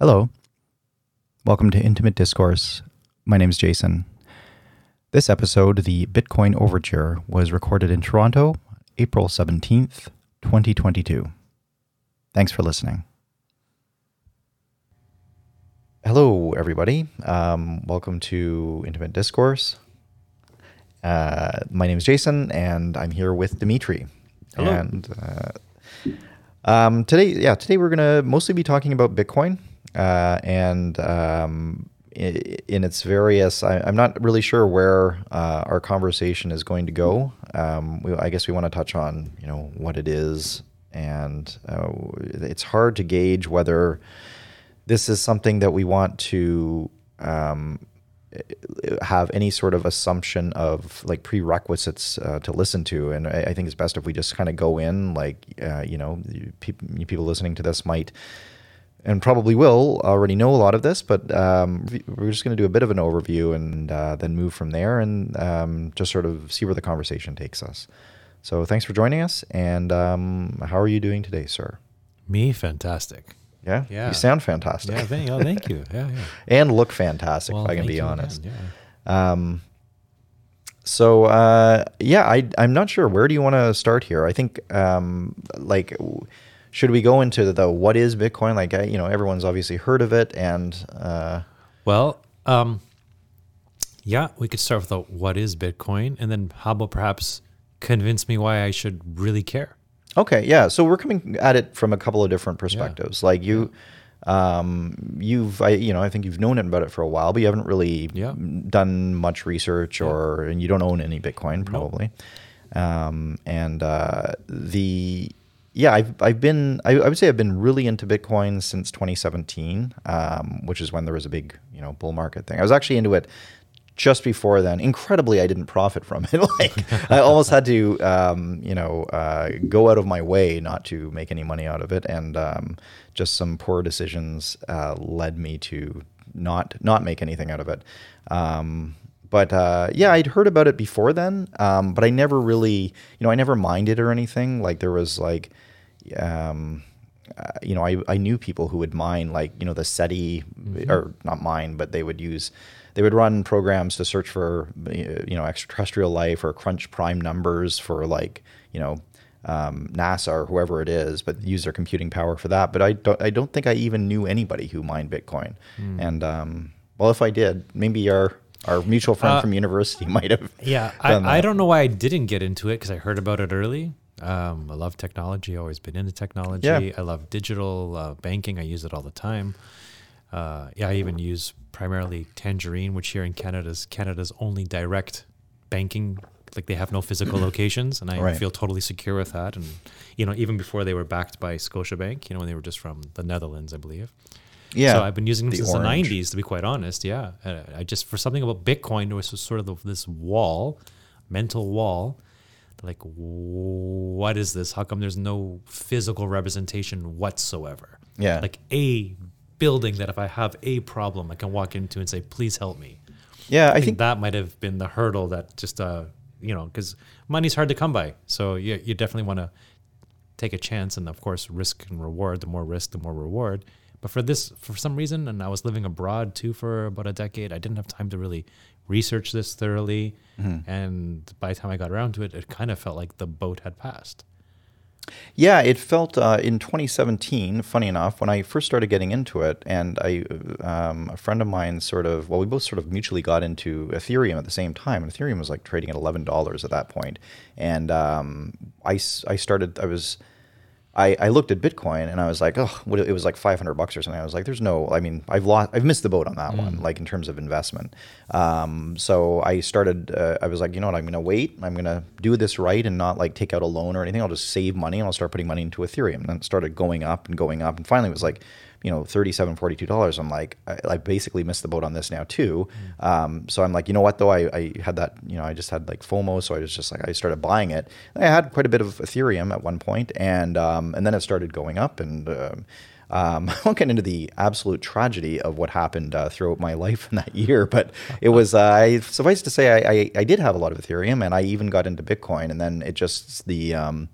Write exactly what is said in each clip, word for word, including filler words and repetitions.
Hello. Welcome to Intimate Discourse. My name is Jason. This episode, the Bitcoin Overture, was recorded in Toronto, April seventeenth, twenty twenty-two. Thanks for listening. Hello, everybody. Um, welcome to Intimate Discourse. Uh, my name is Jason, and I'm here with Dimitri. Hello. And uh, um, today, yeah, today we're going to mostly be talking about Bitcoin. Uh, and um, in its various, I, I'm not really sure where uh, our conversation is going to go. Um, we, I guess we want to touch on, you know, what it is, and uh, it's hard to gauge whether this is something that we want to um, have any sort of assumption of like prerequisites uh, to listen to. And I, I think it's best if we just kind of go in, like, uh, you know, pe- people listening to this might. And probably will already know a lot of this, but um, we're just going to do a bit of an overview and uh, then move from there and um, just sort of see where the conversation takes us. So thanks for joining us. And um, how are you doing today, sir? Me? Fantastic. Yeah? Yeah. You sound fantastic. Yeah, thank, oh, thank you. Yeah, yeah. And look fantastic, well, if I can be honest. Again, yeah. Um, so, uh, yeah, I, I'm not sure. Where do you want to start here? I think, um, like... Should we go into the, the what is Bitcoin? Like, you know, everyone's obviously heard of it, and uh, well, um, yeah, we could start with the what is Bitcoin, and then Hal will perhaps convince me why I should really care. Okay, yeah. So we're coming at it from a couple of different perspectives. Yeah. Like you, um, you've, I, you know, I think you've known about it for a while, but you haven't really yeah. done much research, or yeah. and you don't own any Bitcoin, probably. Nope. Um, and uh, the Yeah, I've I've been I, I would say I've been really into Bitcoin since twenty seventeen, um, which is when there was a big you know bull market thing. I was actually into it just before then. Incredibly, I didn't profit from it. Like I almost had to um, you know uh, go out of my way not to make any money out of it, and um, just some poor decisions uh, led me to not not make anything out of it. Um, But uh, yeah, I'd heard about it before then, um, but I never really, you know, I never minded or anything. Like there was like, um, uh, you know, I, I knew people who would mine, like, you know, the SETI, mm-hmm. or not mine, but they would use, they would run programs to search for, you know, extraterrestrial life or crunch prime numbers for like, you know, um, NASA or whoever it is, but use their computing power for that. But I don't, I don't think I even knew anybody who mined Bitcoin. Mm. And um, well, if I did, maybe our... Our mutual friend uh, from university might have. Yeah, I, I don't know why I didn't get into it because I heard about it early. Um, I love technology. Always been into technology. Yeah. I love digital uh, banking. I use it all the time. Uh, yeah, I even use primarily Tangerine, which here in Canada is Canada's only direct banking. Like they have no physical locations, and I right. feel totally secure with that. And you know, even before they were backed by Scotiabank, you know, when they were just from the Netherlands, I believe. Yeah, so I've been using them since orange. the nineties, to be quite honest. Yeah, I just for something about Bitcoin, there was sort of this wall, mental wall. Like, what is this? How come there's no physical representation whatsoever? Yeah, like a building that if I have a problem, I can walk into and say, "Please help me." Yeah, I, I think, think that might have been the hurdle that just uh, you know, because money's hard to come by, so you you definitely want to take a chance, and of course, risk and reward. The more risk, the more reward. But for this, for some reason, and I was living abroad too for about a decade, I didn't have time to really research this thoroughly. Mm-hmm. And by the time I got around to it, it kind of felt like the boat had passed. Yeah, it felt uh, in twenty seventeen, funny enough, when I first started getting into it, and I, um, a friend of mine sort of, well, we both sort of mutually got into Ethereum at the same time. And Ethereum was like trading at eleven dollars at that point. And um, I, I started, I was... I, I looked at Bitcoin and I was like, oh, it was like five hundred bucks or something. I was like, there's no, I mean, I've lost, I've missed the boat on that mm. one, like in terms of investment. Um, so I started, uh, I was like, you know what, I'm going to wait. I'm going to do this right and not like take out a loan or anything. I'll just save money and I'll start putting money into Ethereum. And then it started going up and going up. And finally it was like, you know, thirty-seven dollars, forty-two dollars. I'm like, I, I basically missed the boat on this now too. Mm. Um, so I'm like, you know what though? I, I had that, you know, I just had like FOMO. So I was just like, I started buying it. And I had quite a bit of Ethereum at one point, and um, and then it started going up. And uh, um, I won't get into the absolute tragedy of what happened uh, throughout my life in that year, but it was, uh, I, suffice to say, I, I, I did have a lot of Ethereum, and I even got into Bitcoin, and then it just the. Um,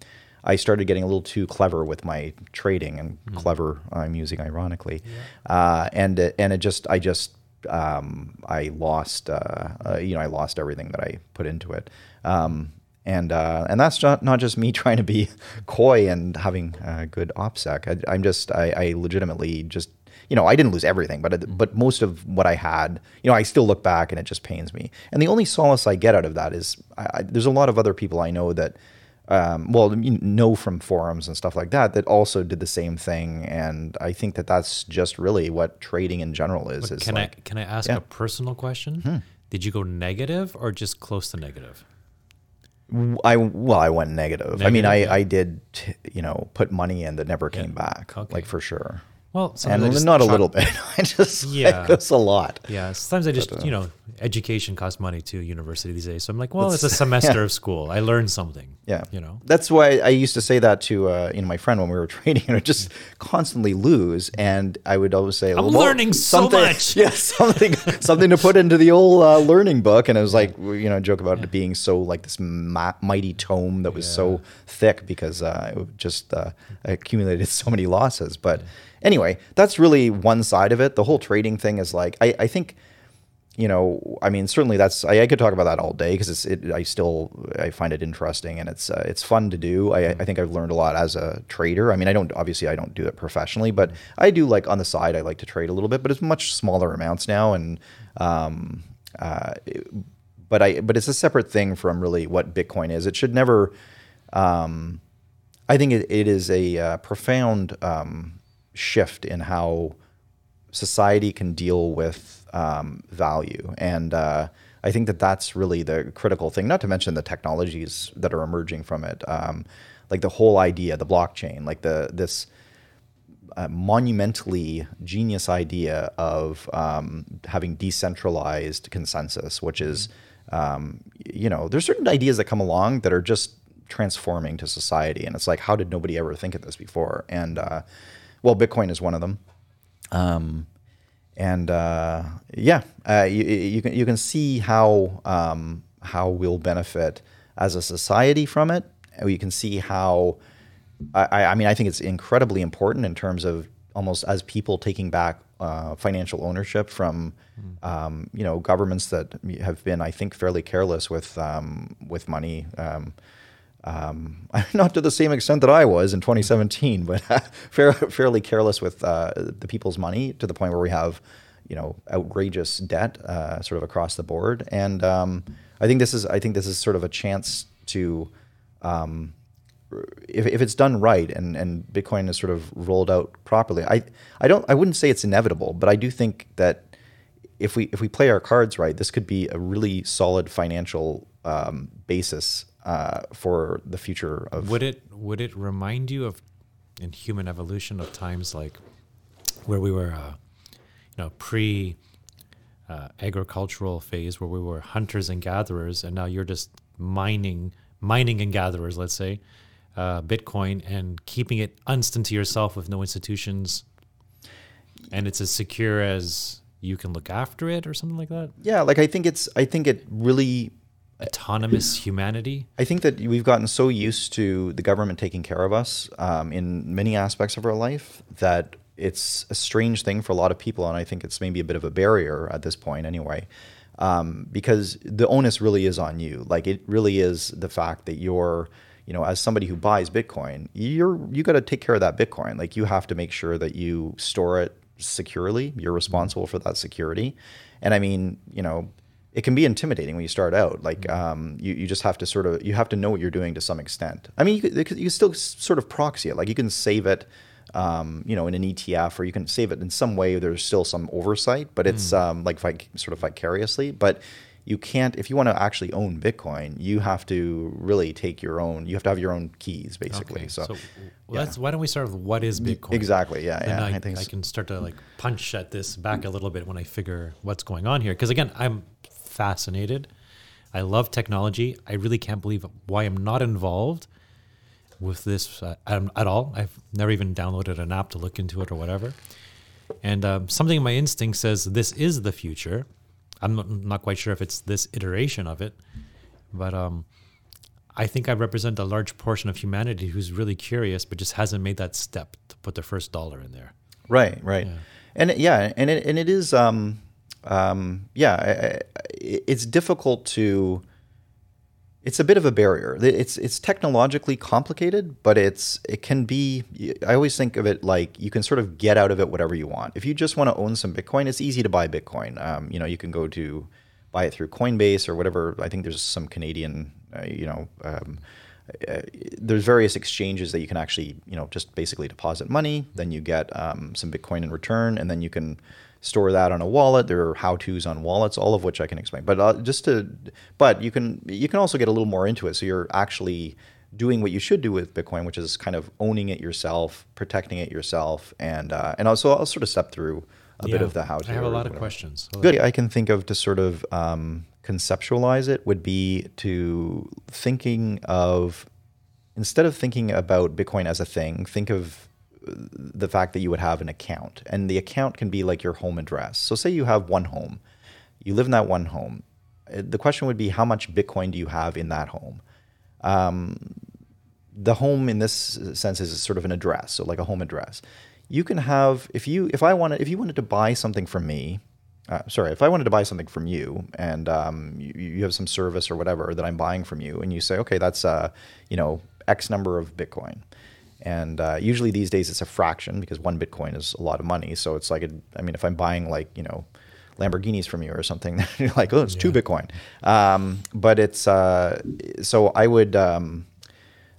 I started getting a little too clever with my trading, and mm. clever I'm using ironically. Yeah. Uh, and and it just, I just, um, I lost, uh, uh, you know, I lost everything that I put into it. Um, and uh, and that's not, not just me trying to be coy and having a good OPSEC. I, I'm just, I, I legitimately just, you know, I didn't lose everything, but but most of what I had, you know, I still look back and it just pains me. And the only solace I get out of that is I, I, there's a lot of other people I know that, um, well, you know, from forums and stuff like that, that also did the same thing. And I think that that's just really what trading in general is. But is can like, I can I ask yeah. a personal question? Hmm. Did you go negative or just close to negative? I well, I went negative. negative I mean, I yeah. I did, you know, put money in that never yeah. came back, okay. like for sure. Well, sometimes and I just not try- a little bit. I just yeah, it's a lot. Yeah, sometimes I just but, uh, you know, education costs money too. University these days, so I'm like, well, it's a semester yeah. of school. I learned something. Yeah, you know, that's why I used to say that to uh, you know, my friend when we were trading. I would just yeah. constantly lose, and I would always say, well, "I'm well, learning so much." Yeah, something something to put into the old uh, learning book. And I was like, you know, joke about yeah. it being so like this ma- mighty tome that was yeah. so thick because uh, it just uh, accumulated so many losses, but. Yeah. Anyway, that's really one side of it. The whole trading thing is like, I, I think, you know, I mean, certainly that's, I, I could talk about that all day because it's, it, I still, I find it interesting and it's, uh, it's fun to do. I, I think I've learned a lot as a trader. I mean, I don't, obviously I don't do it professionally, but I do like on the side, I like to trade a little bit, but it's much smaller amounts now. And, um, uh, but I, but it's a separate thing from really what Bitcoin is. It should never, um, I think it, it is a uh, profound, um, shift in how society can deal with um, value. And uh, I think that that's really the critical thing, not to mention the technologies that are emerging from it. Um, like the whole idea, the blockchain, like the this uh, monumentally genius idea of um, having decentralized consensus, which is, um, you know, there's certain ideas that come along that are just transforming to society. And it's like, how did nobody ever think of this before? And uh, well, Bitcoin is one of them, um, and uh, yeah, uh, you, you can you can see how um, how we'll benefit as a society from it. You can see how I, I mean, I think it's incredibly important in terms of almost as people taking back uh, financial ownership from um, you know, governments that have been, I think, fairly careless with um, with money. Um, Um, not to the same extent that I was in twenty seventeen, but fairly careless with uh, the people's money to the point where we have, you know, outrageous debt uh, sort of across the board. And um, I think this is I think this is sort of a chance to, um, if, if it's done right and, and Bitcoin is sort of rolled out properly. I I don't I wouldn't say it's inevitable, but I do think that if we if we play our cards right, this could be a really solid financial um, basis. Uh, for the future of would it would it remind you of in human evolution of times like where we were uh, you know pre uh, agricultural phase where we were hunters and gatherers and now you're just mining mining and gatherers, let's say uh, Bitcoin and keeping it instant to yourself with no institutions and it's as secure as you can look after it or something like that? Yeah, like I think it's I think it really autonomous humanity? I think that we've gotten so used to the government taking care of us um, in many aspects of our life that it's a strange thing for a lot of people, and I think it's maybe a bit of a barrier at this point anyway, um, because the onus really is on you. Like it really is the fact that you're, you know, as somebody who buys Bitcoin, you're you got to take care of that Bitcoin. Like you have to make sure that you store it securely. You're responsible for that security. And I mean, you know, it can be intimidating when you start out. Like um, you, you just have to sort of, you have to know what you're doing to some extent. I mean, you, you can still sort of proxy it. Like you can save it, um, you know, in an E T F or you can save it in some way. There's still some oversight, but it's mm. um, like vic- sort of vicariously. But you can't, if you want to actually own Bitcoin, you have to really take your own, you have to have your own keys basically. Okay. So, so well, that's, why don't we start with what is Bitcoin? Exactly, yeah. yeah. I, I, think I can start to like punch at this back a little bit when I figure what's going on here. Because again, I'm fascinated. I love technology. I really can't believe why I'm not involved with this uh, at all. I've never even downloaded an app to look into it or whatever. And um, something in my instinct says this is the future. I'm not, I'm not quite sure if it's this iteration of it, but um, I think I represent a large portion of humanity who's really curious, but just hasn't made that step to put their first dollar in there. Right, right. Yeah. And it, yeah, and it, and it is, um, um, yeah, I, I, it's difficult to, it's a bit of a barrier. It's it's technologically complicated, but it's it can be, I always think of it like you can sort of get out of it whatever you want. If you just want to own some Bitcoin, it's easy to buy Bitcoin. Um, you know, you can go to buy it through Coinbase or whatever. I think there's some Canadian, uh, you know, um, uh, there's various exchanges that you can actually, you know, just basically deposit money. Then you get um, some Bitcoin in return, and then you can store that on a wallet. There are how-tos on wallets, all of which I can explain. But uh, just to, but you can you can also get a little more into it. So you're actually doing what you should do with Bitcoin, which is kind of owning it yourself, protecting it yourself, and uh, and also I'll sort of step through a yeah, bit of the how-to. I have a lot whatever. of questions. I'll Good. I can think of to sort of um, conceptualize it would be to thinking of, instead of thinking about Bitcoin as a thing, think of the fact that you would have an account, and the account can be like your home address. So say you have one home, you live in that one home. The question would be, how much Bitcoin do you have in that home? Um, the home in this sense is sort of an address. So like a home address, you can have, if you, if I wanted, if you wanted to buy something from me, uh, sorry, if I wanted to buy something from you and, um, you, you have some service or whatever that I'm buying from you, and you say, okay, that's, uh, you know, X number of Bitcoin. And uh, usually these days it's a fraction because one Bitcoin is a lot of money. So it's like, a, I mean, if I'm buying like, you know, Lamborghinis from you or something, you're like, oh, it's yeah. two Bitcoin. Um, but it's, uh, so I would um,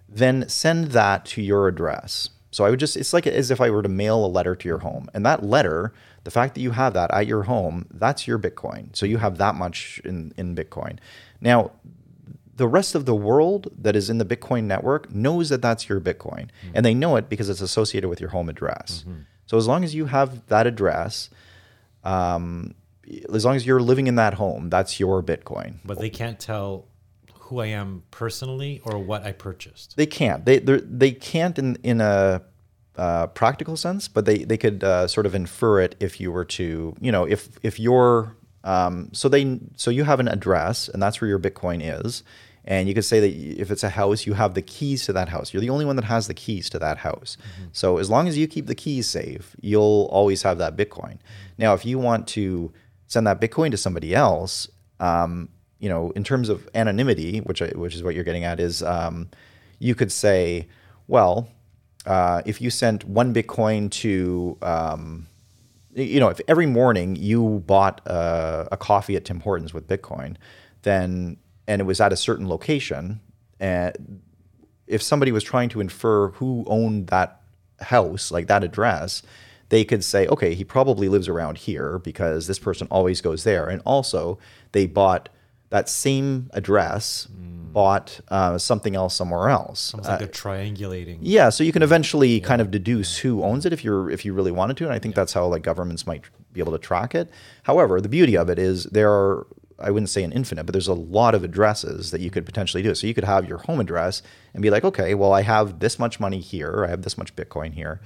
then send that to your address. So I would just, it's like as if I were to mail a letter to your home. And that letter, the fact that you have that at your home, that's your Bitcoin. So you have that much in, in Bitcoin. Now, the rest of the world that is in the Bitcoin network knows that that's your Bitcoin. Mm-hmm. And they know it because it's associated with your home address. Mm-hmm. So as long as you have that address, um, as long as you're living in that home, that's your Bitcoin. But they can't tell who I am personally or what I purchased. They can't. They they can't in, in a uh, practical sense, but they, they could uh, sort of infer it if you were to, you know, if if you're... Um, so they, so you have an address, and that's where your Bitcoin is. And you could say that if it's a house, you have the keys to that house. You're the only one that has the keys to that house. Mm-hmm. So as long as you keep the keys safe, you'll always have that Bitcoin. Now, if you want to send that Bitcoin to somebody else, um, you know, in terms of anonymity, which I, which is what you're getting at, is um, you could say, well, uh, if you sent one Bitcoin to um, you know, if every morning you bought a, a coffee at Tim Hortons with Bitcoin, then, and it was at a certain location, and if somebody was trying to infer who owned that house, like that address, they could say, okay, he probably lives around here because this person always goes there. And also they bought that same address, mm. bought uh, something else somewhere else. Almost like uh, a triangulating. Yeah, so you can eventually yeah. kind of deduce yeah. who owns it if you're if you really wanted to, and I think yeah. that's how like governments might be able to track it. However, the beauty of it is there are, I wouldn't say an infinite, but there's a lot of addresses that you could potentially do. So you could have your home address and be like, okay, well, I have this much money here, I have this much Bitcoin here,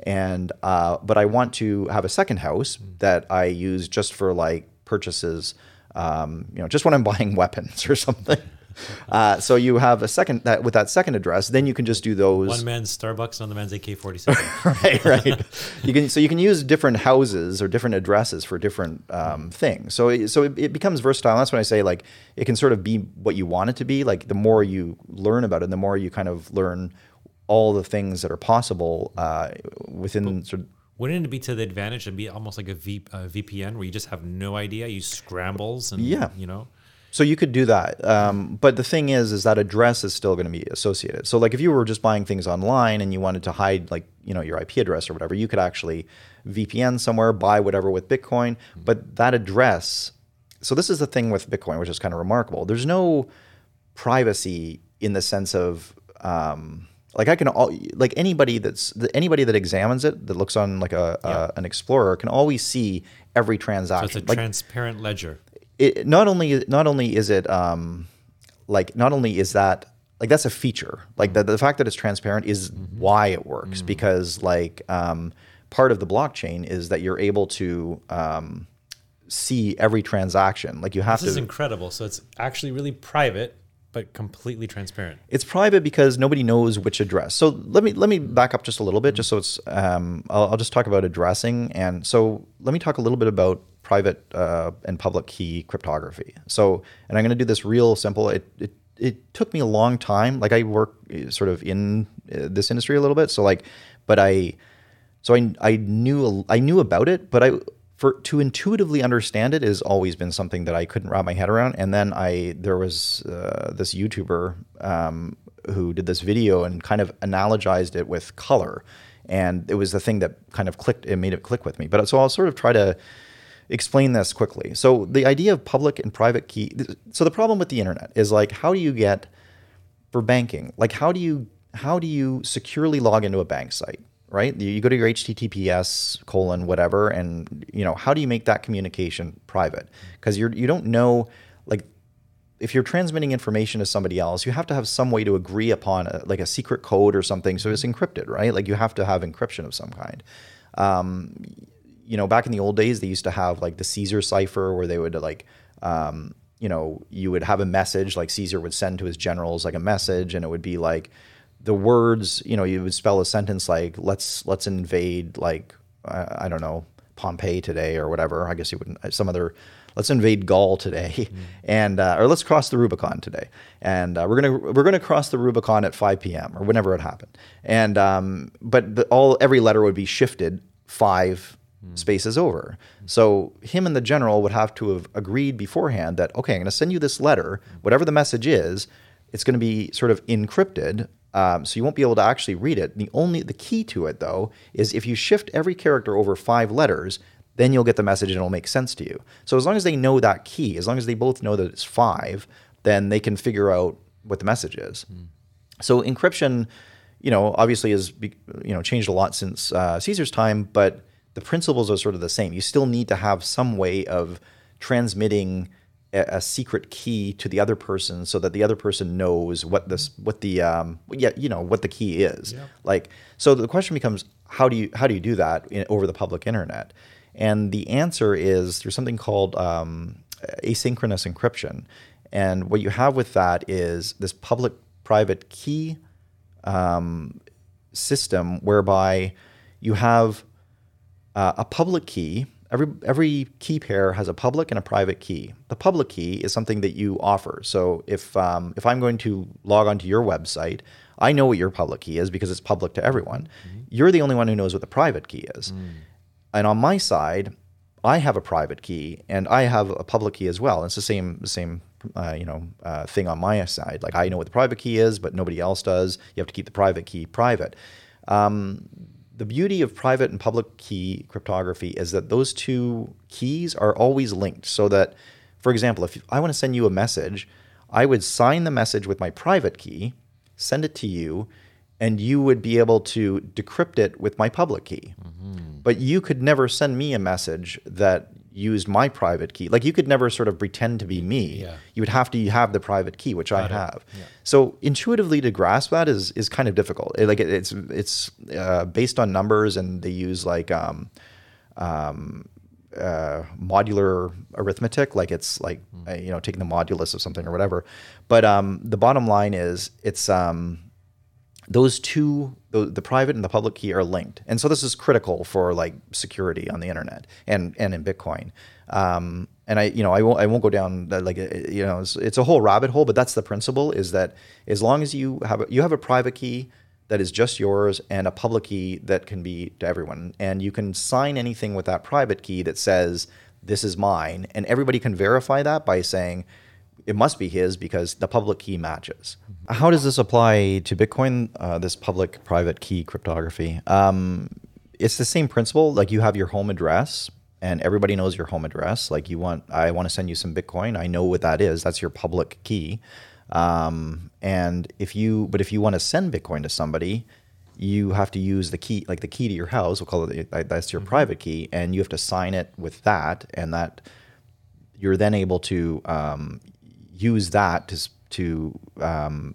and uh, but I want to have a second house mm. that I use just for like purchases. Um, you know, just when I'm buying weapons or something. Uh, so you have a second that with that second address, then you can just do those. One man's Starbucks, another man's A K forty-seven. Right, right. You can so you can use different houses or different addresses for different um, things. So it, so it, it becomes versatile. That's when I say like it can sort of be what you want it to be. Like the more you learn about it, the more you kind of learn all the things that are possible uh, within. But- sort of, wouldn't it be to the advantage and be almost like a, v, a V P N where you just have no idea, you scrambles and, yeah. you know? So you could do that. Um, but the thing is, is that address is still going to be associated. So like if you were just buying things online and you wanted to hide like, you know, your I P address or whatever, you could actually V P N somewhere, buy whatever with Bitcoin. But that address, so this is the thing with Bitcoin, which is kind of remarkable. There's no privacy in the sense of... Um, Like I can, all, like anybody that's anybody that examines it, that looks on like a, yeah. a an explorer, can always see every transaction. So it's a like, transparent ledger. It not only not only is it um, like not only is that like that's a feature. Like mm-hmm. the the fact that it's transparent is mm-hmm. why it works mm-hmm. because like um, part of the blockchain is that you're able to. Um, see every transaction. Like you have this to. This is incredible. So it's actually really private. but completely transparent. It's private because nobody knows which address. So let me let me back up just a little bit, mm-hmm. just so it's. Um, I'll, I'll just talk about addressing, and so let me talk a little bit about private uh, and public key cryptography. So, and I'm going to do this real simple. It it it took me a long time. Like I work sort of in this industry a little bit. So like, but I, so I I knew I knew about it, but I. For to intuitively understand it has always been something that I couldn't wrap my head around. And then I there was uh, this YouTuber um, who did this video and kind of analogized it with color, and it was the thing that kind of clicked. It made it click with me. But so I'll sort of try to explain this quickly. So the idea of public and private key. So the problem with the internet is like, how do you get for banking? Like how do you how do you securely log into a bank site? Right? You go to your H T T P S colon whatever, and you know, how do you make that communication private? Because you're you don't know, like if you're transmitting information to somebody else, you have to have some way to agree upon a, like a secret code or something, so it's encrypted, right? Like you have to have encryption of some kind. Um, you know, back in the old days, they used to have like the Caesar cipher, where they would like. Um, you know, you would have a message like Caesar would send to his generals, like a message, and it would be like. The words, you know, you would spell a sentence like "let's let's invade," like uh, I don't know, Pompeii today or whatever. I guess you wouldn't. Some other, let's invade Gaul today, mm-hmm. and uh, or let's cross the Rubicon today, and uh, we're gonna we're gonna cross the Rubicon at five p.m. or whenever it happened. And um, but the, all every letter would be shifted five mm-hmm. spaces over. Mm-hmm. So him and the general would have to have agreed beforehand that okay, I'm gonna send you this letter, whatever the message is, it's gonna be sort of encrypted. Um, so you won't be able to actually read it. The only the key to it, though, is if you shift every character over five letters, then you'll get the message and it'll make sense to you. So as long as they know that key, as long as they both know that it's five, then they can figure out what the message is. Mm. So encryption, you know, obviously has you know changed a lot since uh, Caesar's time, but the principles are sort of the same. You still need to have some way of transmitting a secret key to the other person so that the other person knows what this, what the, um, yeah, you know, what the key is. Yeah. Like, so the question becomes, how do you, how do you do that in, over the public internet? And the answer is through something called um, asynchronous encryption. And what you have with that is this public private key um, system whereby you have uh, a public key. Every every key pair has a public and a private key. The public key is something that you offer. So if um, if I'm going to log onto your website, I know what your public key is because it's public to everyone. Mm-hmm. You're the only one who knows what the private key is. Mm. And on my side, I have a private key and I have a public key as well. It's the same the same uh, you know uh, thing on my side. Like I know what the private key is, but nobody else does. You have to keep the private key private. Um, The beauty of private and public key cryptography is that those two keys are always linked so that, for example, if I want to send you a message, I would sign the message with my private key, send it to you, and you would be able to decrypt it with my public key. Mm-hmm. But you could never send me a message that used my private key. Like you could never sort of pretend to be me. Yeah. You would have to have the private key, which Got I have. Yeah. So intuitively to grasp that is is kind of difficult. It, like it, it's it's uh, based on numbers, and they use like um, um, uh, modular arithmetic. Like it's like mm. you know taking the modulus of something or whatever. But um, the bottom line is it's um, those two. The private and the public key are linked, and so this is critical for like security on the internet and and in Bitcoin. Um, and I, you know, I won't I won't go down the, like you know it's, it's a whole rabbit hole, but that's the principle: is that as long as you have a, you have a private key that is just yours and a public key that can be to everyone, and you can sign anything with that private key that says this is mine, and everybody can verify that by saying. It must be his because the public key matches. Mm-hmm. How does this apply to Bitcoin, uh, this public-private key cryptography? Um, it's the same principle. Like you have your home address and everybody knows your home address. Like you want, I want to send you some Bitcoin. I know what that is. That's your public key. Um, and if you, but if you want to send Bitcoin to somebody, you have to use the key, like the key to your house. We'll call it, that's your mm-hmm. private key. And you have to sign it with that. And that you're then able to, um, use that to to um,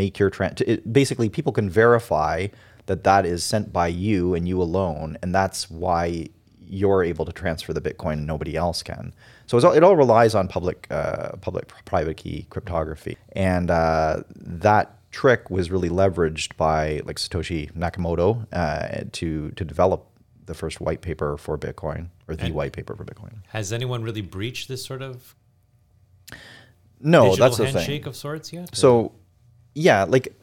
make your trans. Basically, people can verify that that is sent by you and you alone, and that's why you're able to transfer the Bitcoin and nobody else can. So it's all, it all relies on public, uh, public private key cryptography. And uh, that trick was really leveraged by like Satoshi Nakamoto uh, to to develop the first white paper for Bitcoin, or the and white paper for Bitcoin. Has anyone really breached this sort of no, digital that's handshake of sorts yet? So, or? yeah, like,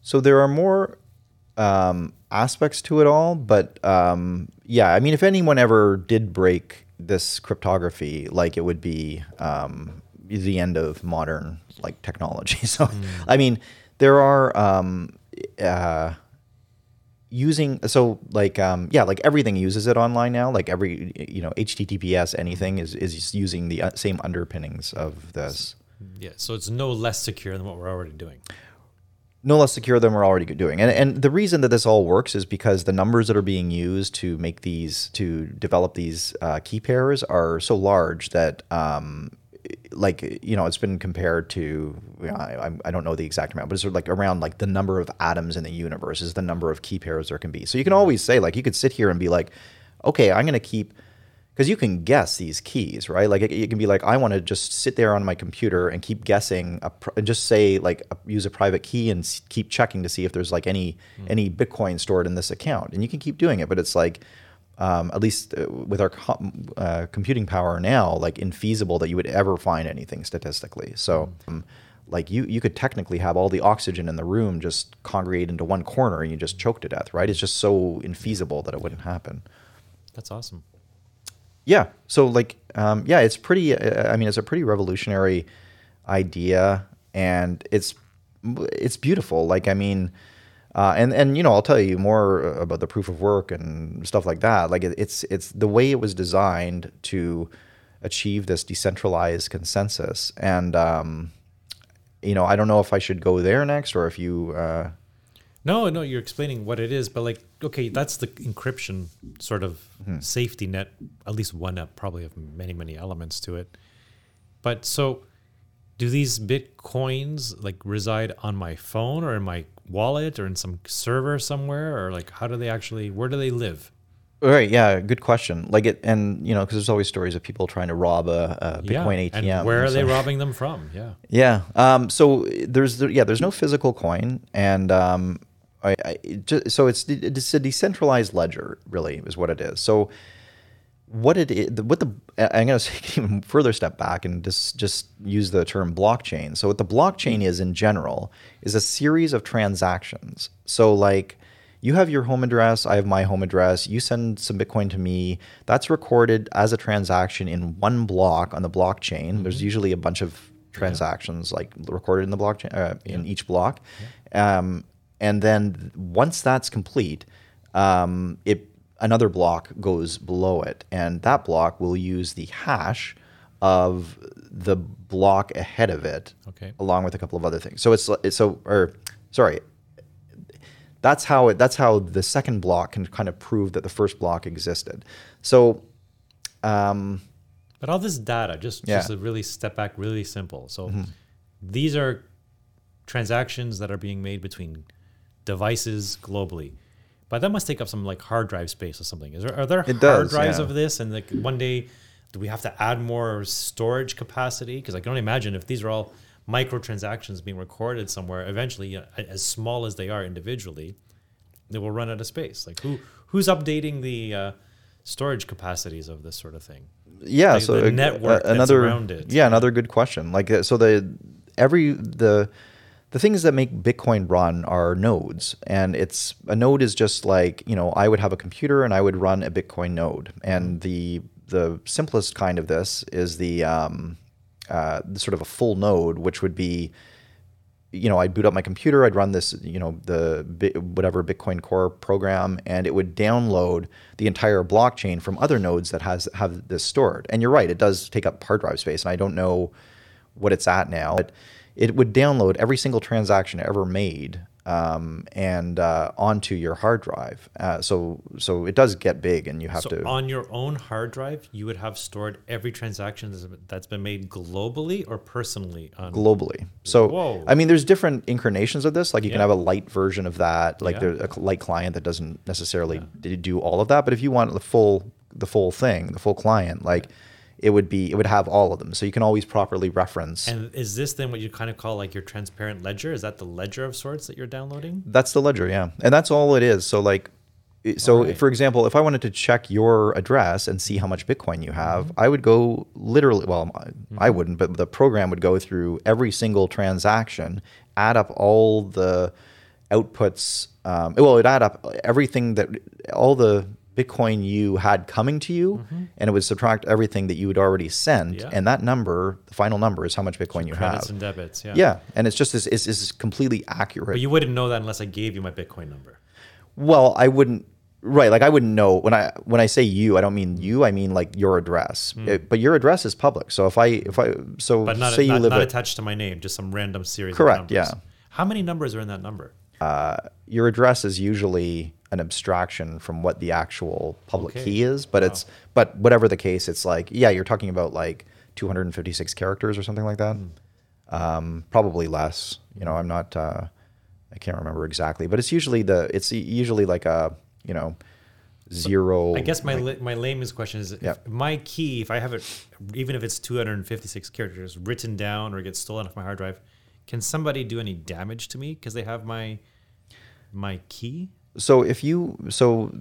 so there are more um, aspects to it all, but um, yeah, I mean, if anyone ever did break this cryptography, like it would be um, the end of modern like technology. So, mm. I mean, there are... Um, uh, using so like um yeah like everything uses it online now, like every you know H T T P S anything is is using the same underpinnings of this. Yeah, so it's no less secure than what we're already doing. No less secure than we're already doing. And and the reason that this all works is because the numbers that are being used to make these to develop these uh, key pairs are so large that um like, you know, it's been compared to, I, I don't know the exact amount, but it's sort of like around like the number of atoms in the universe is the number of key pairs there can be. So you can always say, like, you could sit here and be like, okay, I'm going to keep, because you can guess these keys, right? Like it, it can be like, I want to just sit there on my computer and keep guessing, a, and just say like a, use a private key and s- keep checking to see if there's like any, mm. any Bitcoin stored in this account. And you can keep doing it, but it's like, Um, at least with our com- uh, computing power now, like infeasible that you would ever find anything statistically. So um, like you you could technically have all the oxygen in the room just congregate into one corner and you just choke to death, right? It's just so infeasible that it wouldn't happen. That's awesome. Yeah. So like, um, yeah, it's pretty, I mean, it's a pretty revolutionary idea and it's it's beautiful. Like, I mean... Uh, and, and, you know, I'll tell you more about the proof of work and stuff like that. Like it, it's it's the way it was designed to achieve this decentralized consensus. And, um, you know, I don't know if I should go there next or if you... Uh... No, no, you're explaining what it is. But like, okay, that's the encryption sort of mm-hmm. safety net, at least one up probably of many, many elements to it. But so do these Bitcoins like reside on my phone or in my wallet or in some server somewhere, or like how do they actually, where do they live? Right, yeah, good question. Like it, and you know, because there's always stories of people trying to rob a, a Bitcoin yeah, A T M. And where are so. they robbing them from? Yeah, yeah. Um, so there's the, yeah, there's no physical coin, and um, I, I just, so it's it's a decentralized ledger, really, is what it is. So what it is, what the I'm going to take an even further step back and just just use the term blockchain. So what the blockchain is in general is a series of transactions. So like you have your home address, I have my home address, you send some Bitcoin to me, that's recorded as a transaction in one block on the blockchain. Mm-hmm. There's usually a bunch of transactions yeah. like recorded in the blockchain, uh, in yeah. each block. Yeah. Um, and then once that's complete, um, it another block goes below it, and that block will use the hash of the block ahead of it, okay. along with a couple of other things. So it's, it's so or sorry, that's how it. That's how the second block can kind of prove that the first block existed. So, um, but all this data, just yeah. just to really step back, really simple. So mm-hmm. these are transactions that are being made between devices globally. But that must take up some like hard drive space or something. Is there, are there it hard does, drives yeah. of this? And like one day, do we have to add more storage capacity? Because I can only imagine if these are all microtransactions being recorded somewhere, eventually, you know, as small as they are individually, they will run out of space. Like who who's updating the uh, storage capacities of this sort of thing? Yeah, like so the network uh, another, that's around it. Yeah, another good question. Like so the every the. The things that make Bitcoin run are nodes, and it's a node is just like, you know, I would have a computer and I would run a Bitcoin node. And the the simplest kind of this is the um, uh, sort of a full node, which would be, you know, I'd boot up my computer, I'd run this, you know, the whatever Bitcoin Core program, and it would download the entire blockchain from other nodes that has have this stored. And you're right, it does take up hard drive space, and I don't know what it's at now. But it would download every single transaction ever made um, and uh, onto your hard drive. Uh, so so it does get big, and you have so to... So on your own hard drive, you would have stored every transaction that's been made globally or personally? On- globally. So, Whoa. I mean, there's different incarnations of this. Like, you yeah. can have a light version of that, like yeah. there's a light client that doesn't necessarily yeah. do all of that. But if you want the full the full thing, the full client, like it would be, it would have all of them. So you can always properly reference. And is this then what you kind of call like your transparent ledger? Is that the ledger of sorts that you're downloading? That's the ledger, yeah. And that's all it is. So like, so right. for example, if I wanted to check your address and see how much Bitcoin you have, mm-hmm. I would go literally, well, mm-hmm. I wouldn't, but the program would go through every single transaction, add up all the outputs. Um, well, it'd add up everything that, all the Bitcoin you had coming to you, mm-hmm. and it would subtract everything that you had already sent, yeah. and that number, the final number, is how much Bitcoin so you have. Credits and debits, yeah. Yeah, and it's just this, it's, it's completely accurate. But you wouldn't know that unless I gave you my Bitcoin number. Well, I wouldn't, right, like I wouldn't know, when I when I say you, I don't mean you, I mean like your address. Mm. It, but your address is public, so if I, if I so but not, say not, you live not at, attached to my name, just some random series correct, of numbers. Correct, yeah. How many numbers are in that number? Uh, your address is usually an abstraction from what the actual public okay. key is, but wow. it's, but whatever the case, it's like, yeah, you're talking about like two hundred fifty-six characters or something like that. Mm. Um, probably less, you know, I'm not, uh, I can't remember exactly, but it's usually the, it's usually like a, you know, zero. I guess my, like, my layman's question is, yeah. if my key, if I have it, even if it's two hundred fifty-six characters written down or gets stolen off my hard drive, can somebody do any damage to me? 'Cause they have my, my key. So if you, so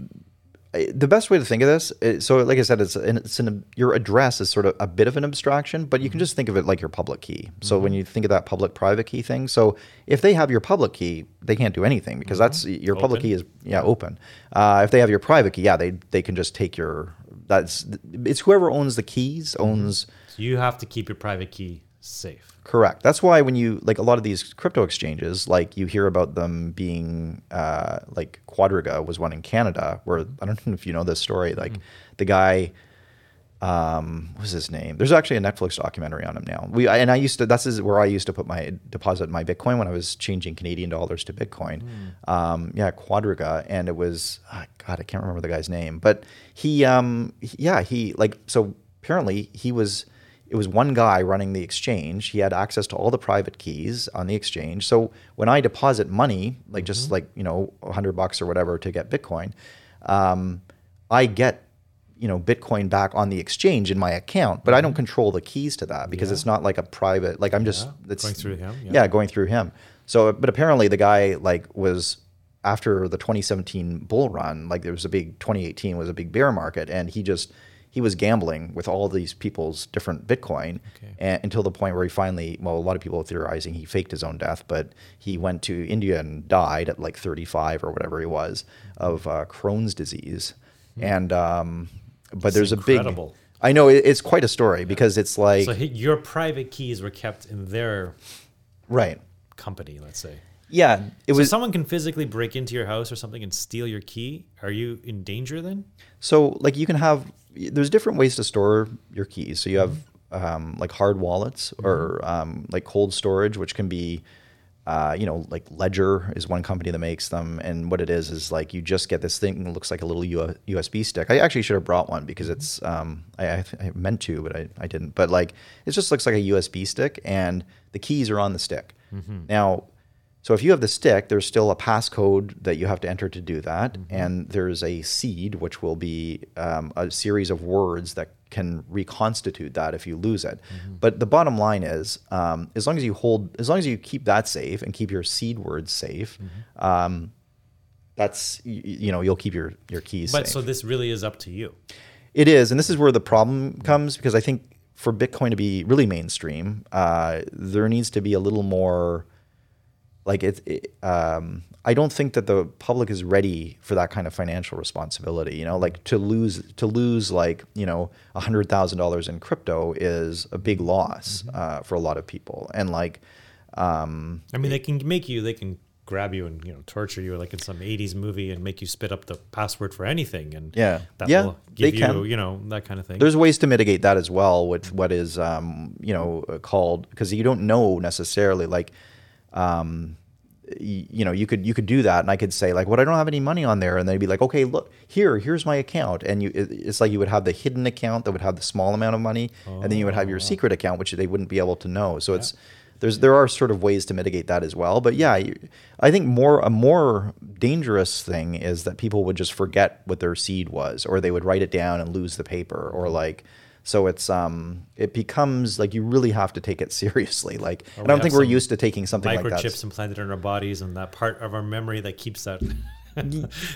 the best way to think of this, is, so like I said, it's an, it's an, your address is sort of a bit of an abstraction, but you mm-hmm. can just think of it like your public key. So mm-hmm. when you think of that public-private key thing, so if they have your public key, they can't do anything because mm-hmm. that's, your open. Public key is, yeah, open. Uh, if they have your private key, yeah, they, they can just take your, that's, it's whoever owns the keys owns. Mm-hmm. So you have to keep your private key safe. Correct. That's why when you, like a lot of these crypto exchanges, like you hear about them being uh, like Quadriga was one in Canada where, I don't know if you know this story, like mm. the guy, um, what was his name? There's actually a Netflix documentary on him now. We And I used to, that's where I used to put my, deposit my Bitcoin when I was changing Canadian dollars to Bitcoin. Mm. Um, yeah, Quadriga. And it was, oh God, I can't remember the guy's name, but he, um, yeah, he like, so apparently he was, it was one guy running the exchange. He had access to all the private keys on the exchange. So when I deposit money, like mm-hmm. just like, you know, a hundred bucks or whatever to get Bitcoin, um, I get, you know, Bitcoin back on the exchange in my account, but I don't control the keys to that because yeah. it's not like a private, like I'm just, yeah. it's going through him. Yeah. yeah, going through him. So, but apparently the guy like was, after the twenty seventeen bull run, like there was a big, twenty eighteen was a big bear market, and he just, he was gambling with all these people's different Bitcoin okay. and, until the point where he finally, well, a lot of people are theorizing he faked his own death, but he went to India and died at like thirty-five or whatever he was of uh, Crohn's disease. Mm-hmm. And, um, but it's there's incredible. a big, I know it, it's quite a story yeah. because it's like. So your private keys were kept in their right company, let's say. Yeah. It so was, if someone can physically break into your house or something and steal your key, are you in danger then? So like you can have, there's different ways to store your keys. So you have um, like hard wallets or um, like cold storage, which can be, uh, you know, like Ledger is one company that makes them. And what it is, is like you just get this thing that looks like a little U S B stick. I actually should have brought one because it's, um, I, I meant to, but I, I didn't. But like, it just looks like a U S B stick and the keys are on the stick. Mm-hmm. Now, so if you have the stick, there's still a passcode that you have to enter to do that. Mm-hmm. And there's a seed, which will be um, a series of words that can reconstitute that if you lose it. Mm-hmm. But the bottom line is, um, as long as you hold, as long as you keep that safe and keep your seed words safe, mm-hmm. um, that's, you, you know, you'll keep your, your keys but safe. But so this really is up to you. It is. And this is where the problem comes, because I think for Bitcoin to be really mainstream, uh, there needs to be a little more... Like it, it um, I don't think that the public is ready for that kind of financial responsibility. You know, like to lose, to lose like you know, a hundred thousand dollars in crypto is a big loss mm-hmm. uh, for a lot of people. And like, um, I mean, they can make you, they can grab you and you know, torture you like in some eighties movie and make you spit up the password for anything. And yeah, that yeah, will give they you, can. you know, that kind of thing. There's ways to mitigate that as well with what is, um, you know, called because you don't know necessarily like. Um, you, you know, you could you could do that, and I could say like, "What? Well, I don't have any money on there," and they'd be like, "Okay, look here, here's my account," and you, it, it's like you would have the hidden account that would have the small amount of money, oh, and then you would have your wow. secret account, which they wouldn't be able to know. So yeah. it's there's there are sort of ways to mitigate that as well. But yeah, I think more a more dangerous thing is that people would just forget what their seed was, or they would write it down and lose the paper, or like. So it's um it becomes like you really have to take it seriously. Like I don't think we're used to taking something like that. Microchips implanted in our bodies, and that part of our memory that keeps that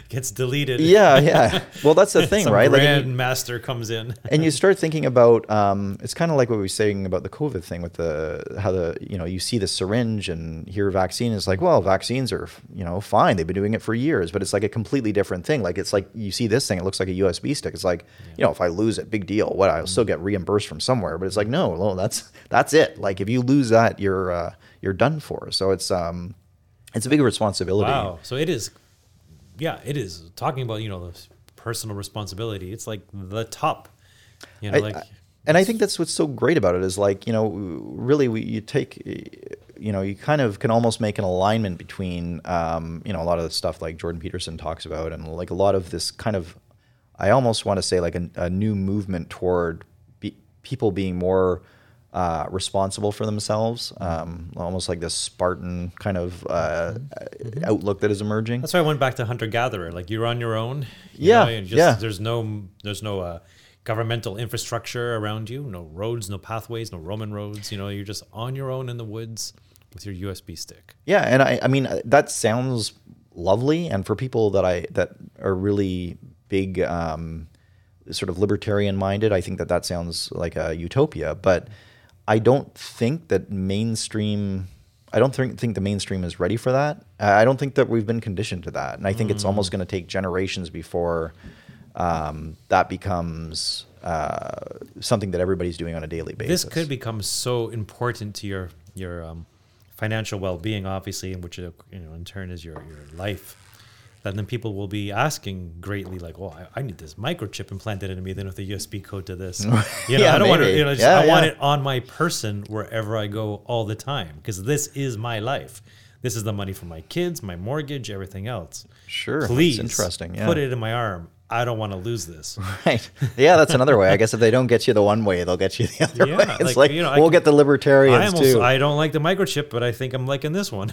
gets deleted. Yeah, yeah. Well, that's the thing, right? Some grandmaster comes in, and you start thinking about um it's kind of like what we were saying about the COVID thing with the how the you know you see the syringe and hear vaccine. It's like, well, vaccines are you know fine. They've been doing it for years, but it's like a completely different thing. Like it's like you see this thing. It looks like a U S B stick. It's like yeah. you know if I lose it, big deal. What I'll still get reimbursed from somewhere. But it's like no, no, that's that's it. Like if you lose that, you're uh, you're done for. So it's um it's a big responsibility. Wow. So it is. Yeah, it is. Talking about, you know, the personal responsibility, it's like the top, you know, I, like. And I think that's what's so great about it is like, you know, really we, you take, you know, you kind of can almost make an alignment between, um, you know, a lot of the stuff like Jordan Peterson talks about and like a lot of this kind of, I almost want to say like a, a new movement toward be, people being more Uh, responsible for themselves, um, almost like this Spartan kind of uh, mm-hmm. outlook that is emerging. That's why I went back to hunter-gatherer. Like you're on your own. You yeah, know, and just, yeah. There's no, there's no uh, governmental infrastructure around you. No roads, no pathways, no Roman roads. You know, you're just on your own in the woods with your U S B stick. Yeah, and I, I mean that sounds lovely. And for people that I that are really big, um, sort of libertarian-minded, I think that that sounds like a utopia, but. I don't think that mainstream, I don't think, think the mainstream is ready for that. I don't think that we've been conditioned to that. And I think mm. it's almost going to take generations before um, that becomes uh, something that everybody's doing on a daily basis. This could become so important to your your um, financial well-being, obviously, which you know in turn is your, your life. That then people will be asking greatly, like, "Oh, I, I need this microchip implanted into me, then with a U S B code to this." You know, yeah, I don't maybe. want to. You know, just, yeah, I yeah. want it on my person wherever I go all the time because this is my life. This is the money for my kids, my mortgage, everything else. Sure, please, that's interesting. Yeah. Put it in my arm. I don't want to lose this. Right. Yeah, that's another way. I guess if they don't get you the one way, they'll get you the other yeah, way. It's like, like you know, we'll can, get the libertarians I almost, too. I don't like the microchip, but I think I'm liking this one.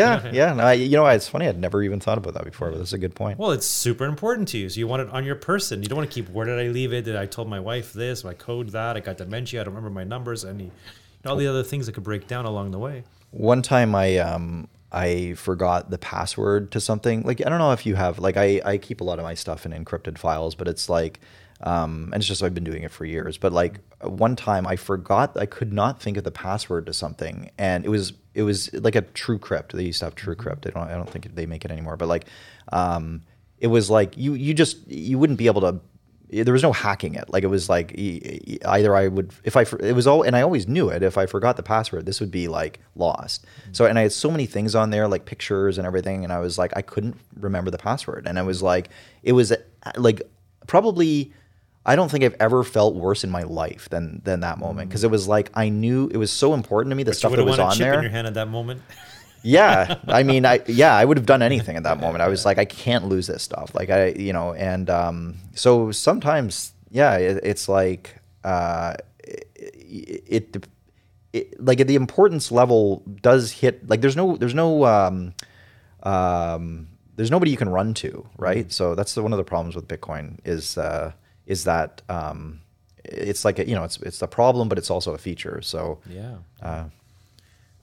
Yeah, yeah. No, I, you know, it's funny. I'd never even thought about that before, but that's a good point. Well, it's super important to you. So you want it on your person. You don't want to keep, where did I leave it? Did I told my wife this? I code that? I got dementia. I don't remember my numbers. Any, you know, all the other things that could break down along the way. One time I... um. I forgot the password to something. Like, I don't know if you have, like, I, I keep a lot of my stuff in encrypted files, but it's like, um, and it's just, I've been doing it for years. But like one time I forgot, I could not think of the password to something. And it was, it was like a TrueCrypt. They used to have TrueCrypt. They don't, I don't think they make it anymore. But like, um, it was like, you, you just, you wouldn't be able to, there was no hacking it. Like it was like either I would, if I, it was all, and I always knew it, if I forgot the password, this would be like lost. Mm-hmm. So, and I had so many things on there, like pictures and everything. And I was like, I couldn't remember the password. And I was like, it was like, probably, I don't think I've ever felt worse in my life than, than that moment. Cause it was like, I knew it was so important to me. The but stuff that was on there. You would have wanted a chip in your hand at that moment. Yeah. I mean, I, yeah, I would have done anything at that moment. I was like, I can't lose this stuff. Like I, you know, and, um, so sometimes, yeah, it, it's like, uh, it, it, it, like the importance level does hit, like there's no, there's no, um, um, there's nobody you can run to. Right. So that's the, one of the problems with Bitcoin is, uh, is that, um, it's like, a, you know, it's, it's a problem, but it's also a feature. So, yeah. Uh,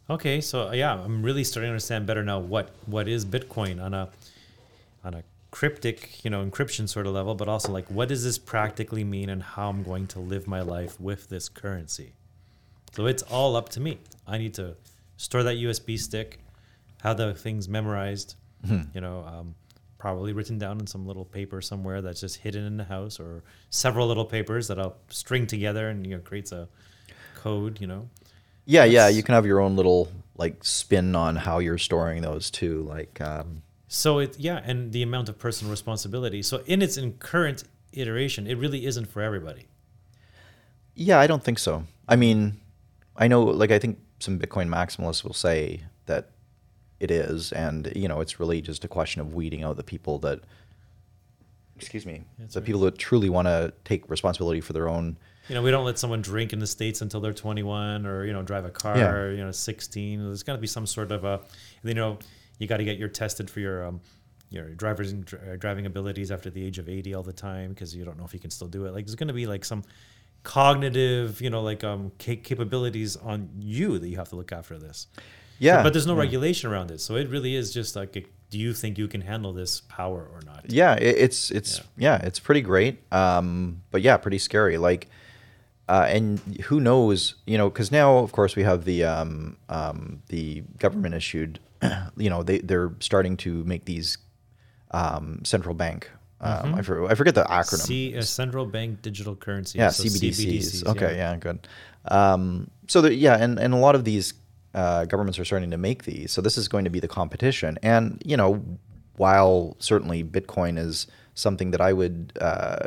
Okay, so yeah, I'm really starting to understand better now what, what is Bitcoin on a on a cryptic, you know, encryption sort of level, but also like what does this practically mean and how I'm going to live my life with this currency. So it's all up to me. I need to store that U S B stick, have the things memorized, mm-hmm. you know, um, probably written down in some little paper somewhere that's just hidden in the house or several little papers that I'll string together and you know creates a code, you know. Yeah, yeah, you can have your own little like spin on how you're storing those too. Like, um, so it yeah, and the amount of personal responsibility. So in its in current iteration, it really isn't for everybody. Yeah, I don't think so. I mean, I know like I think some Bitcoin maximalists will say that it is, and you know, it's really just a question of weeding out the people that, excuse me, That's the right. people that truly want to take responsibility for their own. you know, we don't let someone drink in the States until they're twenty-one, or, you know, drive a car, yeah. or, you know, sixteen. There's got to be some sort of a, you know, you got to get your tested for your um, your driver's and dr- driving abilities after the age of eighty all the time, because you don't know if you can still do it. Like, there's going to be like some cognitive, you know, like um ca- capabilities on you that you have to look after this. Yeah. So, but there's no yeah. regulation around it. So it really is just like, a, do you think you can handle this power or not? Yeah, it, it's it's yeah. yeah, it's pretty great. Um, but yeah, pretty scary. Like, uh, and who knows, you know, because now, of course, we have the um um the government issued, you know, they they're starting to make these um central bank. Um, mm-hmm. I, for, I forget the acronym. C, uh, central bank digital currencies. Yeah, so C B D Cs. C B D Cs. Okay, yeah, yeah good. Um, so the, yeah, and and a lot of these. Uh, governments are starting to make these. So this is going to be the competition. And, you know, while certainly Bitcoin is something that I would uh,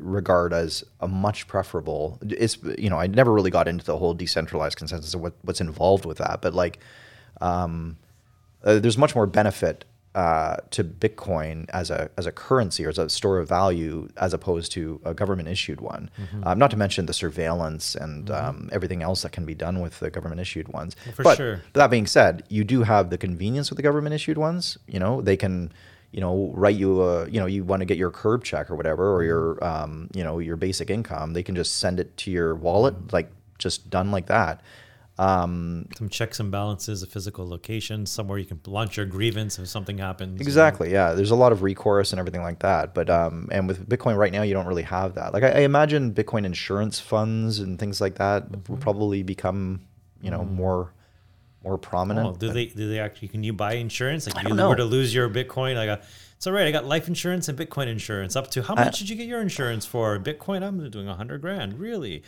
regard as a much preferable, it's, you know, I never really got into the whole decentralized consensus of what, what's involved with that. But like, um, uh, there's much more benefit uh, to Bitcoin as a as a currency or as a store of value as opposed to a government-issued one. Mm-hmm. Um, not to mention the surveillance and mm-hmm. um, everything else that can be done with the government-issued ones. Well, for but sure. That being said, you do have the convenience with the government-issued ones. You know, they can, you know, write you a, you know, you want to get your curb check or whatever, or your, um, you know, your basic income. They can just send it to your wallet, mm-hmm. like just done like that. Um, some checks and balances, a physical location, somewhere you can launch your grievance if something happens. Exactly. You know? Yeah. There's a lot of recourse and everything like that. But, um, and with Bitcoin right now, you don't really have that. Like I, I imagine Bitcoin insurance funds and things like that mm-hmm. will probably become, you know, mm-hmm. more, more prominent. Oh, do they, do they actually, can you buy insurance? Like I don't you know. Were to lose your Bitcoin, like a, it's all right. I got life insurance and Bitcoin insurance up to how much I, did you get your insurance for? Bitcoin, I'm doing a hundred grand. Really?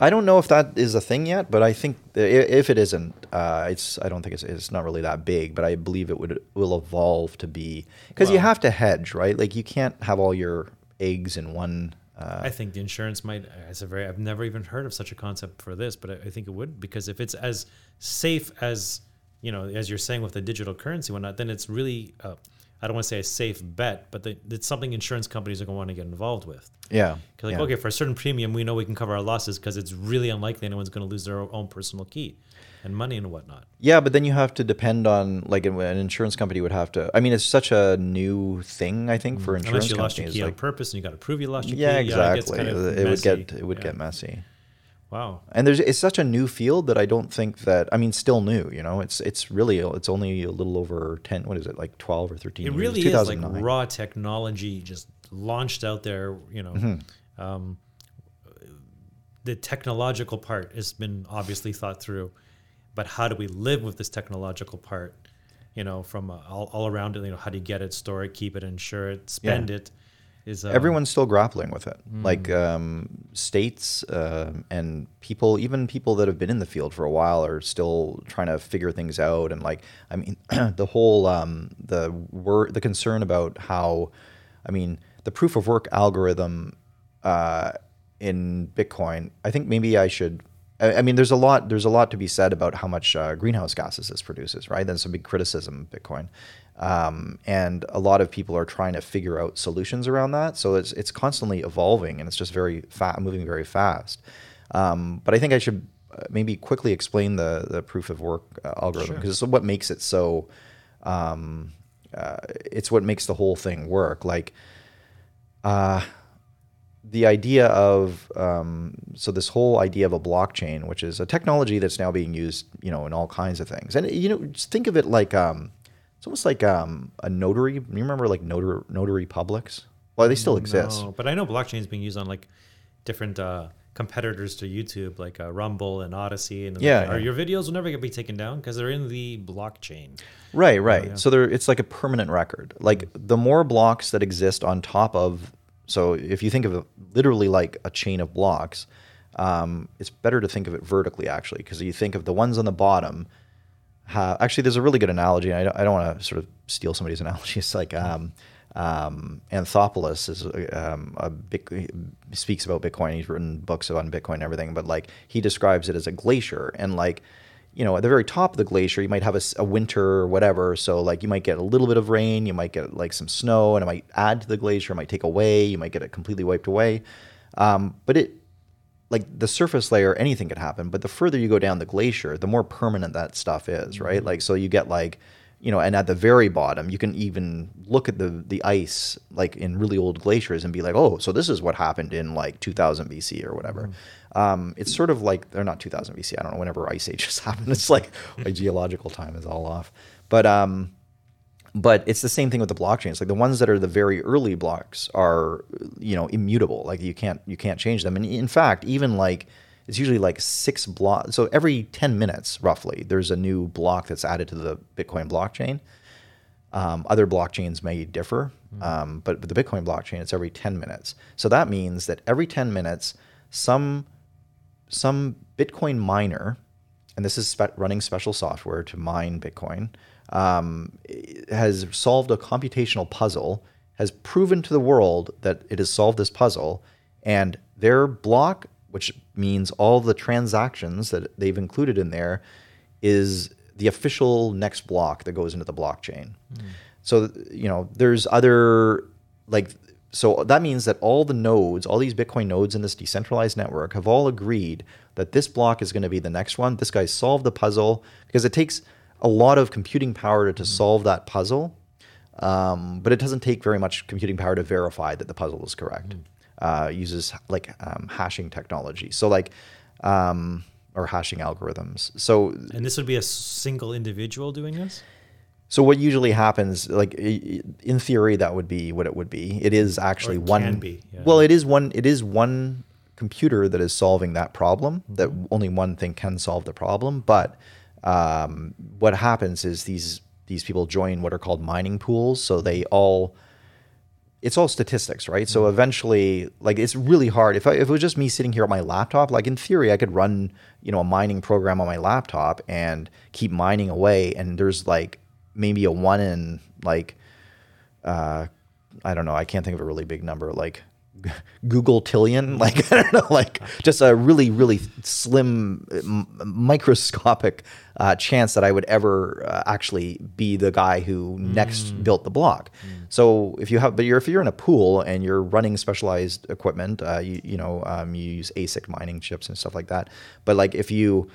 I don't know if that is a thing yet, but I think if it isn't, uh, it's. I don't think it's. It's not really that big, but I believe it would will evolve to be because well, you have to hedge, right? Like you can't have all your eggs in one. Uh, I think the insurance might. It's a very. I've never even heard of such a concept for this, but I, I think it would because if it's as safe as you know, as you're saying with the digital currency, whatnot, then it's really. Uh, I don't want to say a safe bet, but they, it's something insurance companies are going to want to get involved with. Yeah. Like, yeah. okay, for a certain premium, we know we can cover our losses because it's really unlikely anyone's going to lose their own personal key and money and whatnot. Yeah, but then you have to depend on, like an insurance company would have to, I mean, it's such a new thing, I think, for insurance companies. Unless you lost your key like, on purpose and you got to prove you lost your yeah, key. Exactly. Yeah, exactly. It, kind of it would, get, it would yeah. get messy. Wow. And there's it's such a new field that I don't think that, I mean, still new, you know, it's it's really, it's only a little over ten, what is it, like twelve or thirteen years? It really is like raw technology just launched out there, you know. Mm-hmm. Um, the technological part has been obviously thought through, but how do we live with this technological part, you know, from uh, all, all around it, you know, how do you get it, store it, keep it, insure it, spend yeah. it. Is, uh, everyone's still grappling with it. Mm. Like um, states uh, and people, even people that have been in the field for a while are still trying to figure things out. And like, I mean, the whole, um, the wor- the concern about how, I mean, the proof of work algorithm uh, in Bitcoin, I think maybe I should, I, I mean, there's a lot, there's a lot to be said about how much uh, greenhouse gases this produces, right? That's a big criticism of Bitcoin. Um, and a lot of people are trying to figure out solutions around that. So it's it's constantly evolving, and it's just very fa- moving very fast. Um, but I think I should maybe quickly explain the the proof of work uh, algorithm because sure. it's what makes it so. Um, uh, it's what makes the whole thing work. Like uh, the idea of um, so this whole idea of a blockchain, which is a technology that's now being used, you know, in all kinds of things. And you know, just think of it like. Um, It's almost like um, a notary. You remember like notar- notary publics? Well, they still exist. No, but I know blockchain is being used on like different uh, competitors to YouTube, like uh, Rumble and Odyssey. And yeah, like, yeah. Are your videos will never get be taken down because they're in the blockchain. Right, right. Oh, yeah. So they're, it's like a permanent record. Like the more blocks that exist on top of, so if you think of it literally like a chain of blocks, um, it's better to think of it vertically actually because you think of the ones on the bottom. Uh, actually, there's a really good analogy, and I don't, I don't want to sort of steal somebody's analogy. It's like um, um, Anthopoulos is um, a big, speaks about Bitcoin. He's written books on Bitcoin and everything, but like he describes it as a glacier, and like you know, at the very top of the glacier, you might have a, a winter or whatever. So like you might get a little bit of rain, you might get like some snow, and it might add to the glacier, it might take away, you might get it completely wiped away. Um, but it like the surface layer, anything could happen, but the further you go down the glacier, the more permanent that stuff is, right? Mm-hmm. Like, so you get like, you know, and at the very bottom, you can even look at the the ice, like in really old glaciers, and be like, oh, so this is what happened in like two thousand B C or whatever. Mm-hmm. Um, it's sort of like, they're not two thousand B C, I don't know, whenever ice ages happened, it's like my geological time is all off. But um, but it's the same thing with the blockchains. Like the ones that are the very early blocks are, you know, immutable. Like you can't you can't change them. And in fact, even like, it's usually like six blocks. So every ten minutes, roughly, there's a new block that's added to the Bitcoin blockchain. Um, other blockchains may differ, mm-hmm. um, but with the Bitcoin blockchain, it's every ten minutes. So that means that every ten minutes, some some Bitcoin miner, and this is spe- running special software to mine Bitcoin, um, has solved a computational puzzle, has proven to the world that it has solved this puzzle, and their block, which means all the transactions that they've included in there, is the official next block that goes into the blockchain. Mm. So, you know, there's other, like, so that means that all the nodes, all these Bitcoin nodes in this decentralized network have all agreed that this block is going to be the next one. This guy solved the puzzle, because it takes a lot of computing power to mm. solve that puzzle, um, but it doesn't take very much computing power to verify that the puzzle is correct. Mm. Uh, uses like um, hashing technology, so like um, or hashing algorithms. So and this would be a single individual doing this. So what usually happens, like in theory, that would be what it would be. It is actually it one. Can be, yeah. Well, it is one. It is one computer that is solving that problem. Mm-hmm. That only one thing can solve the problem. But um, what happens is these these people join what are called mining pools. So they all. It's all statistics, right? So eventually, like, it's really hard. If I, if it was just me sitting here on my laptop, like in theory, I could run, you know, a mining program on my laptop and keep mining away. And there's like maybe a one in like, uh, I don't know, I can't think of a really big number, like Google tillion, like, I don't know, like just a really, really slim, m- microscopic uh, chance that I would ever uh, actually be the guy who mm. next built the block. Mm. So if you have, but you're, if you're in a pool and you're running specialized equipment, uh, you, you know, um, you use ASIC mining chips and stuff like that. But like if you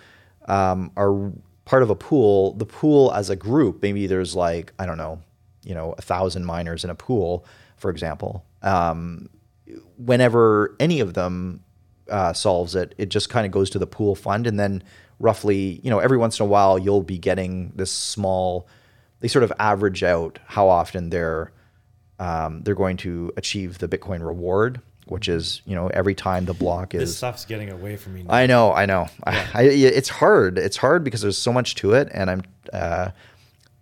um, are part of a pool, the pool as a group, maybe there's like, I don't know, you know, a thousand miners in a pool, for example. Um, whenever any of them uh, solves it, it just kind of goes to the pool fund. And then roughly, you know, every once in a while, you'll be getting this small, they sort of average out how often they're um, they're going to achieve the Bitcoin reward, which is, you know, every time the block is. This stuff's getting away from me now. I know, I know. Yeah. I, I, it's hard. It's hard because there's so much to it. And I'm, uh,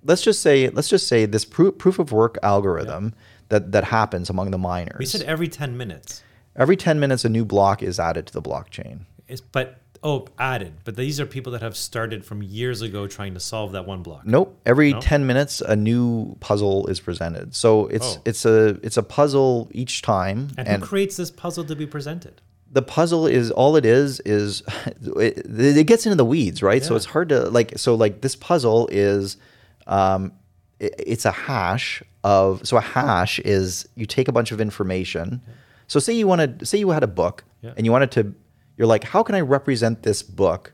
let's just say, let's just say this pro- proof of work algorithm yeah. that that happens among the miners. We said every ten minutes. Every ten minutes, a new block is added to the blockchain. It's, but, oh, added. But these are people that have started from years ago trying to solve that one block. Nope. Every nope. ten minutes, a new puzzle is presented. So it's oh. it's a it's a puzzle each time. And, and who creates this puzzle to be presented? The puzzle is, all it is, is it, it gets into the weeds, right? Yeah. So it's hard to, like, so like this puzzle is, um, it, it's a hash of, so a hash is, you take a bunch of information. Yeah. So say you wanted, say you had a book yeah. and you wanted to, you're like, how can I represent this book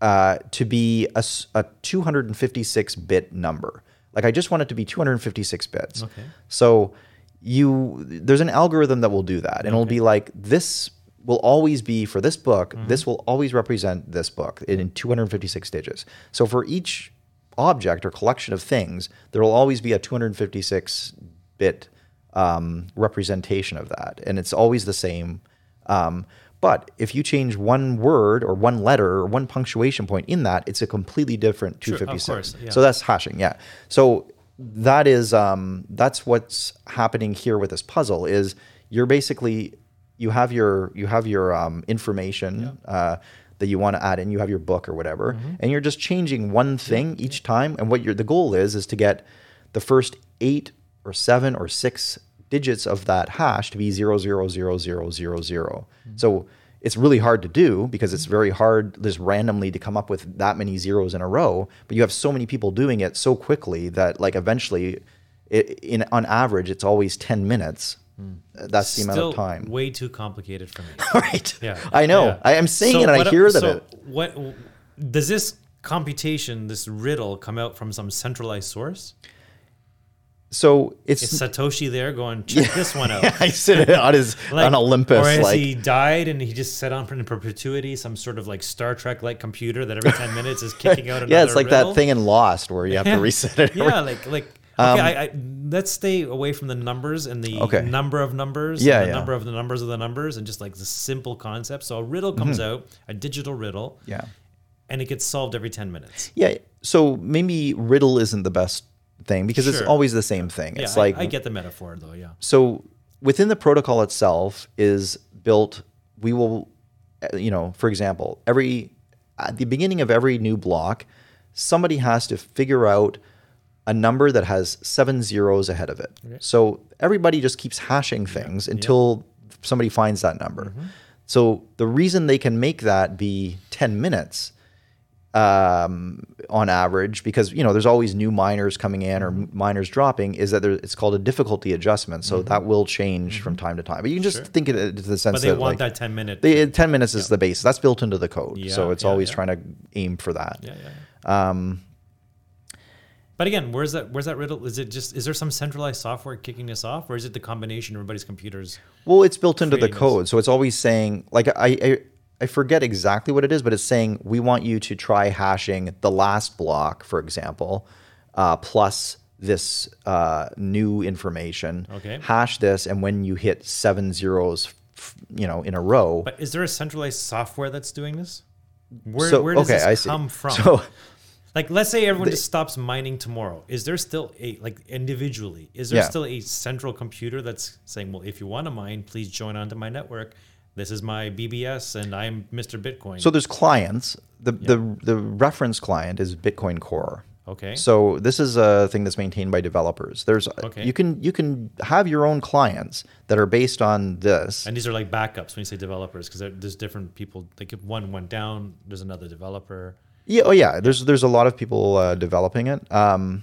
uh, to be a, a two hundred fifty-six bit number? Like, I just want it to be two hundred fifty-six bits. Okay. So you, there's an algorithm that will do that. And okay. it'll be like, this will always be for this book. Mm-hmm. This will always represent this book in two hundred fifty-six digits. So for each object or collection of things, there will always be a two hundred fifty-six bit um, representation of that. And it's always the same. Um, but if you change one word or one letter or one punctuation point in that, it's a completely different two hundred fifty-six. Sure, of course, yeah. So that's hashing. Yeah. So that is, um, that's what's happening here with this puzzle is you're basically, you have your, you have your, um, information, yeah. uh, that you want to add in, you have your book or whatever, mm-hmm. and you're just changing one thing yeah. each time. And what your the goal is, is to get the first eight or seven or six digits of that hash to be zero, zero, zero, zero, zero, zero. Mm-hmm. So it's really hard to do because it's very hard just randomly to come up with that many zeros in a row, but you have so many people doing it so quickly that like eventually it, in on average, it's always ten minutes Mm. That's the Still amount of time. Way too complicated for me. Right. Yeah. I know. Yeah. I am saying so it and what, I hear so that it. What, does this computation, this riddle, come out from some centralized source? So it's is Satoshi there going, check yeah, this one out. Yeah, he said on his like, on Olympus. Or has like, he died and he just set on in perpetuity some sort of like Star Trek like computer that every ten minutes is kicking out another Yeah, it's like riddle. That thing in Lost where you have to reset it. Yeah, like like okay, um, I, I, let's stay away from the numbers and the okay. number of numbers, yeah, and the yeah. number of the numbers of the numbers, and just like the simple concept. So a riddle comes mm-hmm. out, a digital riddle, yeah, and it gets solved every ten minutes. Yeah, so maybe riddle isn't the best thing because sure. it's always the same thing. Yeah, it's I, like I get the metaphor though. Yeah. So within the protocol itself is built. We will, you know, for example, every at the beginning of every new block, somebody has to figure out a number that has seven zeros ahead of it. Okay. So everybody just keeps hashing things yeah. until yeah. somebody finds that number. Mm-hmm. So the reason they can make that be ten minutes um, on average, because you know there's always new miners coming in or miners dropping, is that there, it's called a difficulty adjustment. So mm-hmm. that will change mm-hmm. from time to time. But you can just sure. think of it to the sense that- But they that, want like, that ten minute. They, ten minutes yeah. is the base. That's built into the code. Yeah, so it's yeah, always yeah. trying to aim for that. Yeah, yeah, yeah. Um, But again, where's that? Where's that riddle? Is it just? Is there some centralized software kicking this off, or is it the combination of everybody's computers? Well, it's built into the code, this? so it's always saying, like I, I, I forget exactly what it is, but it's saying we want you to try hashing the last block, for example, uh, plus this uh, new information. Okay. Hash this, and when you hit seven zeros, you know, in a row. But is there a centralized software that's doing this? Where, so, where does okay, this I come see. from? So, like, let's say everyone just stops mining tomorrow. Is there still a, like, individually, is there yeah. still a central computer that's saying, well, if you want to mine, please join onto my network. This is my B B S and I'm Mister Bitcoin. So there's clients. The yeah. the the reference client is Bitcoin Core. Okay. So this is a thing that's maintained by developers. There's okay. you can you can have your own clients that are based on this. And these are like backups when you say developers, because there's different people. Like if one went down, there's another developer. Yeah. Oh, yeah. There's there's a lot of people uh, developing it, um,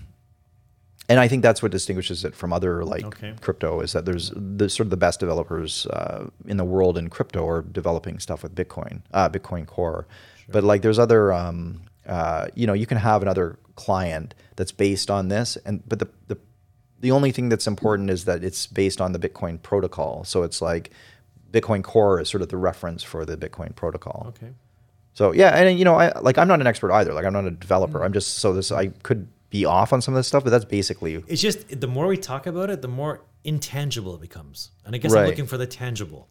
and I think that's what distinguishes it from other like okay. crypto is that there's the sort of the best developers uh, in the world in crypto are developing stuff with Bitcoin, uh, Bitcoin Core. Sure. But like there's other, um, uh, you know, you can have another client that's based on this, and but the the the only thing that's important is that it's based on the Bitcoin protocol. So it's like Bitcoin Core is sort of the reference for the Bitcoin protocol. Okay. So yeah, and you know, I, like I'm not an expert either. Like I'm not a developer. I'm just so this I could be off on some of this stuff, but that's basically. It's just the more we talk about it, the more intangible it becomes. And I guess right. I'm looking for the tangible.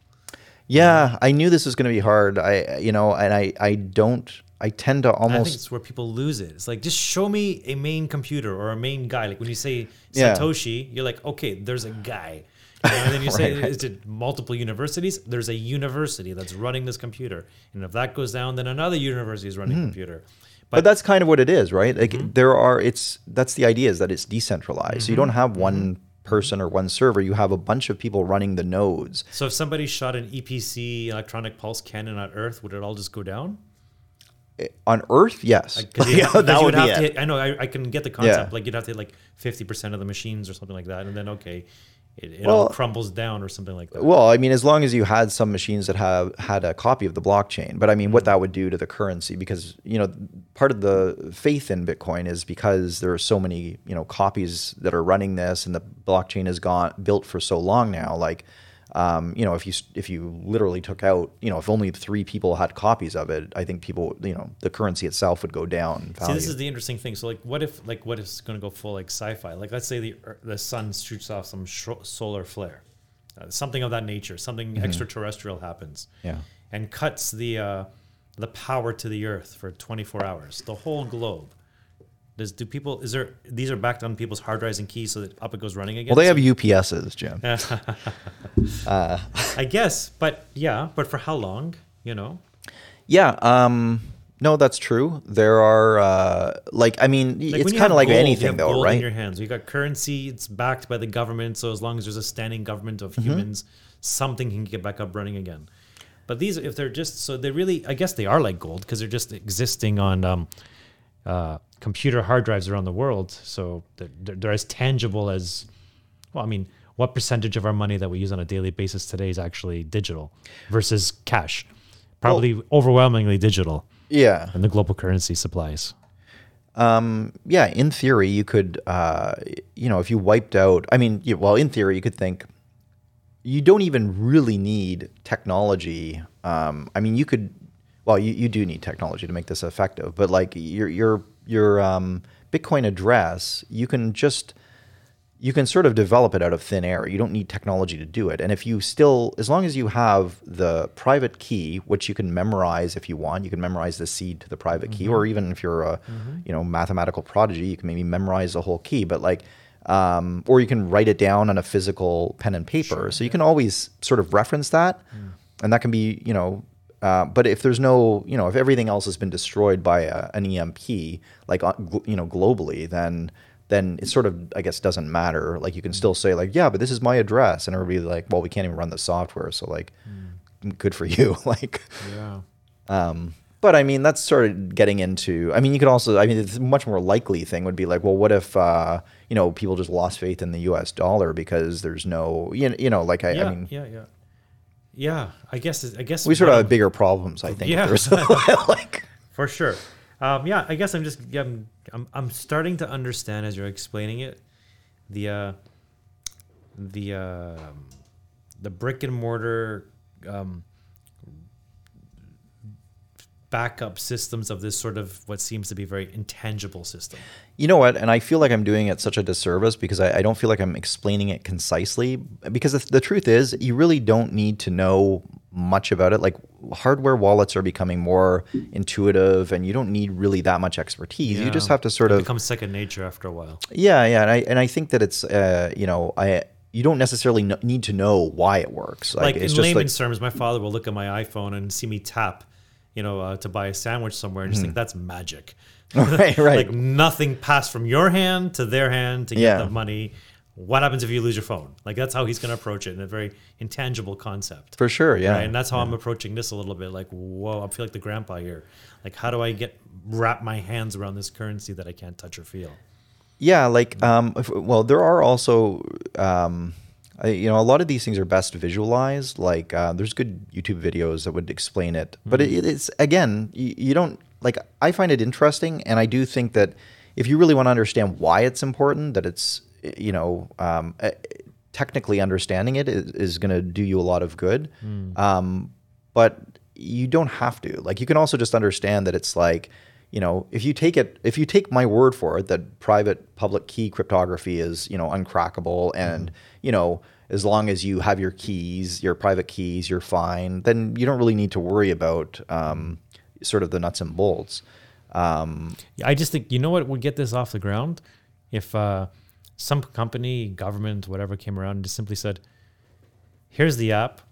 Yeah, yeah. I knew this was going to be hard. I you know, and I I don't. I tend to almost. I think it's where people lose it. It's like just show me a main computer or a main guy. Like when you say Satoshi, yeah. you're like, okay, there's a guy. And then you say right, right. it's at multiple universities. There's a university that's running this computer. And if that goes down, then another university is running mm. a computer. But, but that's kind of what it is, right? Like mm-hmm. there are, it's, that's the idea is that it's decentralized. Mm-hmm. So you don't have one person or one server. You have a bunch of people running the nodes. So if somebody shot an E P C, electronic pulse cannon on Earth, would it all just go down? On Earth, yes. Like, like, yeah, that would have be to hit, I know, I, I can get the concept. Yeah. Like you'd have to hit like fifty percent of the machines or something like that. And then, okay. It, it well, all crumbles down or something like that. Well, I mean, as long as you had some machines that have had a copy of the blockchain, but I mean, mm-hmm. what that would do to the currency, because, you know, part of the faith in Bitcoin is because there are so many, you know, copies that are running this and the blockchain has gone built for so long now. Like, um, you know, if you, if you literally took out, you know, if only three people had copies of it, I think people, you know, the currency itself would go down. See, this is the interesting thing. So like, what if, like, what if it's going to go full like sci-fi? Like, let's say the the sun shoots off some sh- solar flare, uh, something of that nature, something mm-hmm. extraterrestrial happens yeah. and cuts the, uh, the power to the earth for twenty-four hours, the whole globe. Does do people is there these are backed on people's hard drives and keys so that up it goes running again? Well, they have U P Ss, Jim. uh, I guess, but yeah, but for how long? You know? Yeah. Um, no, that's true. There are uh, like I mean, like it's kind of like gold, anything, you have though, gold right? In your hands, you got currency. It's backed by the government, so as long as there's a standing government of mm-hmm. humans, something can get back up running again. But these, if they're just so they really, I guess they are like gold because they're just existing on. Um, uh, computer hard drives around the world, so they're, they're as tangible as, well, I mean, what percentage of our money that we use on a daily basis today is actually digital versus cash? Probably well, overwhelmingly digital. Yeah. And the global currency supplies. Um, yeah, in theory, you could, uh, you know, if you wiped out, I mean, you, well, in theory, you could think you don't even really need technology. Um, I mean, you could, well, you, you do need technology to make this effective, but like your, your, your, um, Bitcoin address, you can just, you can sort of develop it out of thin air. You don't need technology to do it. And if you still, as long as you have the private key, which you can memorize if you want, you can memorize the seed to the private mm-hmm. key, or even if you're a, mm-hmm. you know, mathematical prodigy, you can maybe memorize the whole key, but like, um, or you can write it down on a physical pen and paper. Sure, so yeah. you can always sort of reference that. Mm. And that can be, you know, Uh, but if there's no, you know, if everything else has been destroyed by a, an E M P, like, uh, gl- you know, globally, then then it sort of, I guess, doesn't matter. Like, you can mm. still say, like, yeah, but this is my address. And everybody's like, well, we can't even run the software. So, like, mm. good for you. like, yeah. Um, but, I mean, that's sort of getting into, I mean, you could also, I mean, it's a much more likely thing would be like, well, what if, uh, you know, people just lost faith in the U S dollar because there's no, you, you know, like, I, yeah, I mean. Yeah, yeah. Yeah, I guess I guess we sort of have bigger problems, I think. Yeah, like for sure. Um, yeah, I guess I'm just yeah, I'm, I'm I'm starting to understand as you're explaining it, the uh, the uh, the brick and mortar um, backup systems of this sort of what seems to be very intangible system. You know what? And I feel like I'm doing it such a disservice because I, I don't feel like I'm explaining it concisely. Because the, the truth is, you really don't need to know much about it. Like, hardware wallets are becoming more intuitive, and you don't need really that much expertise. Yeah. You just have to sort it of become second nature after a while. Yeah, yeah, and I and I think that it's uh, you know I you don't necessarily no, need to know why it works. Like, like it's in layman's like, terms, my father will look at my iPhone and see me tap, you know, uh, to buy a sandwich somewhere, and just hmm. think that's magic. Right, right. Like nothing passed from your hand to their hand to get yeah. the money. What happens if you lose your phone? Like that's how he's going to approach it, in a very intangible concept. For sure, yeah. Right? And that's how yeah. I'm approaching this a little bit. Like, whoa, I feel like the grandpa here. Like, how do I get wrap my hands around this currency that I can't touch or feel? Yeah, like, um, if, well, there are also, um, I, you know, a lot of these things are best visualized. Like, uh, there's good YouTube videos that would explain it, but mm. it, it's again, you, you don't. Like, I find it interesting, and I do think that if you really want to understand why it's important, that it's, you know, um, technically understanding it is, is going to do you a lot of good. Mm. Um, but you don't have to. Like, you can also just understand that it's like, you know, if you take it, if you take my word for it, that private public key cryptography is, you know, uncrackable, and, mm. you know, as long as you have your keys, your private keys, you're fine, then you don't really need to worry about Um, sort of the nuts and bolts. Um, I just think, you know what, we'll get this off the ground if uh, some company, government, whatever came around and just simply said, here's the app,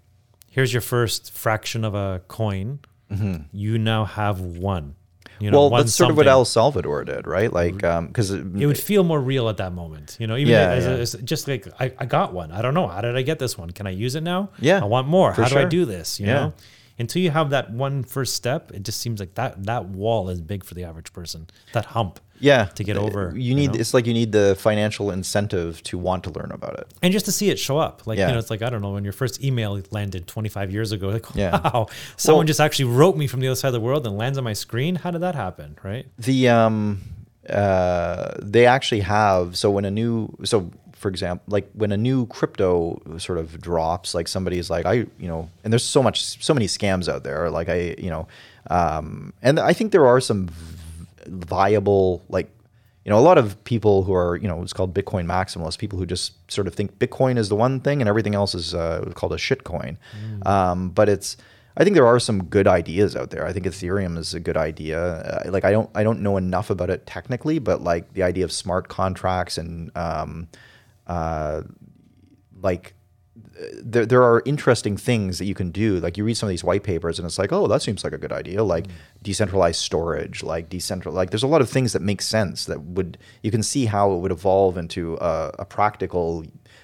here's your first fraction of a coin, mm-hmm. you now have one. You know, well, one that's something. Sort of what El Salvador did, right? Like, because um, it, it would feel more real at that moment, you know. Even yeah, as, yeah. As, just like I, I got one. I don't know. How did I get this one? Can I use it now? Yeah, I want more. How sure. do I do this? You yeah. know. Until you have that one first step, it just seems like that, that wall is big for the average person, that hump yeah, to get over. You need you know? It's like you need the financial incentive to want to learn about it. And just to see it show up. Like, yeah. you know, it's like, I don't know, when your first email landed twenty-five years ago, like, yeah. wow, someone well, just actually wrote me from the other side of the world and lands on my screen. How did that happen, right? The um, uh, they actually have, so when a new, so for example, like when a new crypto sort of drops, like somebody's like, I, you know, and there's so much, so many scams out there. Like I, you know, um, and I think there are some viable, like, you know, a lot of people who are, you know, it's called Bitcoin maximalists, people who just sort of think Bitcoin is the one thing and everything else is uh, called a shitcoin. Mm. Um, but it's, I think there are some good ideas out there. I think Ethereum is a good idea. Uh, like I don't, I don't know enough about it technically, but like the idea of smart contracts and, um, Uh, like there there are interesting things that you can do. Like you read some of these white papers and it's like, oh, that seems like a good idea. Like mm-hmm. decentralized storage, like decentral, like there's a lot of things that make sense that would, you can see how it would evolve into a, a practical,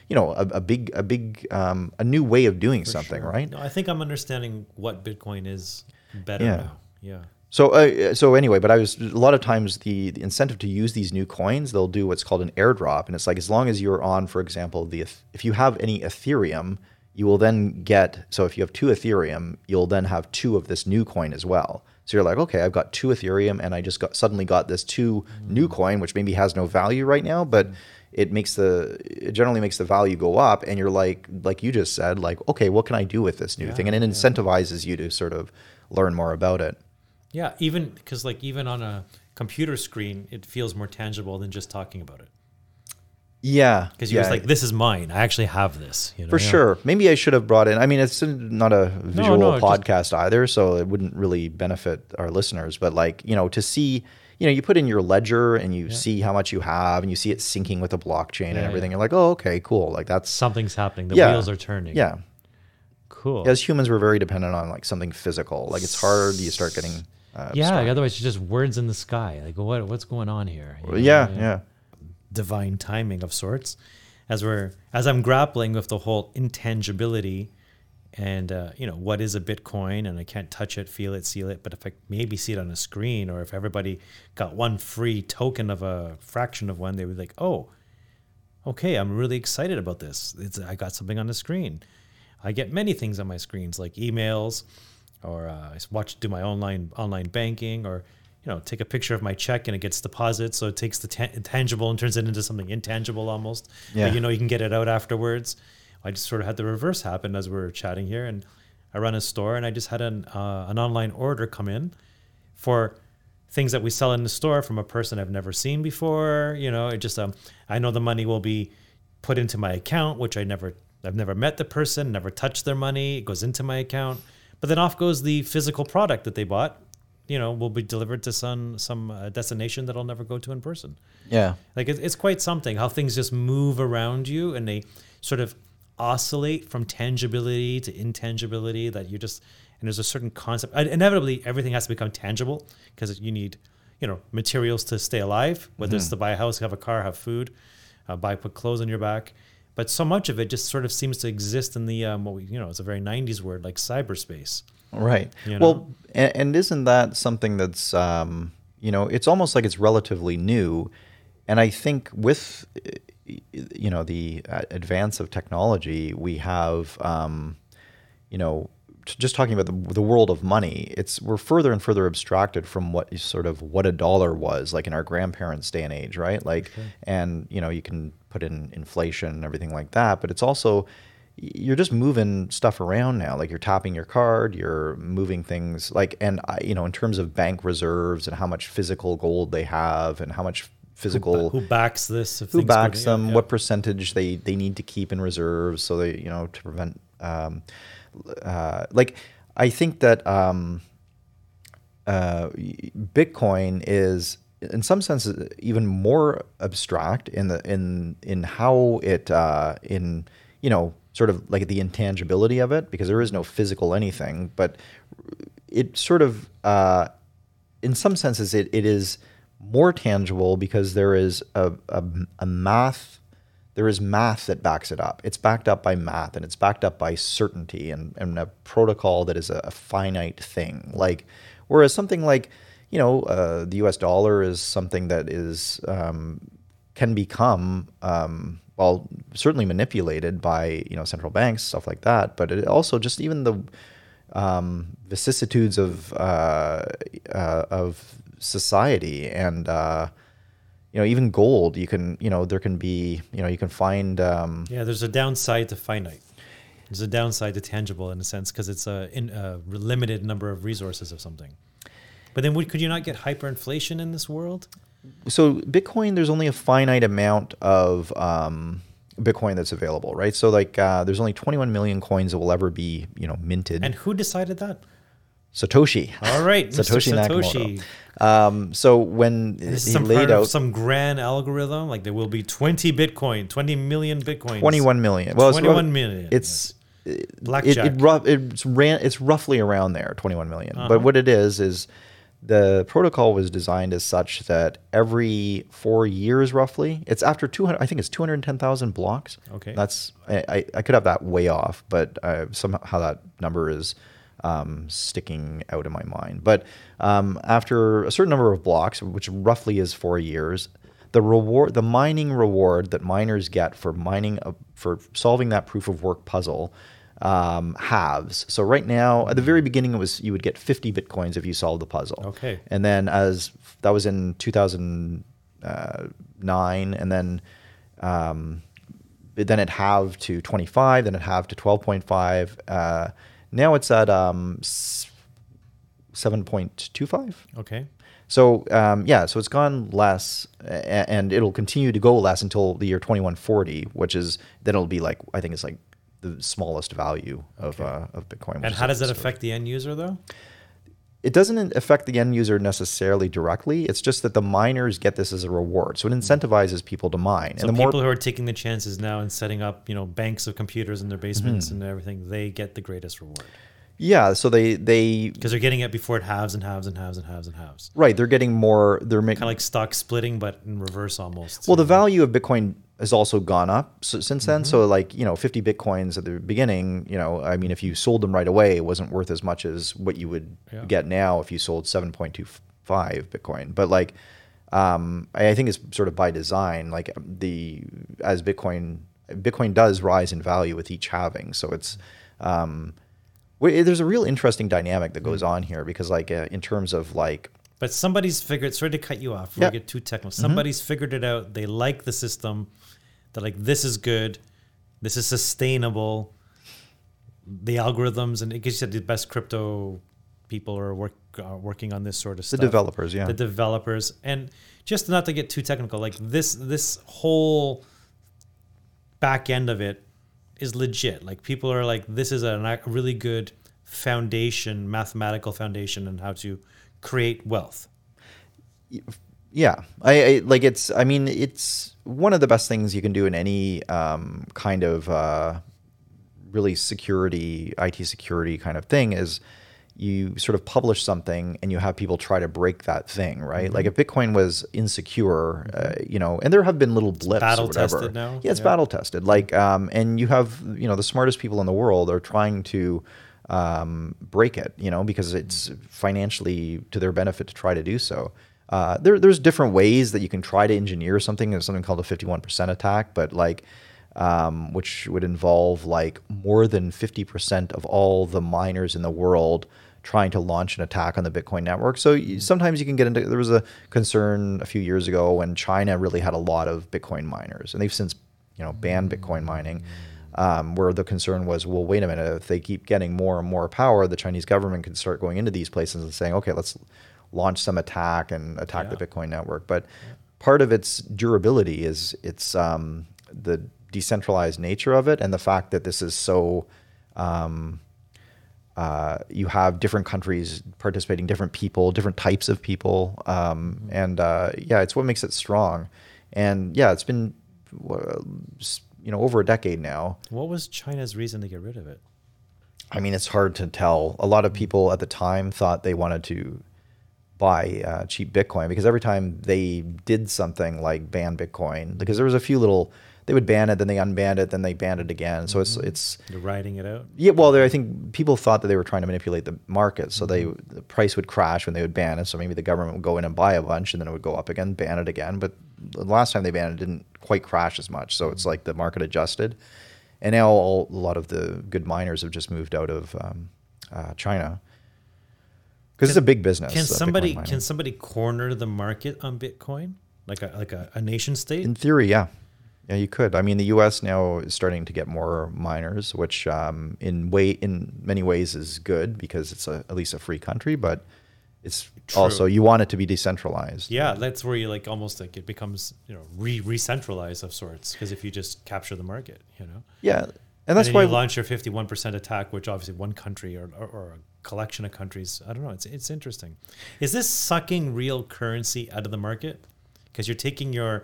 you know, a, a big, a big, um, a new way of doing For something. Sure. Right. No, I think I'm understanding what Bitcoin is better yeah. now. Yeah. So, uh, so anyway, but I was, a lot of times the, the incentive to use these new coins, they'll do what's called an airdrop. And it's like, as long as you're on, for example, the, if you have any Ethereum, you will then get, so if you have two Ethereum, you'll then have two of this new coin as well. So you're like, okay, I've got two Ethereum and I just got, suddenly got this two mm. new coin, which maybe has no value right now, but mm. it makes the, it generally makes the value go up. And you're like, like you just said, like, okay, what can I do with this new yeah, thing? And it yeah. incentivizes you to sort of learn more about it. Yeah, even because like even on a computer screen, it feels more tangible than just talking about it. Yeah. Because you're yeah. just like, this is mine. I actually have this. You know? For yeah. sure. Maybe I should have brought in, I mean, it's not a visual no, no, podcast just, either, so it wouldn't really benefit our listeners. But like, you know, to see, you know, you put in your ledger and you yeah. see how much you have and you see it syncing with the blockchain yeah, and everything. Yeah. You're like, oh, okay, cool. Like that's. Something's happening. The yeah, wheels are turning. Yeah. Cool. As humans, we're very dependent on like something physical. Like it's hard. You start getting. Uh, yeah, like otherwise it's just words in the sky. Like what what's going on here? You know, yeah, yeah, yeah. Divine timing of sorts. As we're as I'm grappling with the whole intangibility, and uh, you know, what is a Bitcoin? And I can't touch it, feel it, seal it. But if I maybe see it on a screen, or if everybody got one free token of a fraction of one, they would be like, oh, okay, I'm really excited about this. It's I got something on the screen. I get many things on my screens, like emails. Or uh, I watch do my online online banking, or you know, take a picture of my check and it gets deposited. So it takes the ta- tangible and turns it into something intangible almost. Yeah. But, you know, you can get it out afterwards. I just sort of had the reverse happen as we were chatting here, and I run a store and I just had an uh, an online order come in for things that we sell in the store from a person I've never seen before. You know, it just um, I know the money will be put into my account, which I never I've never met the person, never touched their money. It goes into my account. But then off goes the physical product that they bought, you know, will be delivered to some some uh, destination that I'll never go to in person. Yeah. Like it, it's quite something how things just move around you and they sort of oscillate from tangibility to intangibility that you just, and there's a certain concept. Inevitably, everything has to become tangible because you need, you know, materials to stay alive, whether mm-hmm. it's to buy a house, have a car, have food, uh, buy, put clothes on your back. But so much of it just sort of seems to exist in the, um, what we, you know, it's a very nineties word, like cyberspace. Right. You know? Well, and, and isn't that something that's, um, you know, it's almost like it's relatively new. And I think with, you know, the advance of technology, we have, um, you know, just talking about the, the world of money, it's we're further and further abstracted from what is sort of what a dollar was like in our grandparents' day and age, right? Like, okay. And, you know, you can put in inflation and everything like that, but it's also, you're just moving stuff around now. Like you're tapping your card, you're moving things like, and I, you know, in terms of bank reserves and how much physical gold they have and how much physical, who, ba- who backs this, if who backs them, yeah, yeah. what percentage they, they need to keep in reserves. So they, you know, to prevent, um, Uh, like, I think that um, uh, Bitcoin is, in some senses, even more abstract in the in in how it uh, in you know sort of like the intangibility of it, because there is no physical anything, but it sort of uh, in some senses it, it is more tangible because there is a a, a math. There is math that backs it up. It's backed up by math, and it's backed up by certainty and, and a protocol that is a, a finite thing. Like, whereas something like, you know, uh, the U S dollar is something that is um, can become, um, well, certainly manipulated by, you know, central banks, stuff like that. But it also just even the um, vicissitudes of uh, uh, of society and. Uh, You know, even gold, you can, you know, there can be, you know, you can find. Um, yeah, there's a downside to finite. There's a downside to tangible in a sense because it's a, in, a limited number of resources of something. But then would, could you not get hyperinflation in this world? So Bitcoin, there's only a finite amount of um, Bitcoin that's available, right? So like uh, there's only twenty-one million coins that will ever be, you know, minted. And who decided that? Satoshi. All right, Satoshi, Mister Satoshi Nakamoto. Um, so when this he is some laid part out of some grand algorithm, like there will be twenty Bitcoin, twenty million Bitcoins, twenty-one million. Well, twenty-one it's, million. It's yes. blackjack. It, it, it, it's ran. It's roughly around there, twenty-one million. Uh-huh. But what it is is the protocol was designed as such that every four years, roughly, it's after two hundred. I think it's two hundred ten thousand blocks. Okay, that's I, I. I could have that way off, but uh, somehow that number is. um, sticking out in my mind. But um, after a certain number of blocks, which roughly is four years, the reward, the mining reward that miners get for mining a, for solving that proof of work puzzle um, halves. So right now, at the very beginning, it was you would get fifty bitcoins if you solved the puzzle. Okay. And then as that was in two thousand nine, and then um, then it halved to twenty-five, then it halved to twelve point five. Uh, now it's at um, seven point two five. Okay. So um, yeah, so it's gone less, and it'll continue to go less until the year twenty-one forty, which is then it'll be like I think it's like the smallest value of okay. uh, of Bitcoin. And how does that affect the end user though? It doesn't affect the end user necessarily directly. It's just that the miners get this as a reward, so it incentivizes people to mine. So and the people more... who are taking the chances now and setting up, you know, banks of computers in their basements mm-hmm. and everything, they get the greatest reward. Yeah, so they they because they're getting it before it halves and halves and halves and halves and halves. Right, they're getting more. They're making kind of like stock splitting, but in reverse almost. Well, the value of Bitcoin has also gone up so, since then. Mm-hmm. So, like you know, fifty bitcoins at the beginning, you know, I mean, if you sold them right away, it wasn't worth as much as what you would yeah. get now if you sold seven point two five bitcoin. But like, um, I think it's sort of by design. Like the as Bitcoin Bitcoin does rise in value with each halving, so it's. Um, There's a real interesting dynamic that goes on here because, like, uh, in terms of like, but somebody's figured. Sorry to cut you off. Before yeah. we get too technical. Somebody's mm-hmm. figured it out. They like the system. They're like, this is good. This is sustainable. The algorithms and because you said the best crypto people are work are working on this sort of stuff. The developers, yeah. The developers, and just not to get too technical, like this this whole back end of it. Is legit. Like people are like, this is a really good foundation, mathematical foundation, on how to create wealth. Yeah, I, I like it's. I mean, it's one of the best things you can do in any um, kind of uh, really security, I T security kind of thing. Is you sort of publish something and you have people try to break that thing, right? Mm-hmm. Like if Bitcoin was insecure, uh, you know, and there have been little blips or whatever. Battle tested now. Yeah, it's yeah. battle tested. Like, um, and you have, you know, the smartest people in the world are trying to um, break it, you know, because it's financially to their benefit to try to do so. Uh, there, there's different ways that you can try to engineer something. There's something called a fifty-one percent attack, but like, um, which would involve like more than fifty percent of all the miners in the world trying to launch an attack on the Bitcoin network. So you, sometimes you can get into, there was a concern a few years ago when China really had a lot of Bitcoin miners, and they've since, you know, banned Bitcoin mining, um, where the concern was, well, wait a minute, if they keep getting more and more power, the Chinese government could start going into these places and saying, okay, let's launch some attack and attack yeah. the Bitcoin network. But part of its durability is it's um, the decentralized nature of it and the fact that this is so... Um, Uh, you have different countries participating, different people, different types of people. Um, and uh, yeah, it's what makes it strong. And yeah, it's been, you know, over a decade now. What was China's reason to get rid of it? I mean, it's hard to tell. A lot of people at the time thought they wanted to buy uh, cheap Bitcoin because every time they did something like ban Bitcoin, because there was a few little... They would ban it, then they unbanned it, then they banned it again. So it's it's they're riding it out. Yeah, well, I think people thought that they were trying to manipulate the market, so they the price would crash when they would ban it. So maybe the government would go in and buy a bunch, and then it would go up again, ban it again. But the last time they banned it, it didn't quite crash as much. So it's like the market adjusted, and now all, a lot of the good miners have just moved out of um, uh, China because it's a big business. Can somebody can somebody corner the market on Bitcoin, like a like a, a nation state? In theory, yeah. Yeah, you could. I mean, the U S now is starting to get more miners, which um, in way in many ways is good because it's a, at least a free country, but it's True. Also you want it to be decentralized. Yeah, that's where you like almost like it becomes, you know, re re-centralized of sorts because if you just capture the market, you know. Yeah, and that's and then why you launch your fifty-one percent attack, which obviously one country or, or or a collection of countries. I don't know. It's it's interesting. Is this sucking real currency out of the market? Because you're taking your,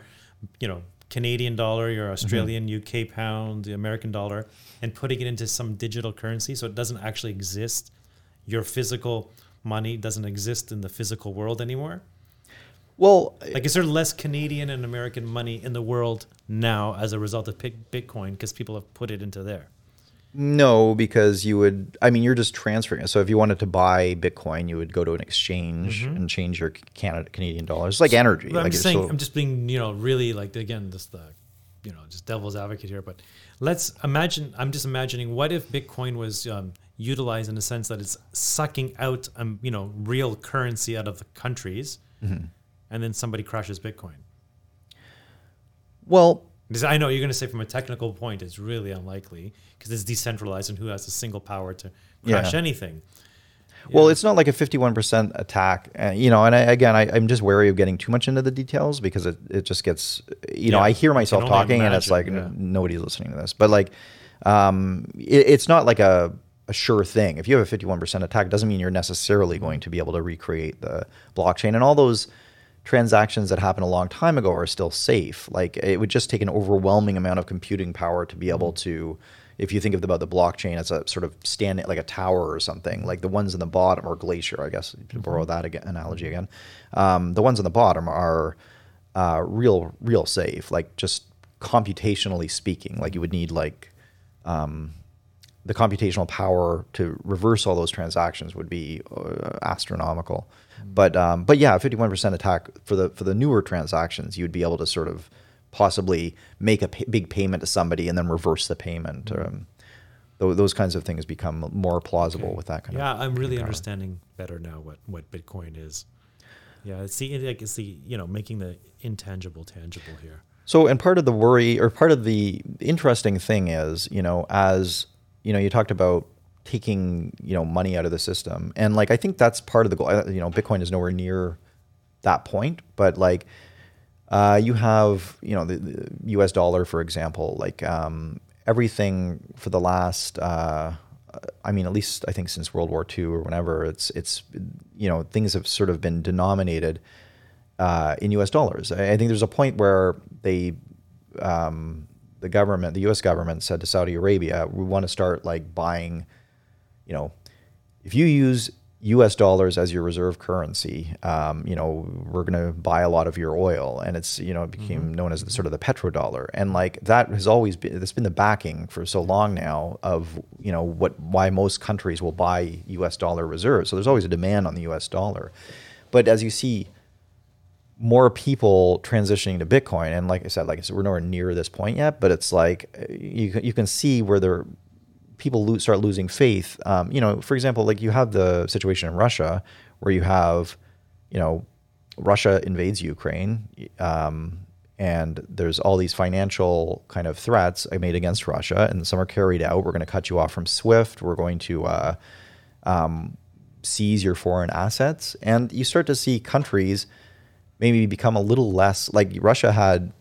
you know. Canadian dollar, your Australian, mm-hmm. U K pound, the American dollar, and putting it into some digital currency so it doesn't actually exist. Your physical money doesn't exist in the physical world anymore. Well, like, is there less Canadian and American money in the world now as a result of Bitcoin because people have put it into there? No, because you would, I mean, you're just transferring it. So if you wanted to buy Bitcoin, you would go to an exchange mm-hmm. and change your Canada, Canadian dollars. It's like energy. I'm, like just saying, so, I'm just being, you know, really like, again, just the, you know, just devil's advocate here. But let's imagine, I'm just imagining, what if Bitcoin was um, utilized in the sense that it's sucking out, um, you know, real currency out of the countries mm-hmm. and then somebody crashes Bitcoin? Well, I know you're going to say from a technical point, it's really unlikely because it's decentralized and who has a single power to crash yeah. anything? You well, know? It's not like a fifty-one percent attack, uh, you know, and I, again, I, I'm just wary of getting too much into the details because it, it just gets, you yeah. know, I hear myself talking imagine, and it's like, yeah. nobody's listening to this, but like, um, it, it's not like a, a sure thing. If you have a fifty-one percent attack, it doesn't mean you're necessarily going to be able to recreate the blockchain and all those transactions that happened a long time ago are still safe. Like it would just take an overwhelming amount of computing power to be able to, if you think of the, about the blockchain as a sort of standing, like a tower or something, like the ones in the bottom or glacier, I guess, to borrow that again, analogy again, um, the ones in the bottom are uh, real, real safe, like just computationally speaking, like you would need like um, the computational power to reverse all those transactions would be uh, astronomical. But um, but yeah, fifty-one percent attack for the for the newer transactions, you'd be able to sort of possibly make a p- big payment to somebody and then reverse the payment. Mm-hmm. Um, th- those kinds of things become more plausible okay. with that kind yeah, of. Yeah, I'm really understanding better now what, what Bitcoin is. Yeah, it's the like it's the you know making the intangible tangible here. So and part of the worry or part of the interesting thing is you know as you know you talked about. Taking you know money out of the system, and like I think that's part of the goal. You know, Bitcoin is nowhere near that point, but like uh, you have you know the, the U S dollar, for example, like um, everything for the last, uh, I mean, at least I think since World War Two or whenever, it's it's you know things have sort of been denominated uh, in U S dollars. I, I think there's a point where they. Um, the government, the U S government said to Saudi Arabia, we want to start like buying, you know, if you use U S dollars as your reserve currency, um, you know, we're going to buy a lot of your oil. And it's, you know, it became mm-hmm. known as the sort of the petrodollar. And like that has always been, that's been the backing for so long now of, you know, what, why most countries will buy U S dollar reserves. So there's always a demand on the U S dollar. But as you see, more people transitioning to Bitcoin, and like I said, like I said, we're nowhere near this point yet. But it's like you you can see where there people lo- start losing faith. Um, you know, for example, like you have the situation in Russia where you have, you know, Russia invades Ukraine, um, and there's all these financial kind of threats made against Russia, and some are carried out. We're going to cut you off from SWIFT. We're going to uh, um, seize your foreign assets, and you start to see countries. Maybe become a little less like Russia had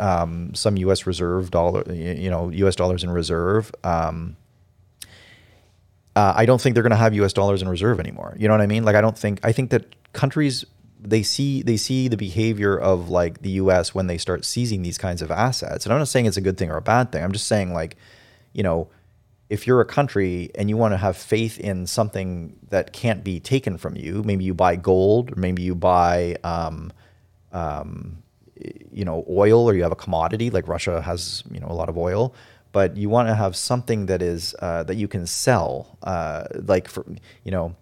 um, some U S reserve dollar, you know, U S dollars in reserve. Um, uh, I don't think they're going to have U S dollars in reserve anymore. You know what I mean? Like, I don't think I think that countries they see they see the behavior of like the U S when they start seizing these kinds of assets. And I'm not saying it's a good thing or a bad thing. I'm just saying like, you know. If you're a country and you want to have faith in something that can't be taken from you, maybe you buy gold, or maybe you buy, um, um, you know, oil, or you have a commodity like Russia has, you know, a lot of oil. But you want to have something that is uh, that you can sell, uh, like for, you know,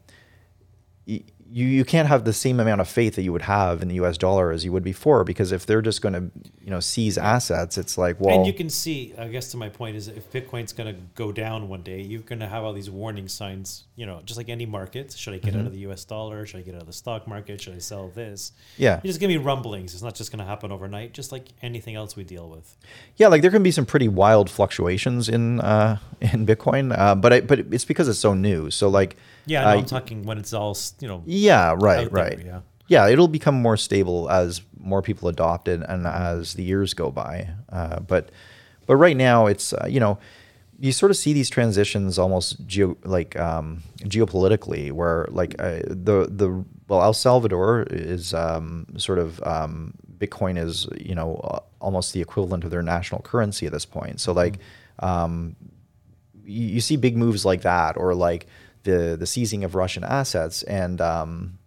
you you can't have the same amount of faith that you would have in the U S dollar as you would before because if they're just going to, you know, seize assets, it's like, well... And you can see, I guess to my point, is if Bitcoin's going to go down one day, you're going to have all these warning signs, you know, just like any market. Should I get mm-hmm. out of the U S dollar? Should I get out of the stock market? Should I sell this? Yeah. There's going to be rumblings. It's not just going to happen overnight, just like anything else we deal with. Yeah, like there can be some pretty wild fluctuations in uh, in Bitcoin, uh, but I, but it's because it's so new. So like... Yeah, no, uh, I'm talking when it's all, you know... Yeah, right, right. There, yeah. yeah, it'll become more stable as more people adopt it and as the years go by. Uh, but but right now, it's, uh, you know, you sort of see these transitions almost geo, like um, geopolitically where, like, uh, the, the well, El Salvador is um, sort of... Um, Bitcoin is, you know, uh, almost the equivalent of their national currency at this point. So, like, mm-hmm. um, you, you see big moves like that or, like... The, the seizing of Russian assets, and um,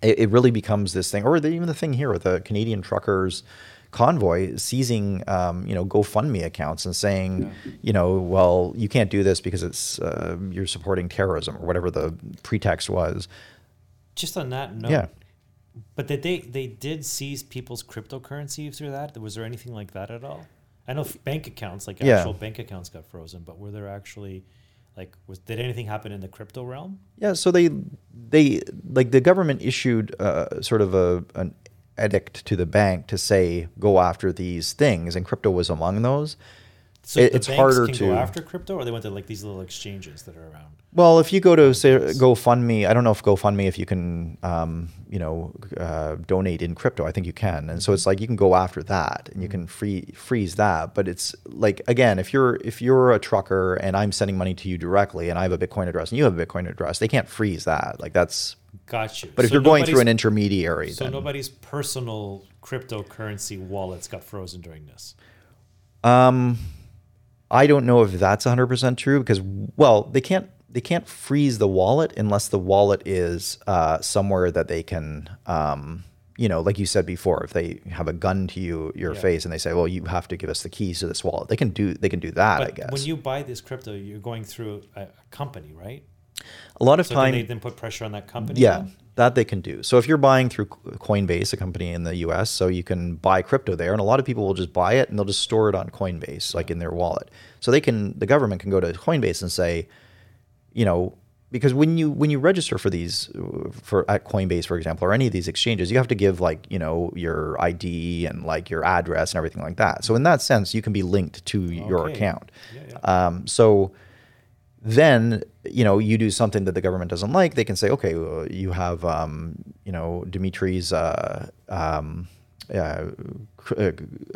it, it really becomes this thing, or the, even the thing here with the Canadian truckers convoy seizing, um, you know, GoFundMe accounts and saying, yeah. you know, well, you can't do this because it's uh, you're supporting terrorism or whatever the pretext was. Just on that note, yeah. but did they, they did seize people's cryptocurrency through that? Was there anything like that at all? I know bank accounts, like yeah. actual bank accounts got frozen, but were there actually... Like, was, did anything happen in the crypto realm? Yeah, so they, they like the government issued uh, sort of a an edict to the bank to say go after these things, and crypto was among those. So it, the it's banks harder can to go after crypto, or they went to like these little exchanges that are around. Well, if you go to say GoFundMe, I don't know if GoFundMe if you can um, you know uh, donate in crypto. I think you can, and so it's like you can go after that and you can free, freeze that. But it's like again, if you're if you're a trucker and I'm sending money to you directly, and I have a Bitcoin address and you have a Bitcoin address, they can't freeze that. Like that's got you. But if so you're going through an intermediary, so then, nobody's personal cryptocurrency wallets got frozen during this. Um. I don't know if that's one hundred percent true because, well, they can't they can't freeze the wallet unless the wallet is uh, somewhere that they can, um, you know, like you said before, if they have a gun to you your yeah. face and they say, well, you have to give us the keys to this wallet, they can do they can do that. But I guess when you buy this crypto, you're going through a, a company, right? A lot of so time, they then put pressure on that company. Yeah, then? That they can do. So if you're buying through Coinbase, a company in the U S, so you can buy crypto there, and a lot of people will just buy it and they'll just store it on Coinbase, like in their wallet. So they can, the government can go to Coinbase and say, you know, because when you when you register for these, for at Coinbase, for example, or any of these exchanges, you have to give like you know your I D and like your address and everything like that. So in that sense, you can be linked to okay. your account. Yeah, yeah. Um, so. Then, you know, you do something that the government doesn't like, they can say, okay, well, you have, um, you know, Dimitri's uh, um, uh,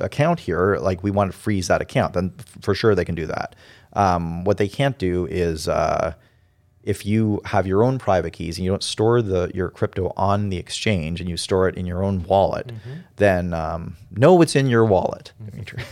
account here, like we want to freeze that account. Then for sure they can do that. Um, what they can't do is uh, if you have your own private keys and you don't store the your crypto on the exchange and you store it in your own wallet, mm-hmm. then um, know what's in your wallet, Dimitri,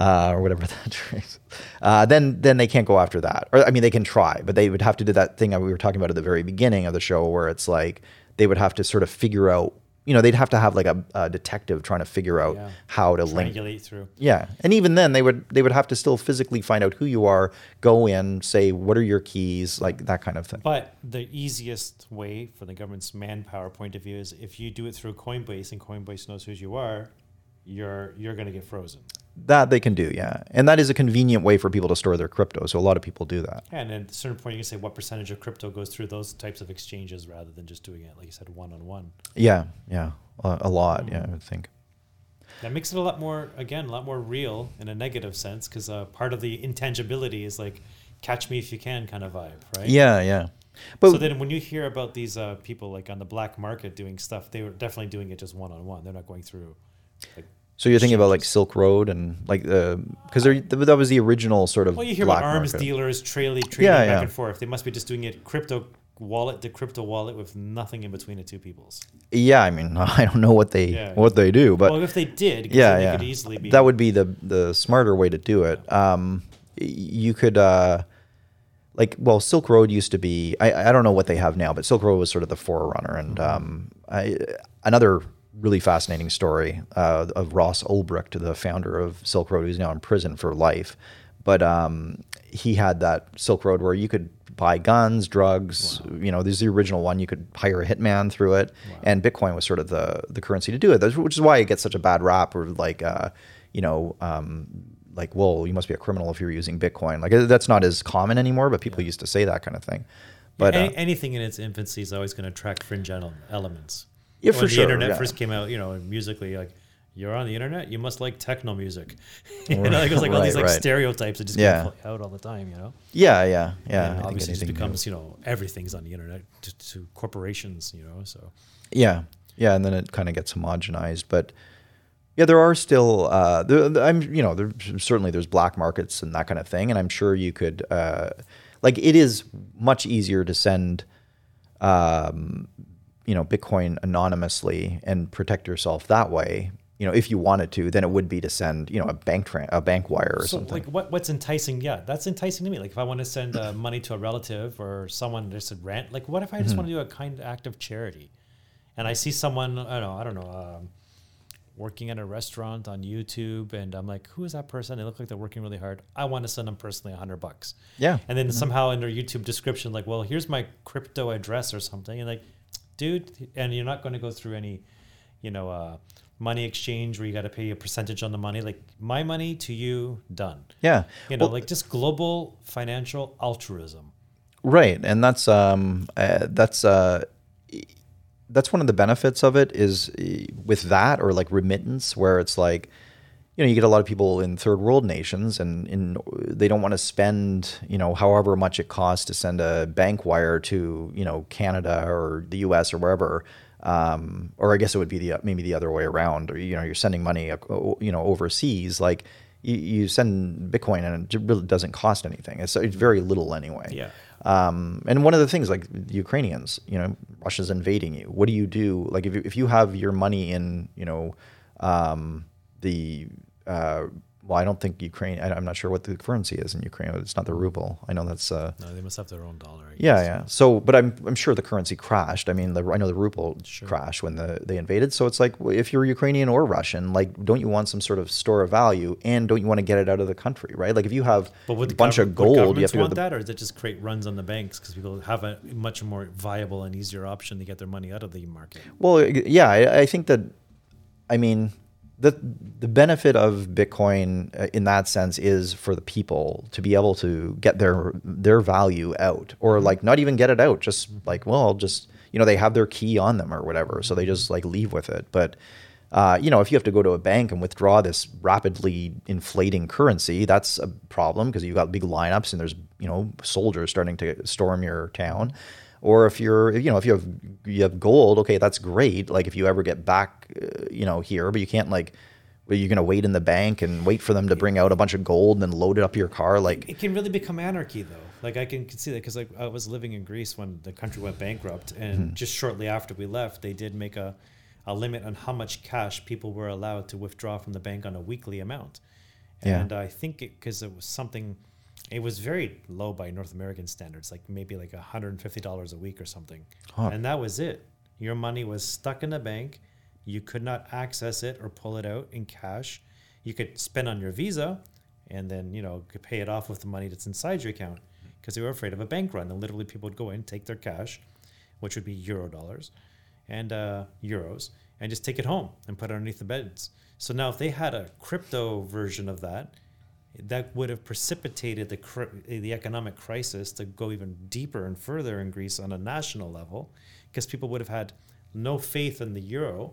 uh, or whatever that is. Uh, then then they can't go after that. Or I mean, they can try, but they would have to do that thing we were talking about at the very beginning of the show where it's like they would have to sort of figure out, you know, they'd have to have like a, a detective trying to figure out yeah. how to link. Triangulate through. Yeah. And even then they would they would have to still physically find out who you are, go in, say, what are your keys, like that kind of thing. But the easiest way for the government's manpower point of view is if you do it through Coinbase and Coinbase knows who you are, you're you're going to get frozen. That they can do, yeah. And that is a convenient way for people to store their crypto. So a lot of people do that. Yeah, and at a certain point, you can say what percentage of crypto goes through those types of exchanges rather than just doing it, like you said, one-on-one. Yeah, yeah, a, a lot, mm-hmm. yeah, I would think. That makes it a lot more, again, a lot more real in a negative sense because uh, part of the intangibility is like catch me if you can kind of vibe, right? Yeah, yeah. But so then when you hear about these uh, people like on the black market doing stuff, they were definitely doing it just one-on-one. They're not going through like, so you're thinking about like Silk Road and like the because that was the original sort of. Well, you hear about arms market. Dealers trailing, trading yeah, back yeah. and forth. They must be just doing it crypto wallet to crypto wallet with nothing in between the two peoples. Yeah, I mean, I don't know what they yeah, what they do, but well, if they did, yeah, they yeah. could easily be. That would be the the smarter way to do it. Yeah. Um, you could. Uh, Like, well, Silk Road used to be, I, I don't know what they have now, but Silk Road was sort of the forerunner. And mm-hmm. um, I, another really fascinating story uh, of Ross Ulbricht, the founder of Silk Road, who's now in prison for life. But um, he had that Silk Road where you could buy guns, drugs, wow. you know, this is the original one. You could hire a hitman through it. Wow. And Bitcoin was sort of the, the currency to do it, which is why it gets such a bad rap or like, uh, you know, um, like, whoa, you must be a criminal if you're using Bitcoin. Like that's not as common anymore, but people yeah. used to say that kind of thing. But yeah, any, uh, anything in its infancy is always going to attract fringe elements. Yeah, when for the sure. internet yeah. first came out, you know, musically, like you're on the internet, you must like techno music. you right. know, like, it was like right, all these like right. stereotypes that just yeah. get out all the time, you know? Yeah, yeah, yeah. And obviously it just becomes, new. you know, everything's on the internet to, to corporations, you know, so. Yeah, yeah, and then it kind of gets homogenized, but yeah, there are still, uh, there, I'm, you know, there, certainly there's black markets and that kind of thing. And I'm sure you could, uh, like, it is much easier to send, um, you know, Bitcoin anonymously and protect yourself that way, you know, if you wanted to, than it would be to send, you know, a bank tra- a bank wire or so, something. Like what, what's enticing? Yeah, that's enticing to me. Like if I want to send uh, money to a relative or someone just a rant, like what if I just mm-hmm. want to do a kind act of charity and I see someone, I don't know, I don't know, um, working at a restaurant on YouTube, and I'm like, who is that person? They look like they're working really hard. I want to send them personally a hundred bucks. Yeah. And then mm-hmm. somehow in their YouTube description, like, well, here's my crypto address or something. And like, dude, and you're not going to go through any, you know, uh, money exchange where you got to pay a percentage on the money. Like, my money to you, done. Yeah. You know, well, like just global financial altruism. Right. And that's, um, uh, that's, uh, that's one of the benefits of it, is with that, or like remittance, where it's like, you know, you get a lot of people in third world nations, and in, they don't want to spend, you know, however much it costs to send a bank wire to, you know, Canada or the U S or wherever. Um, or I guess it would be the, maybe the other way around, or, you know, you're sending money, you know, overseas, like you, you send Bitcoin and it really doesn't cost anything. It's, it's very little anyway. Yeah. Um, and one of the things, like the Ukrainians, you know, Russia's invading you. What do you do? Like if you, if you have your money in, you know, um, the, uh, well, I don't think Ukraine, I, I'm not sure what the currency is in Ukraine. It's not the ruble. I know that's, uh, no, they must have their own dollar. I guess. Yeah. Yeah. So, but I'm, I'm sure the currency crashed. I mean, the, I know the ruble sure. crashed when the, they invaded. So it's like, if you're Ukrainian or Russian, like, don't you want some sort of store of value, and don't you want to get it out of the country? Right. Like if you have a bunch gov- of gold, you have to want the, that, or does it just create runs on the banks? Cause people have a much more viable and easier option to get their money out of the market. Well, yeah, I, I think that, I mean, The the benefit of Bitcoin in that sense is for the people to be able to get their their value out, or like not even get it out, just like, well, I'll just, you know, they have their key on them or whatever, so they just like leave with it. But uh, you know, if you have to go to a bank and withdraw this rapidly inflating currency, that's a problem, because you've got big lineups and there's, you know, soldiers starting to storm your town. Or if you're, you know, if you have you have gold, okay, that's great. Like if you ever get back, uh, you know, here, but you can't like, well, you're going to wait in the bank and wait for them to bring out a bunch of gold and load it up your car. Like it can really become anarchy, though. Like I can see that, because like I was living in Greece when the country went bankrupt, and mm-hmm. just shortly after we left, they did make a, a limit on how much cash people were allowed to withdraw from the bank on a weekly amount. And yeah. I think it, because it was something. It was very low by North American standards, like maybe like one hundred fifty dollars a week or something. Huh. And that was it. Your money was stuck in the bank. You could not access it or pull it out in cash. You could spend on your Visa and then, you know, could pay it off with the money that's inside your account, because they were afraid of a bank run. And literally people would go in, take their cash, which would be euro dollars and uh, euros, and just take it home and put it underneath the beds. So now if they had a crypto version of that, that would have precipitated the cr- the economic crisis to go even deeper and further in Greece on a national level, because people would have had no faith in the euro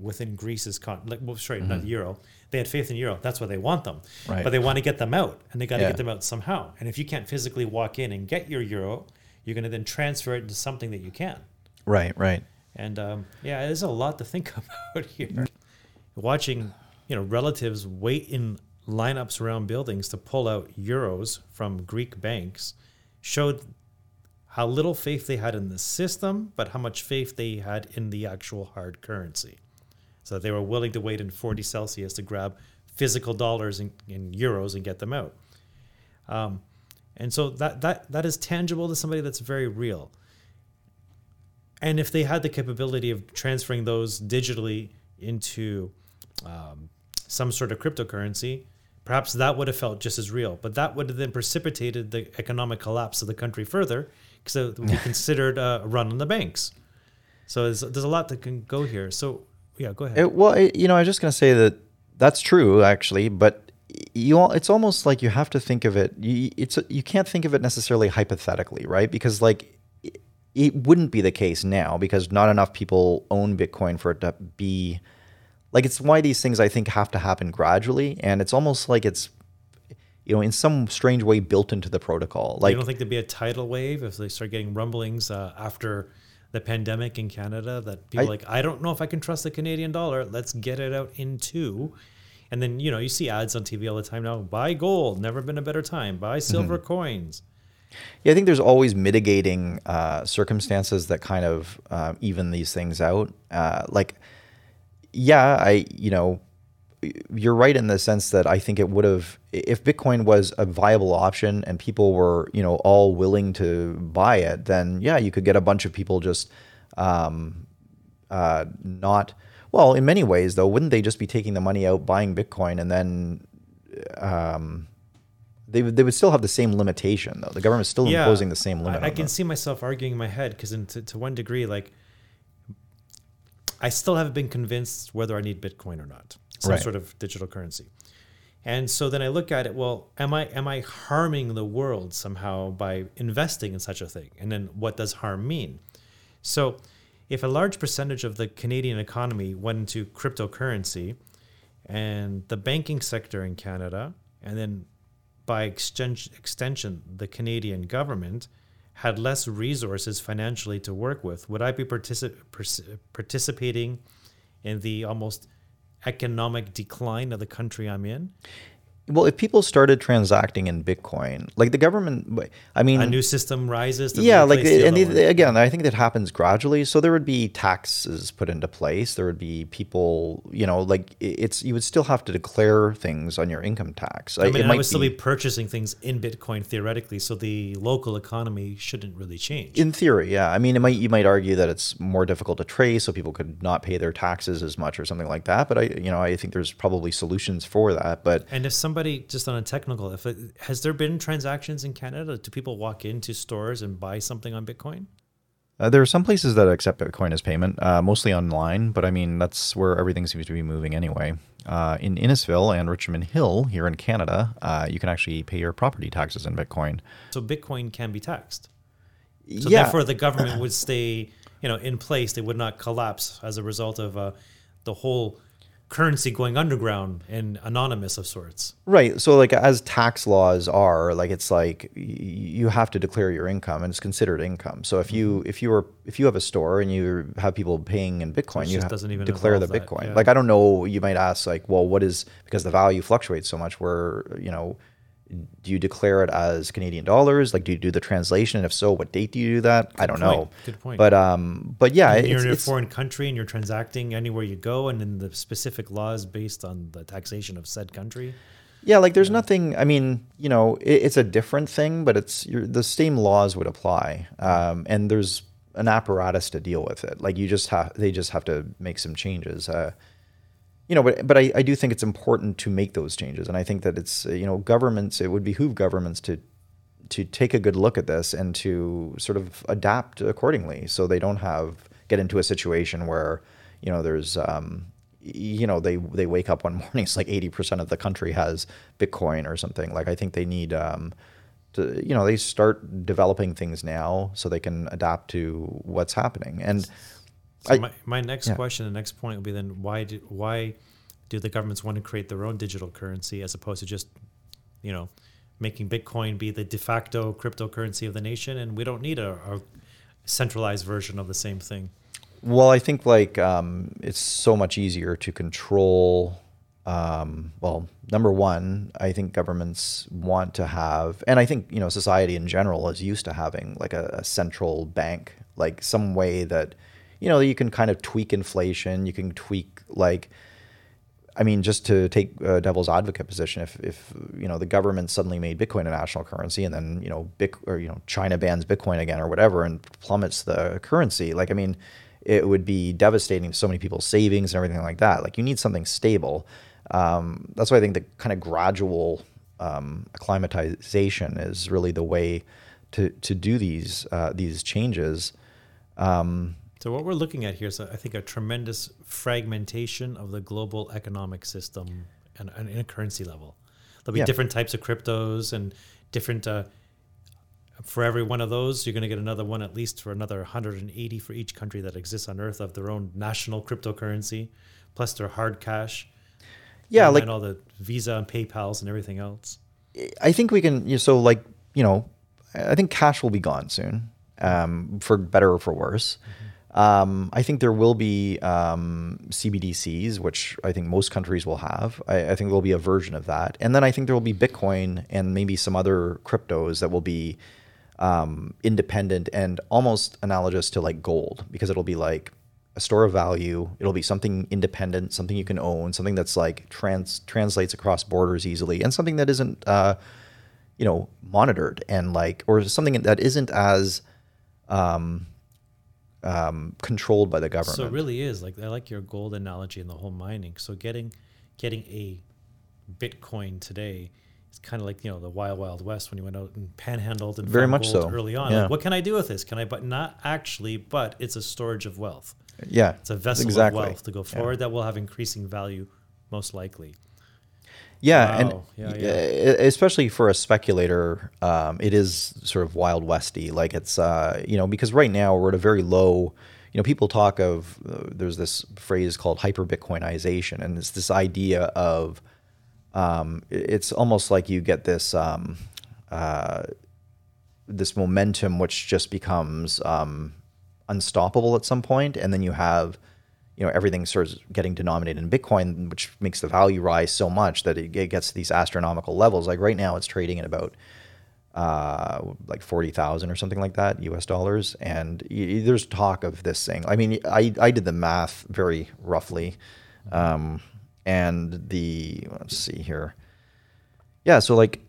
within Greece's con- like well, sorry, mm-hmm. not the euro. They had faith in euro. That's why they want them. Right. But they want to get them out, and they got to yeah. get them out somehow. And if you can't physically walk in and get your euro, you're going to then transfer it into something that you can. Right, right. And um, yeah, there's a lot to think about here. Watching, you know, relatives wait in lineups around buildings to pull out euros from Greek banks showed how little faith they had in the system, but how much faith they had in the actual hard currency. So they were willing to wait in forty Celsius to grab physical dollars and, and euros and get them out. Um, and so that that that is tangible to somebody, that's very real. And if they had the capability of transferring those digitally into um, some sort of cryptocurrency, perhaps that would have felt just as real, but that would have then precipitated the economic collapse of the country further, because it would be considered a run on the banks. So there's, there's a lot that can go here. So yeah, go ahead. It, well, it, you know, I was just going to say that that's true actually, but you all, it's almost like you have to think of it. You, it's, you can't think of it necessarily hypothetically, right? Because like it, it wouldn't be the case now, because not enough people own Bitcoin for it to be like, it's why these things I think have to happen gradually, and it's almost like it's, you know, in some strange way built into the protocol. Like, you don't think there'd be a tidal wave if they start getting rumblings uh, after the pandemic in Canada that people I, like, I don't know if I can trust the Canadian dollar. Let's get it out into, and then, you know, you see ads on T V all the time now. Buy gold. Never been a better time. Buy silver mm-hmm. coins. Yeah, I think there's always mitigating uh, circumstances that kind of uh, even these things out. Uh, like. Yeah, I, you know, you're right in the sense that I think it would have, if Bitcoin was a viable option and people were, you know, all willing to buy it, then yeah, you could get a bunch of people just um, uh, not. Well, in many ways, though, wouldn't they just be taking the money out, buying Bitcoin, and then um, they, they would still have the same limitation, though? The government's still yeah, imposing the same limit. I, I can them. see myself arguing in my head because to, to one degree, like, I still haven't been convinced whether I need Bitcoin or not, some right. sort of digital currency. And so then I look at it, well, am I am I harming the world somehow by investing in such a thing? And then what does harm mean? So if a large percentage of the Canadian economy went into cryptocurrency and the banking sector in Canada, and then by extension, the Canadian government had less resources financially to work with, would I be particip- per- participating in the almost economic decline of the country I'm in? Well, if people started transacting in Bitcoin, like the government, I mean... a new system rises. To yeah, like the, the and the, again, I think that happens gradually. So there would be taxes put into place. There would be people, you know, like it's, you would still have to declare things on your income tax. I mean, it might I would be, still be purchasing things in Bitcoin theoretically. So the local economy shouldn't really change. In theory, yeah. I mean, it might you might argue that it's more difficult to trace, so people could not pay their taxes as much or something like that. But I, you know, I think there's probably solutions for that. But and if some Somebody just on a technical, if it, has there been transactions in Canada? Do people walk into stores and buy something on Bitcoin? Uh, there are some places that accept Bitcoin as payment, uh, mostly online. But I mean, that's where everything seems to be moving anyway. Uh, in Innisfil and Richmond Hill here in Canada, uh, you can actually pay your property taxes in Bitcoin. So Bitcoin can be taxed. So yeah. Therefore, the government would stay, you know, in place. They would not collapse as a result of uh, the whole currency going underground and anonymous of sorts. Right. So like as tax laws are, like it's like you have to declare your income and it's considered income. So if you if you are if you have a store and you have people paying in Bitcoin, you have to declare the that. Bitcoin. Yeah. Like I don't know, you might ask like, well, what is, because the value fluctuates so much, where, you know, do you declare it as Canadian dollars? Like, do you do the translation? And if so, what date do you do that? Good I don't point. know. Good point. But, um, but yeah. It's, you're in a it's, foreign country and you're transacting anywhere you go, and then the specific laws based on the taxation of said country. Yeah, like there's yeah. nothing, I mean, you know, it, it's a different thing, but it's you're, the same laws would apply. Um, and there's an apparatus to deal with it. Like you just have, they just have to make some changes. Uh, You know, but but I, I do think it's important to make those changes. And I think that it's, you know, governments, it would behoove governments to to take a good look at this and to sort of adapt accordingly, so they don't have, get into a situation where, you know, there's, um, you know, they, they wake up one morning, it's like eighty percent of the country has Bitcoin or something. Like I think they need, um, to, you know, they start developing things now so they can adapt to what's happening. And So my, my next yeah. question, the next point will be then why do, why do the governments want to create their own digital currency as opposed to just, you know, making Bitcoin be the de facto cryptocurrency of the nation? And we don't need a, a centralized version of the same thing. Well, I think like um, it's so much easier to control. Um, well, number one, I think governments want to have, and I think, you know, society in general is used to having like a, a central bank, like some way that, you know, you can kind of tweak inflation. You can tweak, like, I mean, just to take a devil's advocate position, if, if you know, the government suddenly made Bitcoin a national currency and then, you know, Bic, or, you know, China bans Bitcoin again or whatever and plummets the currency, like, I mean, it would be devastating to so many people's savings and everything like that. Like, you need something stable. Um, that's why I think the kind of gradual um, acclimatization is really the way to to do these, uh, these changes. Um So what we're looking at here is, I think, a tremendous fragmentation of the global economic system and, and in a currency level. There'll be yeah. different types of cryptos and different, uh, for every one of those, you're going to get another one, at least for another one hundred eighty for each country that exists on Earth of their own national cryptocurrency, plus their hard cash. Yeah, and like, and all the Visa and PayPals and everything else. I think we can, you know, so like, you know, I think cash will be gone soon, um, for better or for worse. Mm-hmm. Um, I think there will be um, C B D Cs, which I think most countries will have. I, I think there'll be a version of that. And then I think there will be Bitcoin and maybe some other cryptos that will be um, independent and almost analogous to like gold, because it'll be like a store of value. It'll be something independent, something you can own, something that's like trans translates across borders easily, and something that isn't, uh, you know, monitored and like, or something that isn't as... Um, um, controlled by the government. So it really is like, I like your gold analogy and the whole mining. So getting, getting a Bitcoin today is kind of like, you know, the wild, wild west when you went out and panhandled and very much so early on. Yeah. Like, what can I do with this? Can I, but not actually, but it's a storage of wealth. Yeah. It's a vessel exactly. of wealth to go forward yeah. that will have increasing value most likely. Yeah, wow. and yeah, yeah. especially for a speculator, um, it is sort of Wild Westy. Like it's, uh, you know, because right now we're at a very low, you know, people talk of, uh, there's this phrase called hyper-Bitcoinization, and it's this idea of, um, it's almost like you get this, um, uh, this momentum which just becomes um, unstoppable at some point, and then you have, you know, everything starts getting denominated in Bitcoin, which makes the value rise so much that it, it gets to these astronomical levels. Like right now, it's trading at about uh, like forty thousand or something like that, U S dollars. And y- there's talk of this thing. I mean, I, I did the math very roughly. Um, and the, let's see here. Yeah, so like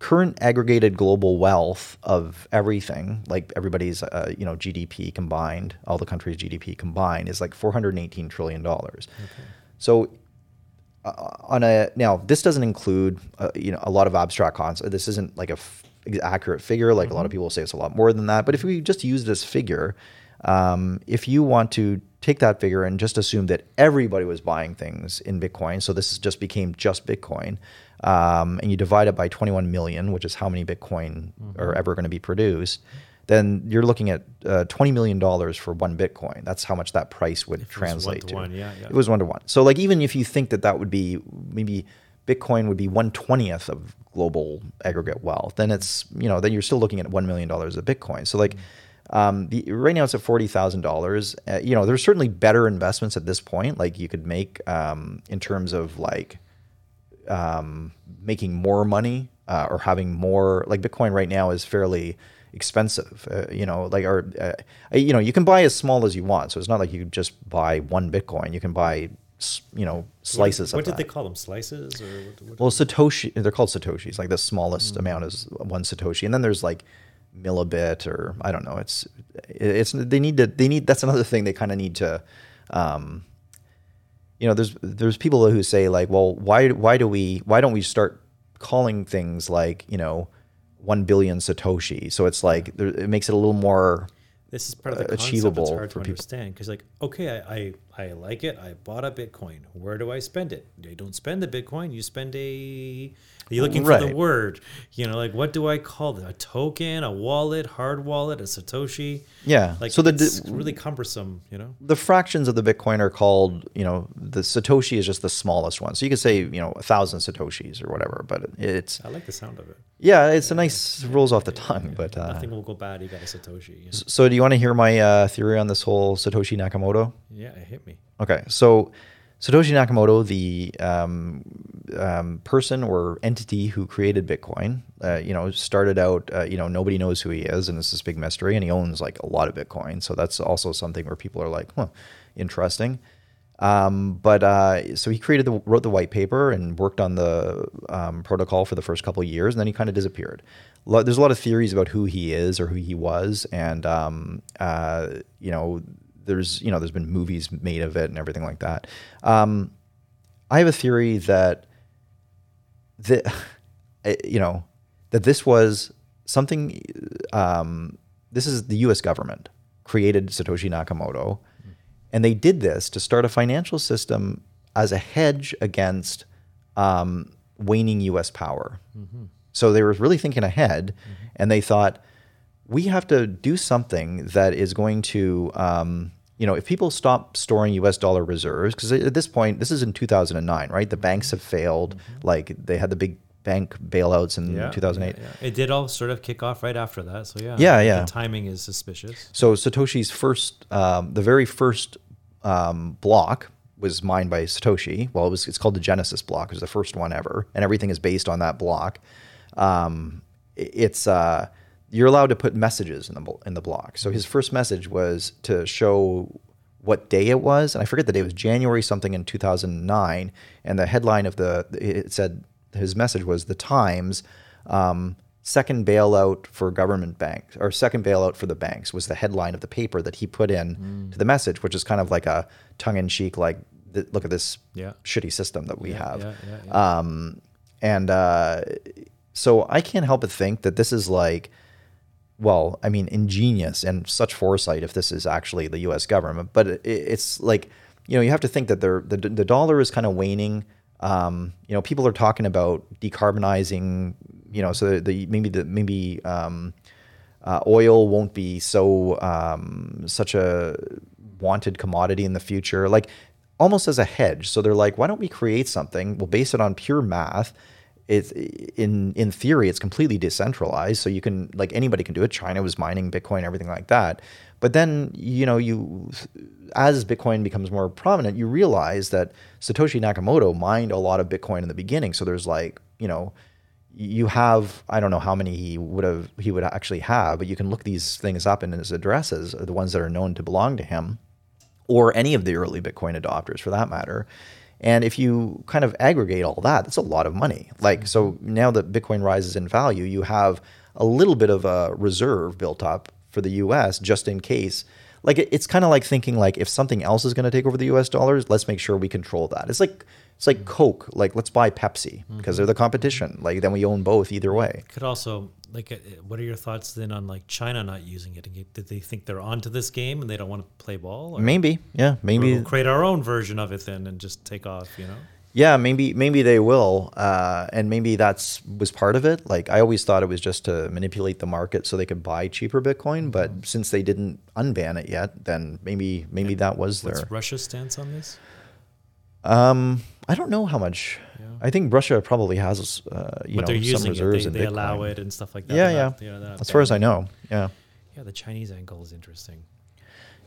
current aggregated global wealth of everything, like everybody's, uh, you know, G D P combined, all the countries' G D P combined, is like four hundred eighteen trillion dollars. Okay. So, uh, on a now, this doesn't include, uh, you know, a lot of abstract concepts. This isn't like a f- accurate figure. Like mm-hmm. a lot of people say it's a lot more than that. But if we just use this figure, um, if you want to take that figure and just assume that everybody was buying things in Bitcoin, so this just became just Bitcoin. Um, and you divide it by twenty-one million, which is how many Bitcoin mm-hmm. are ever going to be produced, then you're looking at uh, twenty million dollars for one Bitcoin. That's how much that price would translate to. It was one to one, yeah, yeah. It was one to one. So like even if you think that that would be, maybe Bitcoin would be one twentieth of global aggregate wealth, then it's, you know, then you're still looking at one million dollars of Bitcoin. So like mm-hmm. um, the, right now it's at forty thousand dollars. Uh, you know, there's certainly better investments at this point, like you could make um, in terms of like, um, making more money, uh, or having more, like Bitcoin right now is fairly expensive, uh, you know, like, or, uh, you know, you can buy as small as you want. So it's not like you just buy one Bitcoin, you can buy, you know, slices what, what of What did that. They call them? Slices? Or what, what well, Satoshi, they're called Satoshis. Like the smallest mm. amount is one Satoshi. And then there's like millibit or I don't know. It's, it's, they need to, they need, that's another thing they kind of need to, um, you know, there's there's people who say like, well, why why do we why don't we start calling things like, you know, one billion Satoshi? So it's like there, it makes it a little more. This is part of the concept achievable that's hard to people. Understand because like, okay, I, I I like it. I bought a Bitcoin. Where do I spend it? They don't spend the Bitcoin. You spend a. Are you looking right. for the word? You know, like what do I call that? A token, a wallet, hard wallet, a Satoshi. Yeah. Like so the, it's really cumbersome. You know, the fractions of the Bitcoin are called. You know, the Satoshi is just the smallest one. So you could say you know a thousand Satoshis or whatever. But it's. I like the sound of it. Yeah, it's yeah. a nice it rolls off the tongue, yeah. but uh, nothing will go bad. You got a Satoshi. You know? So do you want to hear my uh, theory on this whole Satoshi Nakamoto? Yeah, it hit me. Okay, so Satoshi Nakamoto, the um, um, person or entity who created Bitcoin, uh, you know, started out. Uh, you know, nobody knows who he is, and it's this big mystery. And he owns like a lot of Bitcoin, so that's also something where people are like, "Huh, interesting." Um, but uh, so he created the wrote the white paper and worked on the um, protocol for the first couple of years, and then he kind of disappeared. Lo- there's a lot of theories about who he is or who he was, and um, uh, you know, there's you know, there's been movies made of it and everything like that. Um, I have a theory that the you know that this was something. Um, this is the U S government created Satoshi Nakamoto. And they did this to start a financial system as a hedge against um, waning U S power. Mm-hmm. So they were really thinking ahead, mm-hmm. and they thought, we have to do something that is going to, um, you know, if people stop storing U S dollar reserves, because at this point, this is in two thousand nine, right? The banks have failed, mm-hmm. like they had the big bank bailouts in yeah, two thousand eight. Yeah, yeah. It did all sort of kick off right after that. So yeah, yeah, yeah. The timing is suspicious. So Satoshi's first, um, the very first Um, block was mined by Satoshi. Well, it was it's called the Genesis block. It was the first one ever, and everything is based on that block. Um, it's uh, you're allowed to put messages in the in the block. So his first message was to show what day it was, and I forget the day. It was January something in two thousand nine, and the headline of the it said his message was the Times um, second bailout for government banks, or second bailout for the banks, was the headline of the paper that he put in mm. to the message, which is kind of like a tongue-in-cheek, like, look at this yeah. shitty system that we yeah, have. Yeah, yeah, yeah. Um, and uh, so I can't help but think that this is like, well, I mean, ingenious and such foresight if this is actually the U S government. But it, it's like, you know, you have to think that they're, the, the dollar is kind of waning. Um, you know, people are talking about decarbonizing, you know, so the, the maybe the maybe um, uh, oil won't be so um, such a wanted commodity in the future. Like, almost as a hedge. So they're like, why don't we create something? We'll base it on pure math. It's in in theory, it's completely decentralized. So you can, like, anybody can do it. China was mining Bitcoin, everything like that. But then, you know, you as Bitcoin becomes more prominent, you realize that Satoshi Nakamoto mined a lot of Bitcoin in the beginning. So there's like, you know, you have, I don't know how many he would have he would actually have, but you can look these things up in his addresses, the ones that are known to belong to him, or any of the early Bitcoin adopters for that matter. And if you kind of aggregate all that, that's a lot of money. Like, so now that Bitcoin rises in value, you have a little bit of a reserve built up for the U S just in case. Like, it's kind of like thinking, like, if something else is going to take over the U S dollars, let's make sure we control that. It's like it's like Coke. Like, let's buy Pepsi mm-hmm. because they're the competition. Like, then we own both either way. Could also, like, what are your thoughts then on, like, China not using it? Did they think they're onto this game and they don't want to play ball? Or maybe, yeah, maybe we'll create our own version of it then and just take off, you know? Yeah, maybe maybe they will, uh, and maybe that's was part of it. Like, I always thought it was just to manipulate the market so they could buy cheaper Bitcoin, but mm-hmm. since they didn't unban it yet, then maybe maybe and that was what's there. What's Russia's stance on this? Um, I don't know how much. Yeah. I think Russia probably has uh, you but know some reserves it. They, in they Bitcoin. They allow it and stuff like that. Yeah, yeah. Not, you know, as bad. Far as I know, yeah. Yeah, the Chinese angle is interesting.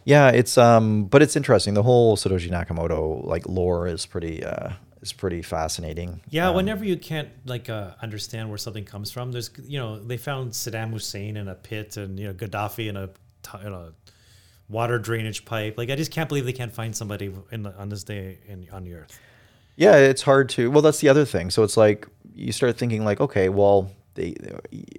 Yeah, it's um, but it's interesting. The whole Satoshi Nakamoto like lore is pretty. Uh, It's pretty fascinating. Yeah, um, whenever you can't like uh, understand where something comes from, there's you know they found Saddam Hussein in a pit, and you know Gaddafi in a, in a water drainage pipe. Like I just can't believe they can't find somebody in the, on this day in, on the earth. Yeah, it's hard to. Well, that's the other thing. So it's like you start thinking like, okay, well, they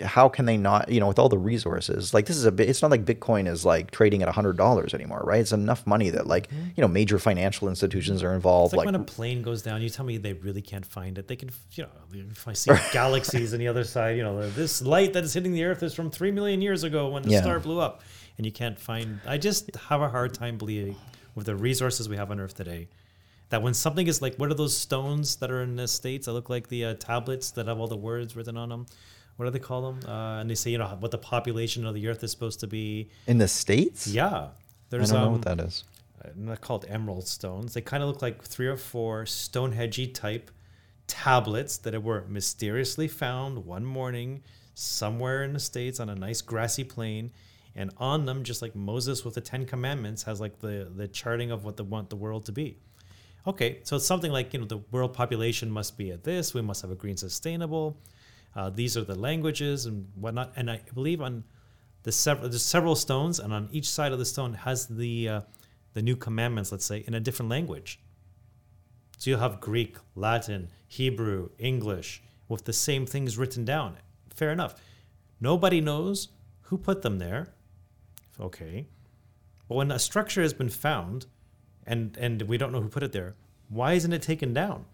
how can they not? You know, with all the resources, like this is a bit. It's not like Bitcoin is like trading at a hundred dollars anymore, right? It's enough money that like mm-hmm. you know major financial institutions are involved. It's like, like when a plane goes down, you tell me they really can't find it. They can, you know, if I see galaxies on the other side, you know, this light that is hitting the Earth is from three million years ago when the yeah. star blew up, and you can't find. I just have a hard time believing with the resources we have on Earth today. That when something is like, what are those stones that are in the States that look like the uh, tablets that have all the words written on them? What do they call them? Uh, and they say, you know, what the population of the earth is supposed to be. In the States? Yeah. There's, I don't um, know what that is. They're called emerald stones. They kind of look like three or four Stonehenge type tablets that were mysteriously found one morning somewhere in the States on a nice grassy plain. And on them, just like Moses with the Ten Commandments, has like the, the charting of what they want the world to be. Okay, so it's something like, you know, the world population must be at this. We must have a green sustainable. Uh, these are the languages and whatnot. And I believe on the several, there's several stones, and on each side of the stone has the uh, the new commandments, let's say, in a different language. So you'll have Greek, Latin, Hebrew, English, with the same things written down. Fair enough. Nobody knows who put them there. Okay. But when a structure has been found, And and we don't know who put it there. Why isn't it taken down?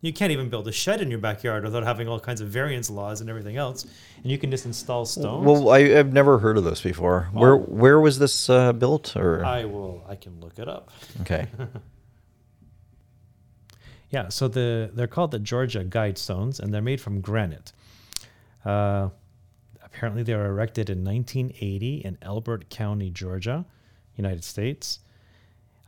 You can't even build a shed in your backyard without having all kinds of variance laws and everything else. And you can just install stones. Well, I, I've never heard of this before. Oh. Where where was this uh, built? Or I will. I can look it up. Okay. yeah. So the they're called the Georgia Guide Stones, and they're made from granite. Uh, apparently, they were erected in nineteen eighty in Elbert County, Georgia, United States.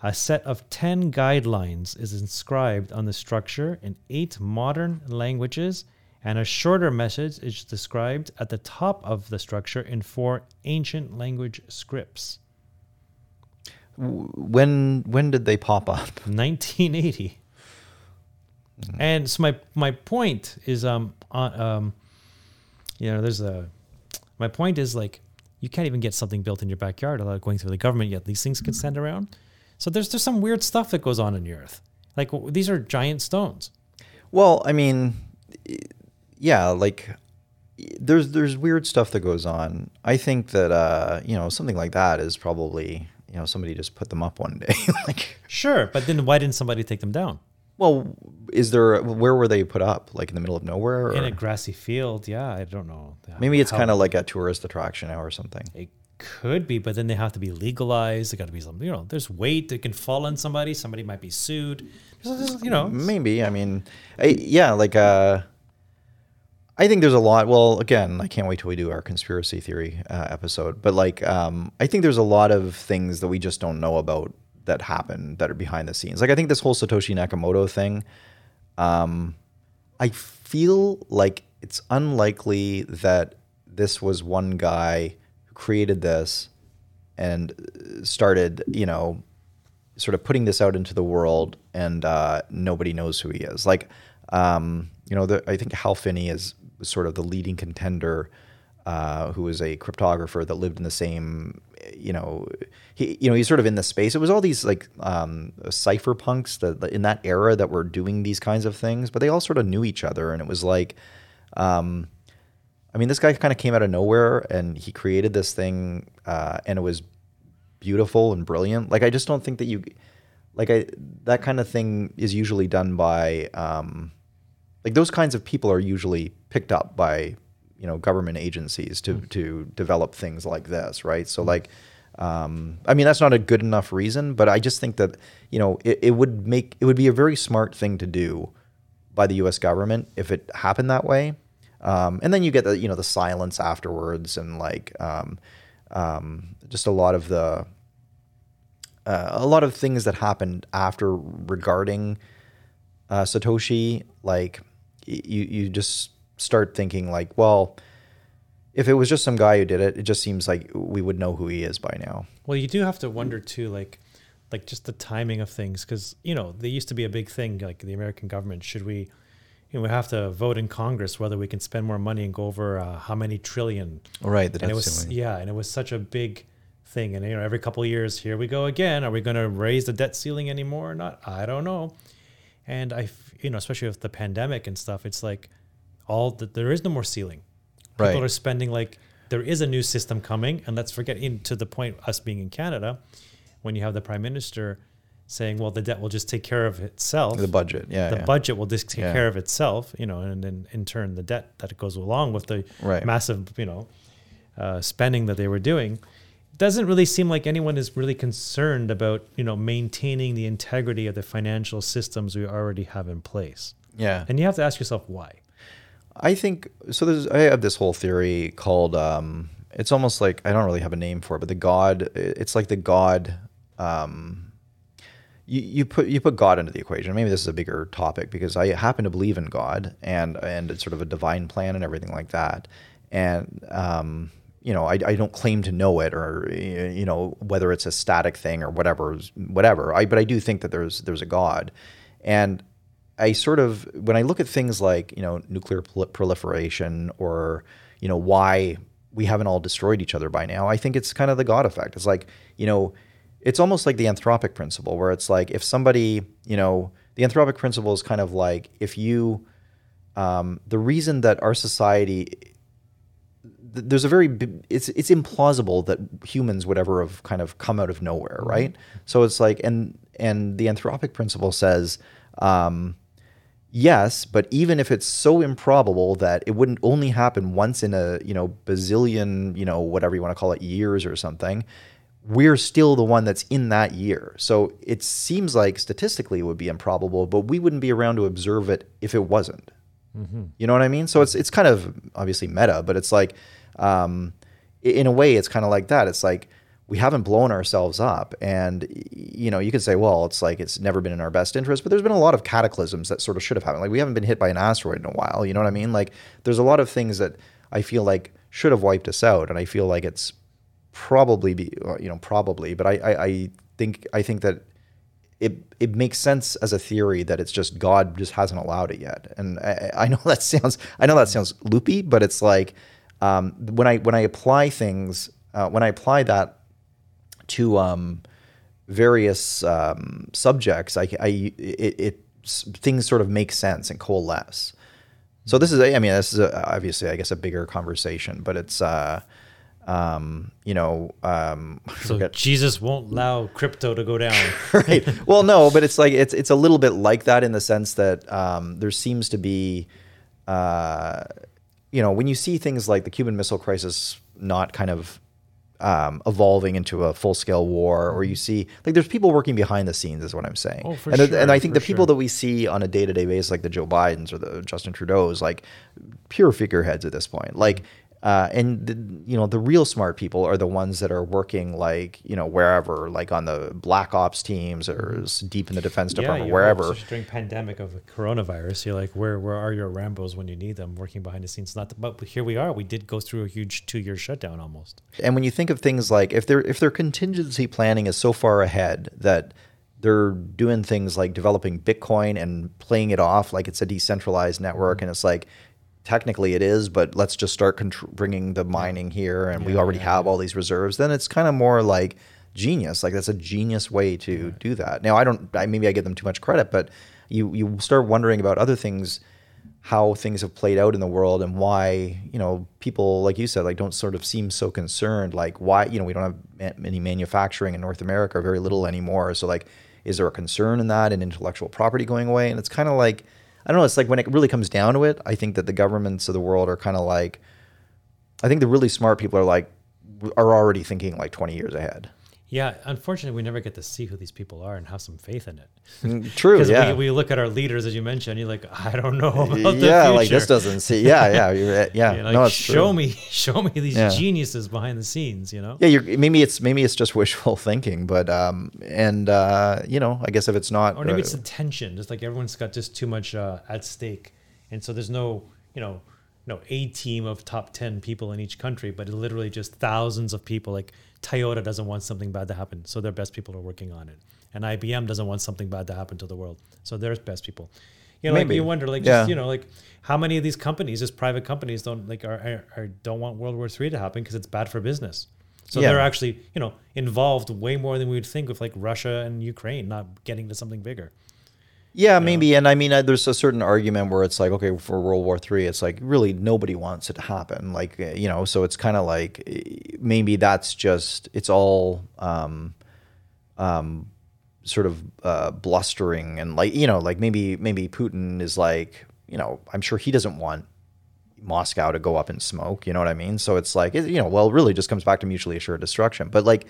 A set of ten guidelines is inscribed on the structure in eight modern languages, and a shorter message is described at the top of the structure in four ancient language scripts. When when did they pop up? nineteen eighty. Mm. And so my my point is um on um you know there's a my point is like you can't even get something built in your backyard without going through the government yet. These things can stand around. So there's there's some weird stuff that goes on in the earth. Like these are giant stones. Well, I mean, yeah, like there's there's weird stuff that goes on. I think that uh, you know, something like that is probably, you know, somebody just put them up one day. Like, sure, but then why didn't somebody take them down? Well, is there, where were they put up? Like in the middle of nowhere? Or? In a grassy field, yeah, I don't know. Maybe it's kind of like a tourist attraction now or something. It could be, but then they have to be legalized. They got to be something, you know, there's weight that can fall on somebody. Somebody might be sued, you know. Maybe, I mean, I, yeah, like, uh, I think there's a lot. Well, again, I can't wait till we do our conspiracy theory uh, episode. But like, um, I think there's a lot of things that we just don't know about that happen that are behind the scenes. Like, I think this whole Satoshi Nakamoto thing, um, I feel like it's unlikely that this was one guy who created this and started, you know, sort of putting this out into the world, and uh, nobody knows who he is. Like, um, you know, the, I think Hal Finney is sort of the leading contender, uh, who was a cryptographer that lived in the same, you know, he, you know, he's sort of in the space. It was all these like um, cypherpunks that in that era that were doing these kinds of things, but they all sort of knew each other. And it was like, um, I mean, this guy kind of came out of nowhere and he created this thing, uh, and it was beautiful and brilliant. Like, I just don't think that you, like I, that kind of thing is usually done by, um, like those kinds of people are usually picked up by, you know, government agencies to, to develop things like this, right? So like, um, I mean, that's not a good enough reason, but I just think that, you know, it, it would make, it would be a very smart thing to do by the U S government if it happened that way. Um, and then you get the, you know, the silence afterwards, and like, um, um, just a lot of the, uh, a lot of things that happened after regarding uh, Satoshi, like you, you just start thinking like, well, if it was just some guy who did it, it just seems like we would know who he is by now. Well, you do have to wonder too, like, like just the timing of things. Cause you know, they used to be a big thing, like the American government, should we, you know, we have to vote in Congress whether we can spend more money and go over uh, how many trillion. Right. And it was, yeah. And it was such a big thing. And, you know, every couple of years, here we go again. Are we going to raise the debt ceiling anymore or not? I don't know. And I, you know, especially with the pandemic and stuff, it's like, all that there is no more ceiling. People right. are spending like there is a new system coming, and let's forget into the point us being in Canada, when you have the prime minister saying, "Well, the debt will just take care of itself." The budget, yeah, the yeah. budget will just take yeah. care of itself, you know, and then in turn the debt that goes along with the right. massive, you know, uh, spending that they were doing. Doesn't really seem like anyone is really concerned about, you know, maintaining the integrity of the financial systems we already have in place. Yeah, and you have to ask yourself why. I think, so there's, I have this whole theory called, um, it's almost like, I don't really have a name for it, but the God, it's like the God, um, you, you put, you put God into the equation. Maybe this is a bigger topic because I happen to believe in God and, and it's sort of a divine plan and everything like that. And, um, you know, I, I don't claim to know it or, you know, whether it's a static thing or whatever, whatever. I, but I do think that there's, there's a God. And I sort of, when I look at things like, you know, nuclear proliferation or, you know, why we haven't all destroyed each other by now, I think it's kind of the God effect. It's like, you know, it's almost like the anthropic principle where it's like if somebody, you know, the anthropic principle is kind of like if you, um, the reason that our society, there's a very, it's it's implausible that humans would ever have kind of come out of nowhere, right? So it's like, and and the anthropic principle says, um, yes, but even if it's so improbable that it wouldn't only happen once in a, you know, bazillion, you know, whatever you want to call it, years or something, we're still the one that's in that year. So it seems like statistically it would be improbable, but we wouldn't be around to observe it if it wasn't. Mm-hmm. You know what I mean? So it's it's kind of obviously meta, but it's like, um, in a way, it's kind of like that. It's like, we haven't blown ourselves up. And, you know, you could say, well, it's like it's never been in our best interest, but there's been a lot of cataclysms that sort of should have happened. Like we haven't been hit by an asteroid in a while. You know what I mean? Like there's a lot of things that I feel like should have wiped us out. And I feel like it's probably, be, you know, probably, but I, I, I think I think that it it makes sense as a theory that it's just God just hasn't allowed it yet. And I, I know that sounds, I know that sounds loopy, but it's like um, when I, when I apply things, uh, when I apply that, to um, various um, subjects, I, I it, it things sort of make sense and coalesce. So this is, a, I mean, this is a, obviously, I guess, a bigger conversation, but it's, uh, um, you know, um, so Jesus won't allow crypto to go down. Right. Well, no, but it's like, it's, it's a little bit like that in the sense that, um, there seems to be, uh, you know, when you see things like the Cuban Missile Crisis not kind of um, evolving into a full-scale war, or you see, like, there's people working behind the scenes, is what I'm saying. Oh, for and, sure, and I think the people sure. that we see on a day-to-day basis, like the Joe Bidens or the Justin Trudeau's, like, pure figureheads at this point. Like, uh, and, the, you know, the real smart people are the ones that are working, like, you know, wherever, like on the black ops teams or deep in the defense yeah, department, wherever. During pandemic of coronavirus, you're like, where where are your Rambos when you need them, working behind the scenes? Not, the, but here we are. We did go through a huge two-year shutdown almost. And when you think of things like, if their if their contingency planning is so far ahead that they're doing things like developing Bitcoin and playing it off like it's a decentralized network, and it's like, technically it is, but let's just start contr- bringing the mining here, and yeah, we already yeah, have yeah. all these reserves, then it's kind of more like genius. Like, that's a genius way to yeah. do that. Now, I don't, I, maybe I give them too much credit, but you, you start wondering about other things, how things have played out in the world, and why, you know, people, like you said, like, don't sort of seem so concerned. Like, why, you know, we don't have any manufacturing in North America, or very little anymore. So, like, is there a concern in that and intellectual property going away? And it's kind of like, I don't know, it's like when it really comes down to it, I think that the governments of the world are kind of like, I think the really smart people are like, are already thinking like twenty years ahead. Yeah, unfortunately, we never get to see who these people are and have some faith in it. True, yeah. We, we look at our leaders, as you mentioned, you're like, I don't know about yeah, the future. Yeah, like, this doesn't see, yeah, yeah, yeah. Like, no, it's show true. me, show me these yeah. geniuses behind the scenes, you know? Yeah, you're, maybe it's maybe it's just wishful thinking, but, um, and, uh, you know, I guess if it's not. Or maybe uh, it's the tension, just like everyone's got just too much uh, at stake. And so there's no, you know, no a team of top ten people in each country, but literally just thousands of people. Like, Toyota doesn't want something bad to happen, so their best people are working on it. And I B M doesn't want something bad to happen to the world, so their best people. You know, Maybe. like you wonder, like, yeah. just, you know, like, how many of these companies, just private companies, don't like are, are, are don't want World War Three to happen because it's bad for business. So yeah. they're actually, you know, involved way more than we would think with like Russia and Ukraine not getting to something bigger. Yeah, you maybe. Know? And I mean, uh, there's a certain argument where it's like, okay, for World War Three, it's like really nobody wants it to happen. Like, you know, so it's kind of like maybe that's just, it's all um, um, sort of uh, blustering. And like, you know, like maybe maybe Putin is like, you know, I'm sure he doesn't want Moscow to go up in smoke. You know what I mean? So it's like, it, you know, well, it really just comes back to mutually assured destruction. But like,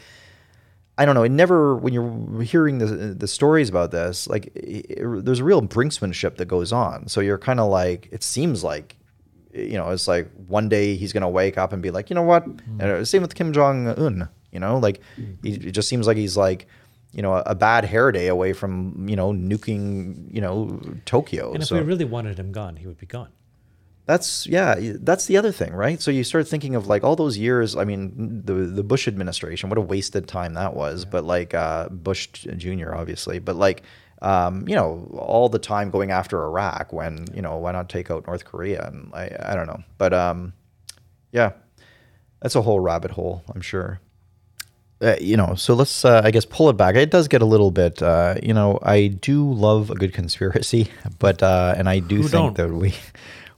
I don't know. It never, when you're hearing the the stories about this, like it, it, there's a real brinksmanship that goes on. So you're kind of like, it seems like, you know, it's like one day he's going to wake up and be like, you know what? Mm. And same with Kim Jong-un, you know, like mm. he, it just seems like he's like, you know, a, a bad hair day away from, you know, nuking, you know, Tokyo. And if so. we really wanted him gone, he would be gone. That's, yeah, that's the other thing, right? So you start thinking of like all those years, I mean, the the Bush administration, what a wasted time that was, yeah. but like uh, Bush Junior, obviously, but like, um, you know, all the time going after Iraq when, you know, why not take out North Korea? And I, I don't know, but um, yeah, that's a whole rabbit hole, I'm sure. Uh, you know, so let's, uh, I guess, pull it back. It does get a little bit, uh, you know, I do love a good conspiracy, but, uh, and I do Who think don't? that we...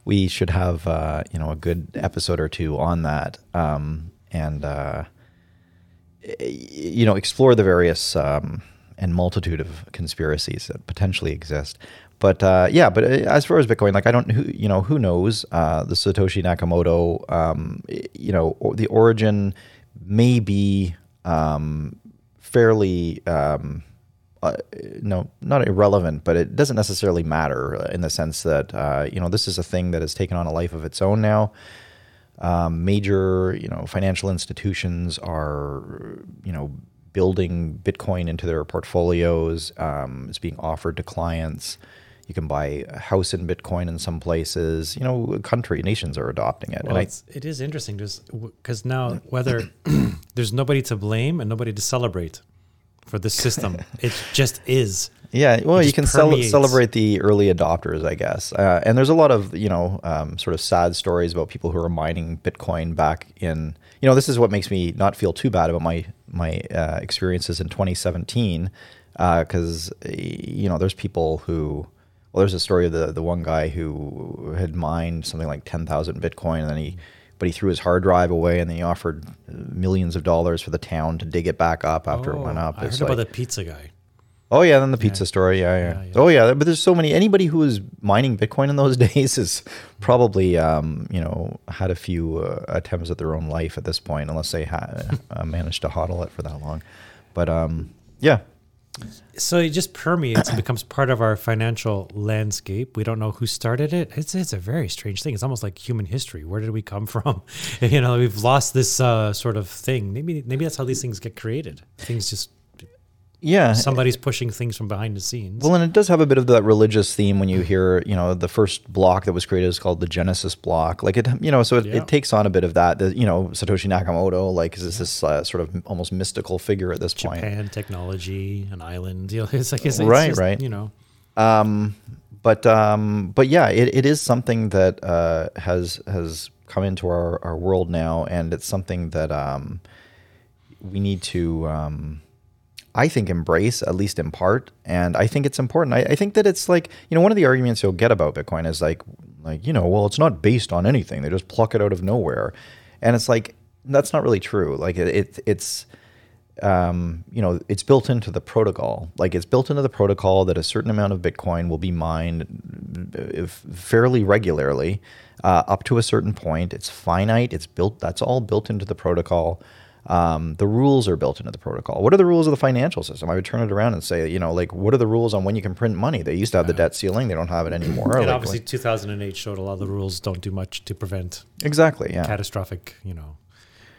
We should have, uh, you know, a good episode or two on that, um, and uh, you know, explore the various um, and multitude of conspiracies that potentially exist. But uh, yeah, but as far as Bitcoin, like I don't, who, you know, who knows uh, the Satoshi Nakamoto, um, you know, the origin may be um, fairly. Um, Uh, no, not irrelevant, but it doesn't necessarily matter in the sense that, uh, you know, this is a thing that has taken on a life of its own now. Um, major, you know, financial institutions are, you know, building Bitcoin into their portfolios. Um, it's being offered to clients. You can buy a house in Bitcoin in some places. You know, country, nations are adopting it. Well, and it's, I, it is interesting just because now whether there's nobody to blame and nobody to celebrate. For the system, it just is. Yeah, well, you can cel- celebrate the early adopters, I guess. Uh, and there's a lot of, you know, um, sort of sad stories about people who are mining Bitcoin back in, you know, this is what makes me not feel too bad about my my uh, experiences in twenty seventeen, because uh, you know, there's people who Well, there's a story of the the one guy who had mined something like ten thousand Bitcoin, and then he, but he threw his hard drive away, and then he offered millions of dollars for the town to dig it back up after oh, it went up. I it's heard like, about the pizza guy. Oh yeah, then the pizza yeah. story. Yeah yeah. yeah, yeah. Oh yeah, but there's so many. Anybody who was mining Bitcoin in those days is probably um, you know had a few uh, attempts at their own life at this point, unless they ha- uh, managed to hodl it for that long. But um, yeah. So it just permeates and becomes part of our financial landscape. We don't know who started it. It's it's a very strange thing. It's almost like human history. Where did we come from? You know, we've lost this uh, sort of thing. Maybe maybe that's how these things get created. Things just yeah, somebody's pushing things from behind the scenes. Well, and it does have a bit of that religious theme when you hear, you know, the first block that was created is called the Genesis block. Like it, you know, so it, yeah. it takes on a bit of that. The, you know, Satoshi Nakamoto, like, is this, this uh, sort of almost mystical figure at this Japan, point? Japan, technology, an island. It's like it's, it's right, just, right. You know, um, but um, but yeah, it, it is something that uh, has has come into our, our world now, and it's something that um, we need to. Um, I think embrace, at least in part, and I think it's important. I, I think that it's like, you know, one of the arguments you'll get about Bitcoin is like, like, you know, well, it's not based on anything. They just pluck it out of nowhere. And it's like, that's not really true. Like it, it it's, um, you know, it's built into the protocol. Like it's built into the protocol that a certain amount of Bitcoin will be mined if fairly regularly uh, up to a certain point. It's finite. It's built. That's all built into the protocol. Um, the rules are built into the protocol. What are the rules of the financial system? I would turn it around and say, you know, like, what are the rules on when you can print money? They used to have yeah. the debt ceiling. They don't have it anymore. And like, obviously like, two thousand eight showed a lot of the rules don't do much to prevent exactly yeah. catastrophic, you know,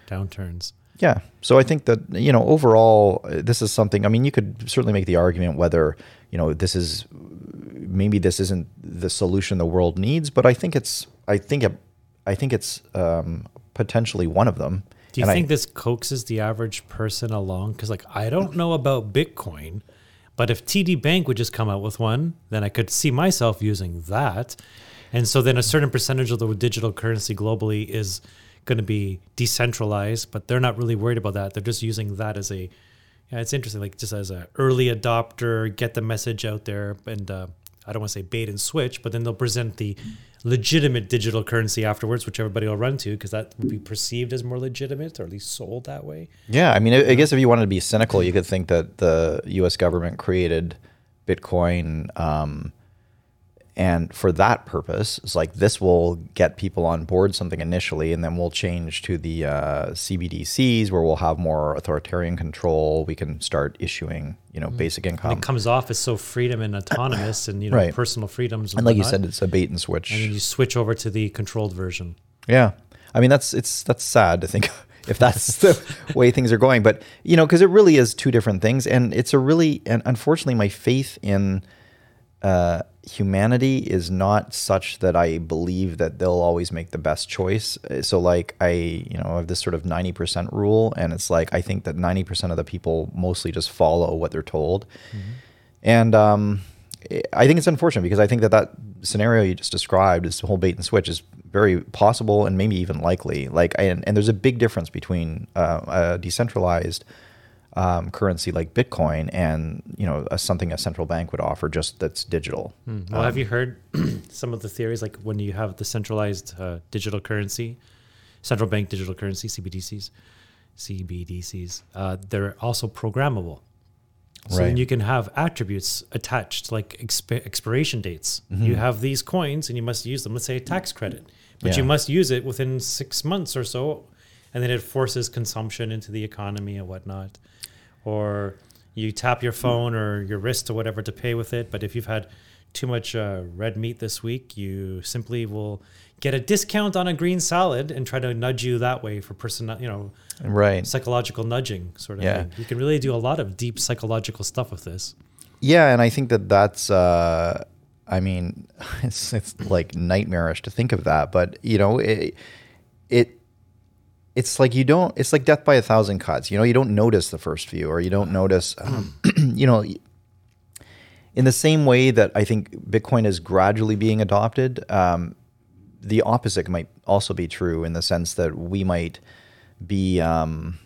downturns. Yeah. So I think that, you know, overall, this is something, I mean, you could certainly make the argument whether, you know, this is, maybe this isn't the solution the world needs, but I think it's, I think, it, I think it's um, potentially one of them. Do you and think I, this coaxes the average person along? Because, like, I don't know about Bitcoin, but if T D Bank would just come out with one, then I could see myself using that. And so then a certain percentage of the digital currency globally is going to be decentralized, but they're not really worried about that. They're just using that as a, yeah, it's interesting, like just as an early adopter, get the message out there. And uh, I don't want to say bait and switch, but then they'll present the legitimate digital currency afterwards, which everybody will run to because that would be perceived as more legitimate or at least sold that way. Yeah. I mean, I guess if you wanted to be cynical, you could think that the U S government created Bitcoin um, and for that purpose, it's like this will get people on board something initially, and then we'll change to the uh, C B D Cs where we'll have more authoritarian control. We can start issuing, you know, mm. basic income. And it comes off as so freedom and autonomous and, you know, right. personal freedoms. And, and like whatnot. You said, it's a bait and switch. And then you switch over to the controlled version. Yeah. I mean, that's it's that's sad to think if that's the way things are going. But, you know, because it really is two different things. And it's a really, and unfortunately, my faith in uh humanity is not such that I believe that they'll always make the best choice. So like I, you know, have this sort of ninety percent rule, and it's like I think that ninety percent of the people mostly just follow what they're told. Mm-hmm. And um, I think it's unfortunate because I think that that scenario you just described, this whole bait and switch, is very possible and maybe even likely. Like, and, and there's a big difference between uh, a decentralized Um, currency like Bitcoin and, you know, a, something a central bank would offer just that's digital. Mm. Well, um, have you heard some of the theories, like when you have the centralized uh, digital currency, central bank digital currency, C B D Cs, C B D Cs, uh, they're also programmable. So right. then you can have attributes attached, like expi- expiration dates. Mm-hmm. You have these coins and you must use them. Let's say a tax credit, but yeah. you must use it within six months or so. And then it forces consumption into the economy and whatnot. Or you tap your phone or your wrist or whatever to pay with it. But if you've had too much uh, red meat this week, you simply will get a discount on a green salad and try to nudge you that way for person, you know, right. psychological nudging sort of yeah. thing. You can really do a lot of deep psychological stuff with this. Yeah, and I think that that's, uh, I mean, it's, it's like nightmarish to think of that. But, you know, it it... It's like you don't, it's like death by a thousand cuts. You know, you don't notice the first few, or you don't notice, um, you know, in the same way that I think Bitcoin is gradually being adopted, um, the opposite might also be true in the sense that we might be um,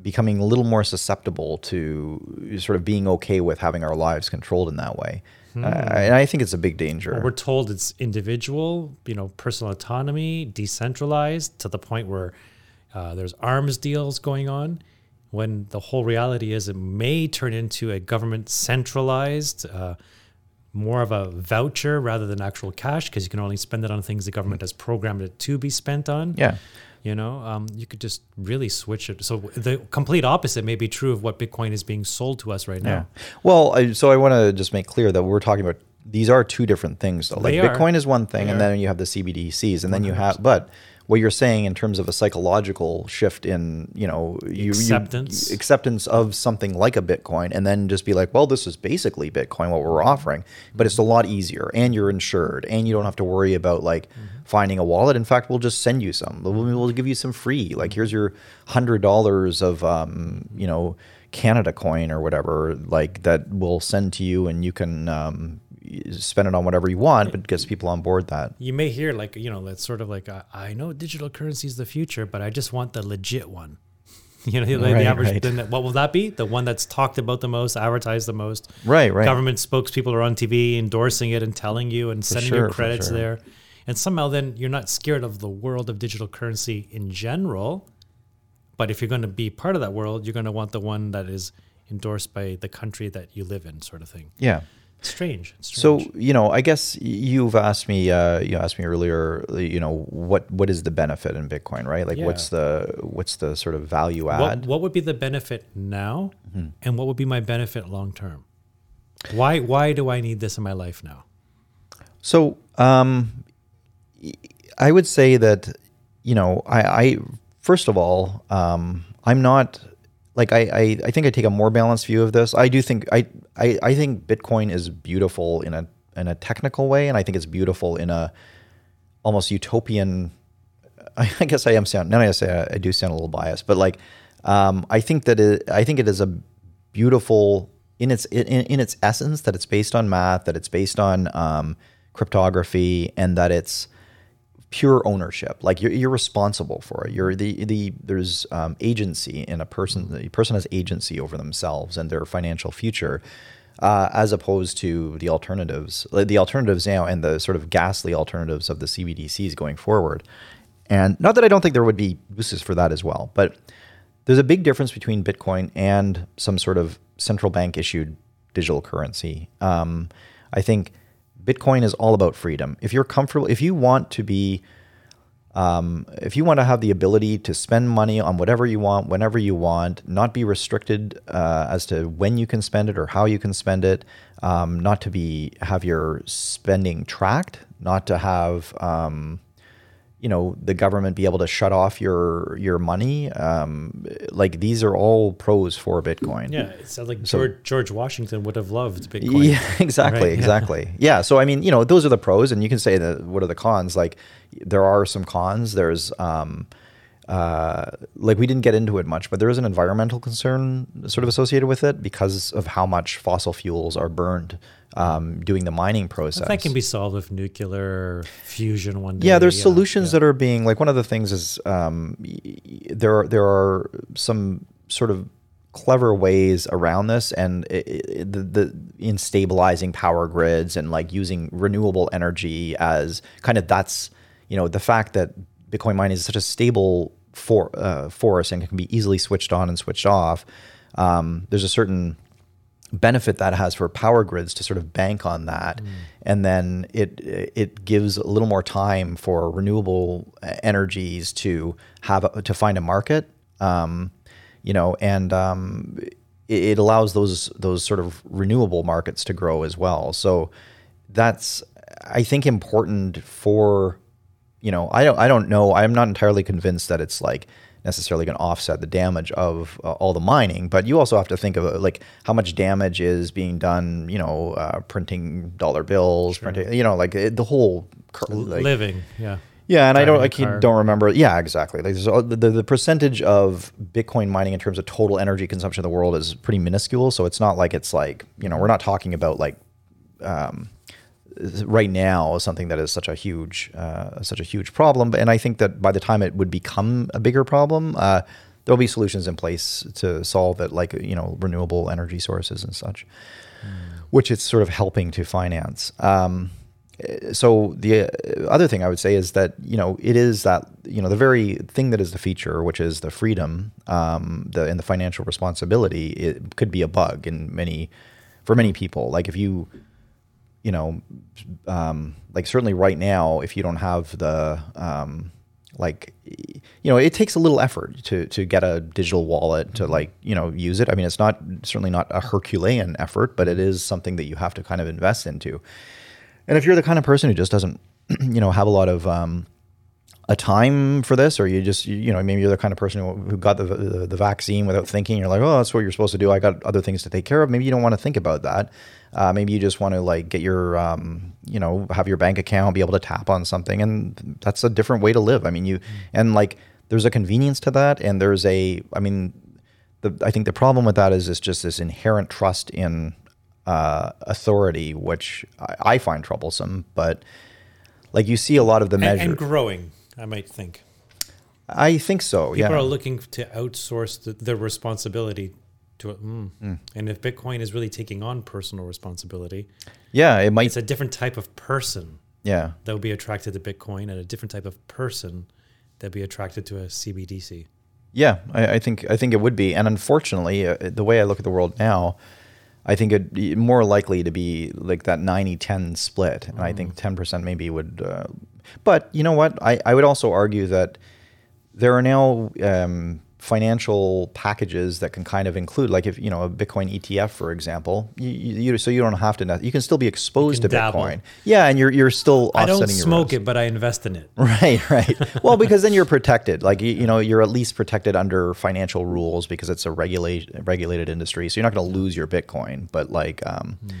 becoming a little more susceptible to sort of being okay with having our lives controlled in that way. Mm-hmm. Uh, and I think it's a big danger. Well, we're told it's individual, you know, personal autonomy, decentralized, to the point where uh, there's arms deals going on, when the whole reality is it may turn into a government centralized, uh, more of a voucher rather than actual cash, because you can only spend it on things the government has programmed it to be spent on. Yeah. You know, um, you could just really switch it. So the complete opposite may be true of what Bitcoin is being sold to us right now. Yeah. Well, I, so I want to just make clear that we're talking about, these are two different things, though. Like, Bitcoin is one thing, and then you have the C B D Cs, and then you have, but what you're saying in terms of a psychological shift in, you know, you, acceptance you, acceptance of something like a Bitcoin, and then just be like, well, this is basically Bitcoin, what we're offering, but it's a lot easier, and you're insured, and you don't have to worry about like mm-hmm. finding a wallet. In fact, we'll just send you some. We'll, we'll give you some free. Like, here's your hundred dollars of um, you know, Canada coin or whatever, like that we'll send to you, and you can um, spend it on whatever you want, but it gets people on board that. You may hear, like, you know, that's sort of like, uh, I know digital currency is the future, but I just want the legit one. You know, like right, the average, right. Then what will that be? The one that's talked about the most, advertised the most. Right, right. Government spokespeople are on T V endorsing it and telling you and sending for sure, you credits for sure. there. And somehow then you're not scared of the world of digital currency in general. But if you're going to be part of that world, you're going to want the one that is endorsed by the country that you live in, sort of thing. Yeah. Strange, strange. So, you know, I guess you've asked me, uh, you asked me earlier, you know, what, what is the benefit in Bitcoin, right? Like, yeah. what's the what's the sort of value add? What, what would be the benefit now, mm-hmm. and what would be my benefit long term? Why why do I need this in my life now? So, um, I would say that, you know, I, I first of all, um, I'm not. Like, I, I, I think I take a more balanced view of this. I do think I, I, I think Bitcoin is beautiful in a in a technical way, and I think it's beautiful in a almost utopian. I, I guess I am sound. Now I say I, I do sound a little biased, but like um, I think that it, I think it is a beautiful in its in, in its essence, that it's based on math, that it's based on um, cryptography, and that it's pure ownership. Like, you're, you're responsible for it. You're the, the there's um, agency in a person. The person has agency over themselves and their financial future, uh, as opposed to the alternatives, the alternatives now, and the sort of ghastly alternatives of the C B D Cs going forward. And not that I don't think there would be uses for that as well, but there's a big difference between Bitcoin and some sort of central bank issued digital currency. Um, I think Bitcoin is all about freedom. If you're comfortable, if you want to be, um, if you want to have the ability to spend money on whatever you want, whenever you want, not be restricted uh, as to when you can spend it or how you can spend it, um, not to be have your spending tracked, not to have, um, you know, the government be able to shut off your your money. Um, like, these are all pros for Bitcoin. Yeah, it sounds like so, George, George Washington would have loved Bitcoin. Yeah, exactly, right? exactly. Yeah. yeah, so I mean, you know, those are the pros, and you can say that what are the cons? Like, there are some cons. There's um, uh, like we didn't get into it much, but there is an environmental concern sort of associated with it because of how much fossil fuels are burned Um, doing the mining process. That can be solved with nuclear fusion one day. Yeah, there's yeah, solutions yeah. that are being, like, one of the things is um, there are, there are some sort of clever ways around this, and it, it, the, the in stabilizing power grids and like using renewable energy as kind of, that's, you know, the fact that Bitcoin mining is such a stable for, uh, force and can be easily switched on and switched off. Um, there's a certain benefit that has for power grids to sort of bank on that. Mm. And then it it gives a little more time for renewable energies to have a, to find a market, um, you know, and um, it, it allows those those sort of renewable markets to grow as well. So that's, I think, important for, you know, I don't I don't know. I'm not entirely convinced that it's like necessarily going to offset the damage of uh, all the mining, but you also have to think of uh, like how much damage is being done, you know, uh, printing dollar bills, sure. printing, you know, like it, the whole cur- like, living. Yeah. Yeah. And Driving I don't, I car. don't remember. Yeah, exactly. Like there's, uh, the, the percentage of Bitcoin mining in terms of total energy consumption of the world is pretty minuscule. So it's not like it's like, you know, we're not talking about like, um, right now is something that is such a huge, uh, such a huge problem. And I think that by the time it would become a bigger problem, uh, there'll be solutions in place to solve it, like, you know, renewable energy sources and such, mm. which it's sort of helping to finance. Um, so the other thing I would say is that, you know, it is that, you know, the very thing that is the feature, which is the freedom, um, the, and the financial responsibility, it could be a bug in many, for many people. Like if you, you know, um, like certainly right now, if you don't have the, um, like, you know, it takes a little effort to to get a digital wallet to, like, you know, use it. I mean, it's not certainly not a Herculean effort, but it is something that you have to kind of invest into. And if you're the kind of person who just doesn't, you know, have a lot of um, a time for this, or you just, you know, maybe you're the kind of person who, who got the, the the vaccine without thinking. You're like, oh, that's what you're supposed to do. I got other things to take care of. Maybe you don't want to think about that. Uh, maybe you just want to, like, get your, um, you know, have your bank account, be able to tap on something. And that's a different way to live. I mean, you, and like, there's a convenience to that. And there's a, I mean, the, I think the problem with that is it's just this inherent trust in uh, authority, which I, I find troublesome. But like, you see a lot of the measures. And, and growing, I might think. I think so, People yeah. People are looking to outsource the, the responsibility to it. Mm. Mm. And if Bitcoin is really taking on personal responsibility, yeah, it might. It's a different type of person yeah. that would be attracted to Bitcoin, and a different type of person that would be attracted to a C B D C. Yeah, I, I think I think it would be. And unfortunately, uh, the way I look at the world now, I think it'd be more likely to be like that ninety ten split. And mm. I think ten percent maybe would. Uh, but you know what? I, I would also argue that there are now Um, financial packages that can kind of include, like, if you know, a Bitcoin E T F, for example, you, you so you don't have to, you can still be exposed to dabble. Bitcoin. Yeah. And you're, you're still offsetting your I don't smoke risk. It, but I invest in it. Right. Right. Well, because then you're protected. Like, you, you know, you're at least protected under financial rules because it's a regulated, regulated industry. So you're not going to lose your Bitcoin, but like, um, mm.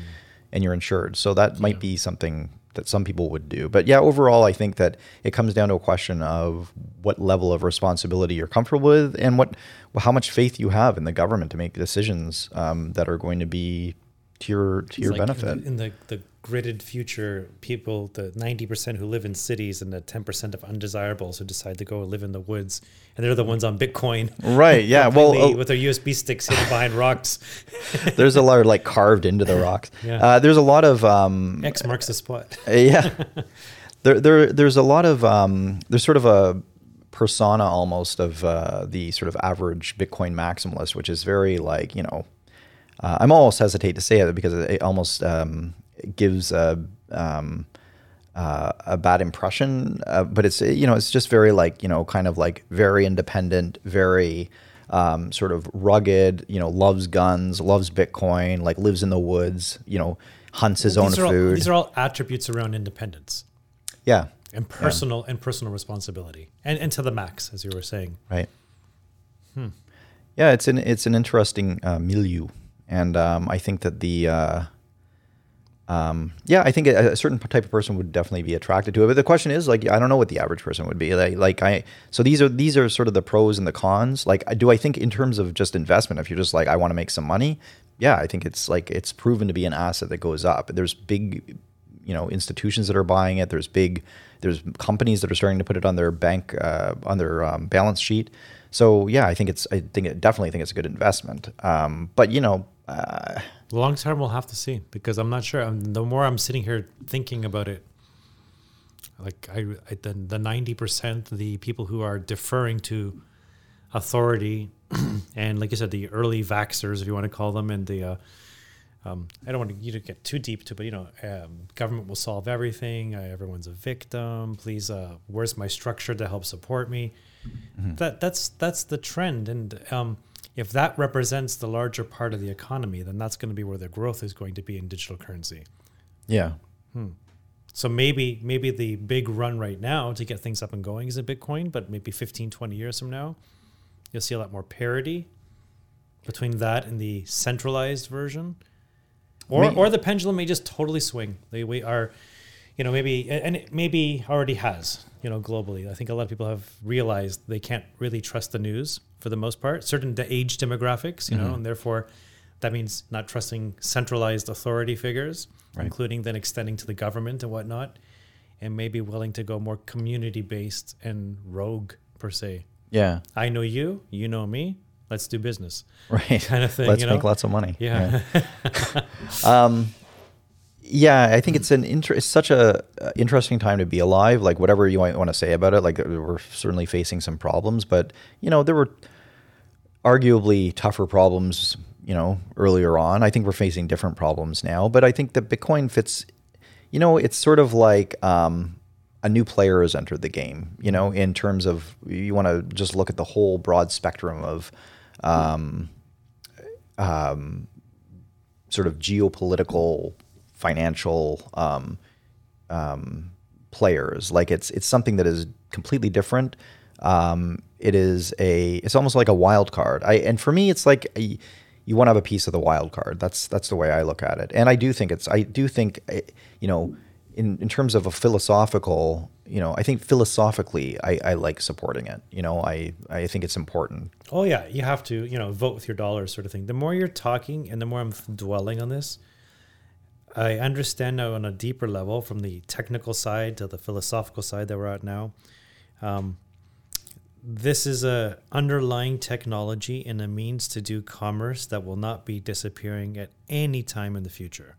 and you're insured. So that might yeah. be something that some people would do. But yeah, overall, I think that it comes down to a question of what level of responsibility you're comfortable with, and what, how much faith you have in the government to make decisions um, that are going to be to your to it's your like benefit. In the, in the, the gridded future, people, the ninety percent who live in cities and the ten percent of undesirables who decide to go live in the woods, and they're the ones on Bitcoin. Right, yeah. Well, uh, with their U S B sticks hidden behind rocks. There's a lot of, like, carved into the rocks. Yeah. Uh, there's a lot of... Um, X marks the spot. yeah. There, there, There's a lot of... Um, there's sort of a persona almost of uh, the sort of average Bitcoin maximalist, which is very, like, you know... Uh, I'm almost hesitate to say it because it almost... Um, It gives a um, uh, a bad impression, uh, but it's you know it's just very like you know kind of like very independent, very um, sort of rugged. You know, loves guns, loves Bitcoin, like lives in the woods. You know, hunts his well, own food. All, these are all attributes around independence. Yeah, and personal yeah. and personal responsibility, and, and to the max, as you were saying. Right. Hmm. Yeah, it's an it's an interesting uh, milieu, and um, I think that the. Uh, Um, yeah, I think a, a certain type of person would definitely be attracted to it. But the question is, like, I don't know what the average person would be. Like, like I, so these are these are sort of the pros and the cons. Like, do I think in terms of just investment, if you're just like, I want to make some money, yeah, I think it's like it's proven to be an asset that goes up. There's big, you know, institutions that are buying it. There's big, there's companies that are starting to put it on their bank, uh, on their um, balance sheet. So yeah, I think it's, I think it definitely think it's a good investment. Um, but you know. Uh, Long term, we'll have to see, because I'm not sure. I'm, the more I'm sitting here thinking about it, like I, I the, the ninety percent, the people who are deferring to authority, and like you said, the early vaxxers, if you want to call them, and the uh, um, I don't want you to get too deep to, but you know, um, government will solve everything. Uh, everyone's a victim. Please, uh, where's my structure to help support me? Mm-hmm. That that's that's the trend, and. Um, If that represents the larger part of the economy, then that's going to be where the growth is going to be in digital currency. Yeah. Hmm. So maybe maybe the big run right now to get things up and going is in Bitcoin, but maybe fifteen, twenty years from now, you'll see a lot more parity between that and the centralized version. Or maybe. Or the pendulum may just totally swing. They, we are, you know, maybe, and it maybe already has, you know, globally. I think a lot of people have realized they can't really trust the news. For the most part, certain age demographics, you know, mm-hmm. and therefore that means not trusting centralized authority figures, right. including then extending to the government and whatnot, and maybe willing to go more community-based and rogue per se. Yeah. I know you, you know me. Let's do business. Right. Kind of thing. Let's you know? make lots of money. Yeah. Yeah. um, yeah, I think it's an inter- it's such a uh, interesting time to be alive. Like whatever you might want to say about it, like we're certainly facing some problems, but you know, there were arguably tougher problems, you know, earlier on. I think we're facing different problems now, but I think that Bitcoin fits, you know, it's sort of like, um, a new player has entered the game, you know, in terms of, you want to just look at the whole broad spectrum of, um, um, sort of geopolitical, financial, um, um, players. Like it's, it's something that is completely different. Um, it is a, it's almost like a wild card. I, and for me, it's like, a, you want to have a piece of the wild card. That's, that's the way I look at it. And I do think it's, I do think, you know, In, in terms of a philosophical, you know, I think philosophically, I, I like supporting it. You know, I, I think it's important. Oh, yeah. You have to, you know, vote with your dollars sort of thing. The more you're talking and the more I'm dwelling on this, I understand now on a deeper level from the technical side to the philosophical side that we're at now. Um, this is a underlying technology and a means to do commerce that will not be disappearing at any time in the future.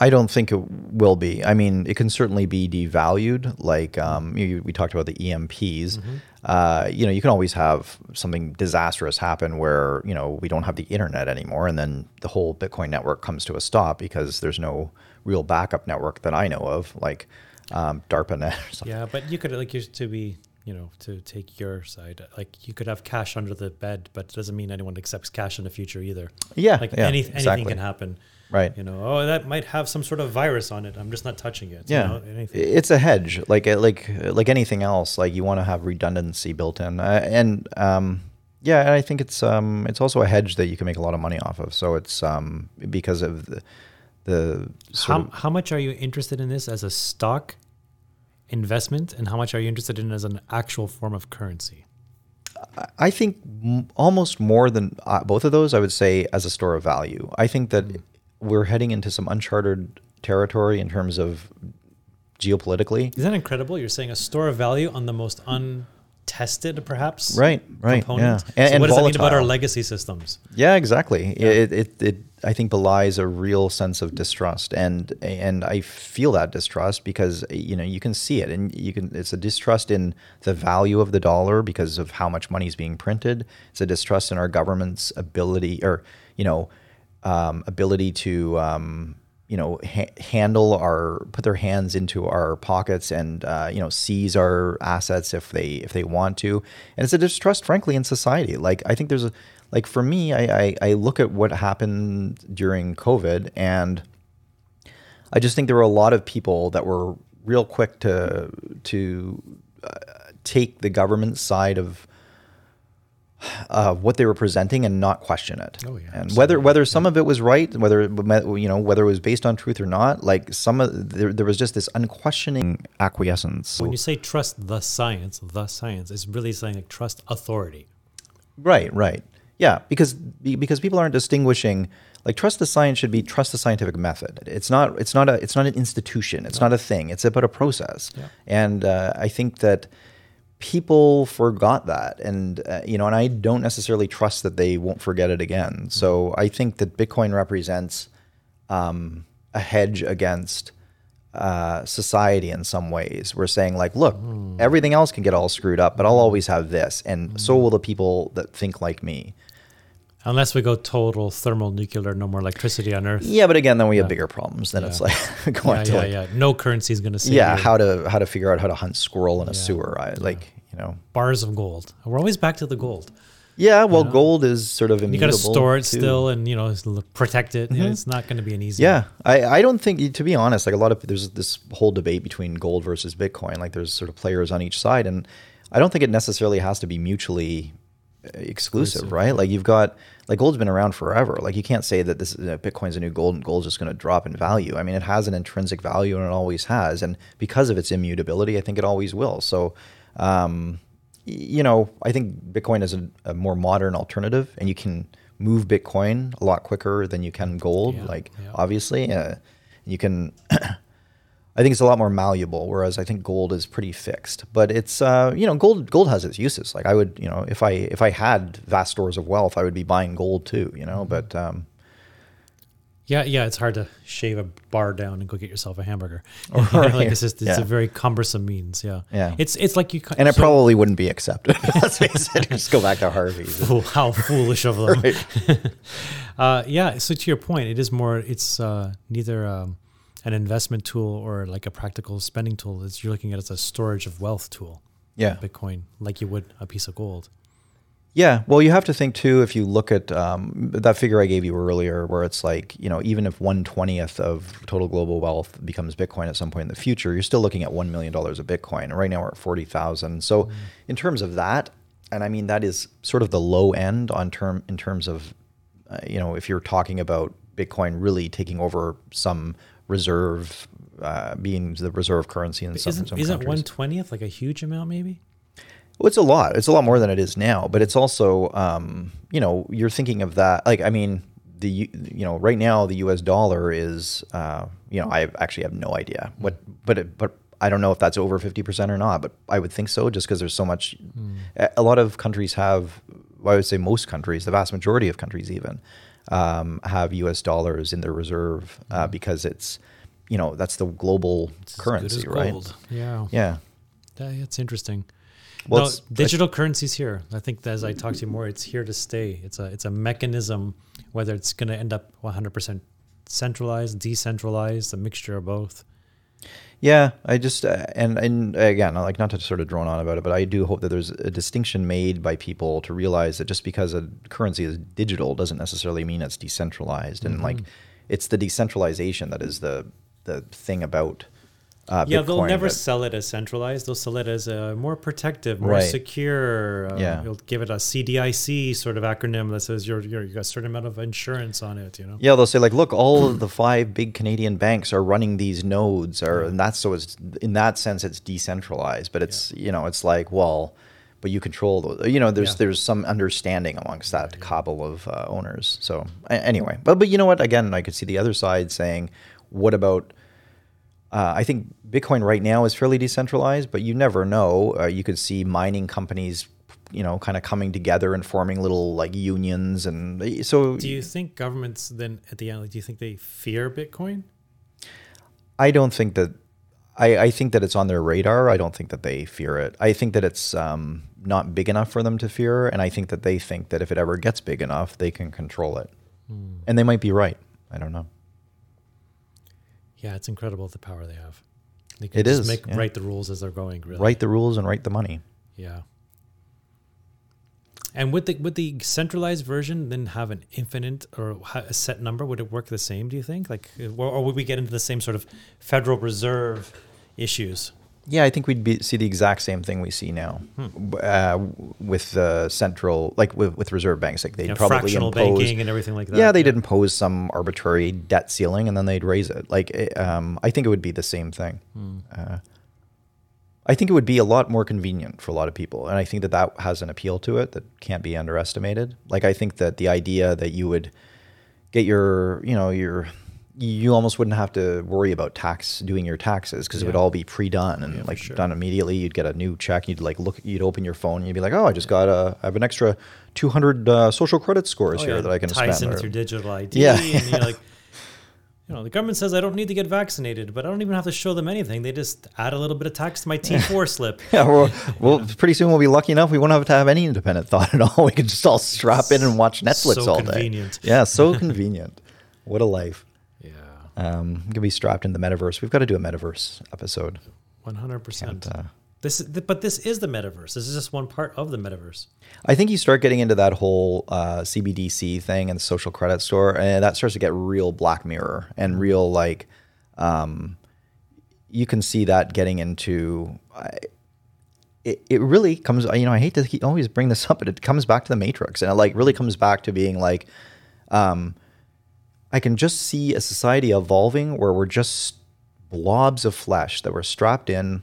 I don't think it will be. I mean, it can certainly be devalued. Like um, you, we talked about the E M Ps. Mm-hmm. Uh, you know, you can always have something disastrous happen where, you know, we don't have the internet anymore. And then the whole Bitcoin network comes to a stop because there's no real backup network that I know of, like um, DARPA net or something. Yeah, but you could, like, used to be, you know, to take your side, like you could have cash under the bed, but it doesn't mean anyone accepts cash in the future either. Yeah, like yeah, any, anything exactly. can happen. Right. You know, oh, that might have some sort of virus on it. I'm just not touching it. Yeah. You know, anything. It's a hedge. Like, like, like anything else, like you want to have redundancy built in. Uh, and, um, yeah, and I think it's, um, it's also a hedge that you can make a lot of money off of. So it's, um, because of the, the sort how, of how much are you interested in this as a stock investment and how much are you interested in as an actual form of currency? I think m- almost more than uh, both of those, I would say as a store of value. I think that mm. we're heading into some uncharted territory in terms of geopolitically. Isn't that incredible? You're saying a store of value on the most untested, perhaps, right, right, component. Yeah. And, so and what does volatile. That mean about our legacy systems? Yeah, exactly. Yeah. It, it, it, I think, belies a real sense of distrust, and and I feel that distrust because you know you can see it, and you can. It's a distrust in the value of the dollar because of how much money is being printed. It's a distrust in our government's ability, or you know. Um, ability to, um, you know, ha- handle our, put their hands into our pockets and, uh, you know, seize our assets if they, if they want to. And it's a distrust, frankly, in society. Like, I think there's a, like for me, I, I, I look at what happened during COVID and I just think there were a lot of people that were real quick to, to uh, take the government side of Uh, what they were presenting and not question it. Oh, yeah, and absolutely. whether whether some yeah. of it was right, whether you know whether it was based on truth or not, like some of there, there was just this unquestioning acquiescence. When you say trust the science, the science is really saying like trust authority. Right, right, yeah, because because people aren't distinguishing. Like trust the science should be trust the scientific method. It's not it's not a it's not an institution. It's no. not a thing. It's about a process. Yeah. And uh, I think that. People forgot that, and uh, you know, and I don't necessarily trust that they won't forget it again. So I think that Bitcoin represents um, a hedge against uh, society in some ways. We're saying like, look, mm. everything else can get all screwed up, but I'll always have this, and mm. so will the people that think like me. Unless we go total thermal nuclear, no more electricity on Earth. Yeah, but again, then we yeah. have bigger problems. Then yeah. it's like going yeah, to yeah, like, yeah. no currency is going to save yeah, you. Yeah, how to how to figure out how to hunt squirrel in yeah. a sewer. I, yeah. Like you know, bars of gold. We're always back to the gold. Yeah, well, you know? Gold is sort of immutable. You got to store it too. Still, and you know, protect it. Mm-hmm. You know, it's not going to be an easy. Yeah, I, I don't think to be honest, like a lot of there's this whole debate between gold versus Bitcoin. Like there's sort of players on each side, and I don't think it necessarily has to be mutually. Exclusive, exclusive, right? Like you've got, like gold's been around forever. Like you can't say that this uh, Bitcoin's a new gold and gold's just going to drop in value. I mean, it has an intrinsic value and it always has. And because of its immutability, I think it always will. So, um, you know, I think Bitcoin is a, a more modern alternative and you can move Bitcoin a lot quicker than you can gold, yeah, like yeah. obviously. Uh, you can... I think it's a lot more malleable, whereas I think gold is pretty fixed. But it's, uh, you know, gold gold has its uses. Like I would, you know, if I if I had vast stores of wealth, I would be buying gold too, you know, but... Um, yeah, yeah, it's hard to shave a bar down and go get yourself a hamburger. Right. Like it's just, it's yeah. a very cumbersome means, yeah. yeah. It's it's like you... And it so, probably wouldn't be accepted. Let's face it, just go back to Harvey's. Oh, how foolish of them. Right. uh, yeah, so to your point, it is more, it's uh, neither... Um, an investment tool or like a practical spending tool is you're looking at it as a storage of wealth tool. Yeah. Bitcoin, like you would a piece of gold. Yeah. Well, you have to think too, if you look at um, that figure I gave you earlier, where it's like, you know, even if one twentieth of total global wealth becomes Bitcoin at some point in the future, you're still looking at one million dollars of Bitcoin. And right now we're at forty thousand. So mm-hmm. in terms of that, and I mean, that is sort of the low end on term in terms of, uh, you know, if you're talking about Bitcoin really taking over some reserve, uh, being the reserve currency in but some, isn't, some isn't countries. Isn't one twentieth like a huge amount maybe? Well, it's a lot. It's a lot more than it is now, but it's also, um, you know, you're thinking of that. Like, I mean, the, you know, right now the U S dollar is, uh, you know, I actually have no idea what, but, it, but I don't know if that's over fifty percent or not, but I would think so just because there's so much, mm. a lot of countries have, well, I would say most countries, the vast majority of countries even, Um, have U S dollars in their reserve uh, because it's, you know, that's the global it's currency, as good as right? Gold. Yeah, yeah, that's interesting. Well, no, digital I, currencies here. I think that as I talk to you more, it's here to stay. It's a it's a mechanism. Whether it's going to end up one hundred percent centralized, decentralized, a mixture of both. Yeah, I just uh, and and again, like not to sort of drone on about it, but I do hope that there's a distinction made by people to realize that just because a currency is digital doesn't necessarily mean it's decentralized, mm-hmm. and like it's the decentralization that is the the thing about. Uh, yeah, Bitcoin, they'll never sell it as centralized. They'll sell it as a more protective, more right. secure. Um, yeah, you'll give it a C D I C sort of acronym that says you're, you're you got a certain amount of insurance on it. You know. Yeah, they'll say like, look, all of the five big Canadian banks are running these nodes, or yeah. and that's so it's in that sense it's decentralized. But it's yeah. you know it's like well, but you control those. You know, there's yeah. there's some understanding amongst that yeah, yeah. cabal of uh, owners. So anyway, but but you know what? Again, I could see the other side saying, what about Uh, I think Bitcoin right now is fairly decentralized, but you never know. Uh, you could see mining companies, you know, kind of coming together and forming little like unions, and so. Do you think governments then at the end? Like, do you think they fear Bitcoin? I don't think that. I, I think that it's on their radar. I don't think that they fear it. I think that it's um, not big enough for them to fear, and I think that they think that if it ever gets big enough, they can control it, hmm. and they might be right. I don't know. Yeah, it's incredible the power they have. They can it just is, make yeah. write the rules as they're going. Really, write the rules and write the money. Yeah. And would the would the centralized version then have an infinite or a set number? Would it work the same? Do you think? Like, or would we get into the same sort of Federal Reserve issues? Yeah, I think we'd be, see the exact same thing we see now hmm. uh, with the uh, central, like with, with reserve banks. Like they'd yeah, probably fractional impose, banking and everything like that. Yeah, they'd yeah. impose some arbitrary debt ceiling and then they'd raise it. Like, um, I think it would be the same thing. Hmm. Uh, I think it would be a lot more convenient for a lot of people, and I think that that has an appeal to it that can't be underestimated. Like, I think that the idea that you would get your, you know, your. you almost wouldn't have to worry about tax doing your taxes because yeah. it would all be pre-done and yeah, like sure. done immediately. You'd get a new check. You'd like look. You'd open your phone and you'd be like, oh, I just yeah. got a. I have an extra two hundred uh, social credit scores oh, here yeah. that I can spend. Ties in through digital I D. Yeah. And you're like, you know, the government says I don't need to get vaccinated, but I don't even have to show them anything. They just add a little bit of tax to my T four slip. Yeah, well, well know? pretty soon we'll be lucky enough. We won't have to have any independent thought at all. We can just all strap it's in and watch Netflix so all day. Convenient. Yeah, so convenient. What a life. Um, gonna be strapped in the metaverse. We've got to do a metaverse episode. One hundred percent. This, is, but this is the metaverse. This is just one part of the metaverse. I think you start getting into that whole uh, C B D C thing and social credit score, and that starts to get real Black Mirror and real like. Um, you can see that getting into. Uh, it, it really comes. You know, I hate to keep, always bring this up, but it comes back to the Matrix, and it like really comes back to being like. Um, I can just see a society evolving where we're just blobs of flesh that we're strapped in.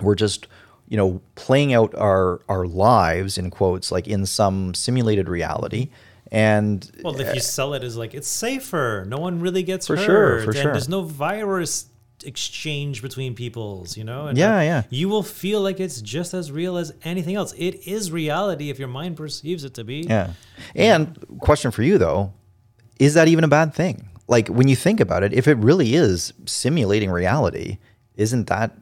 We're just, you know, playing out our our lives in quotes, like in some simulated reality. And well, if you sell it as like it's safer, no one really gets hurt, for sure, for sure. And there's no virus exchange between peoples, you know? And yeah, like, yeah. You will feel like it's just as real as anything else. It is reality if your mind perceives it to be. Yeah. And question for you, though, is that even a bad thing? Like, when you think about it, if it really is simulating reality, isn't that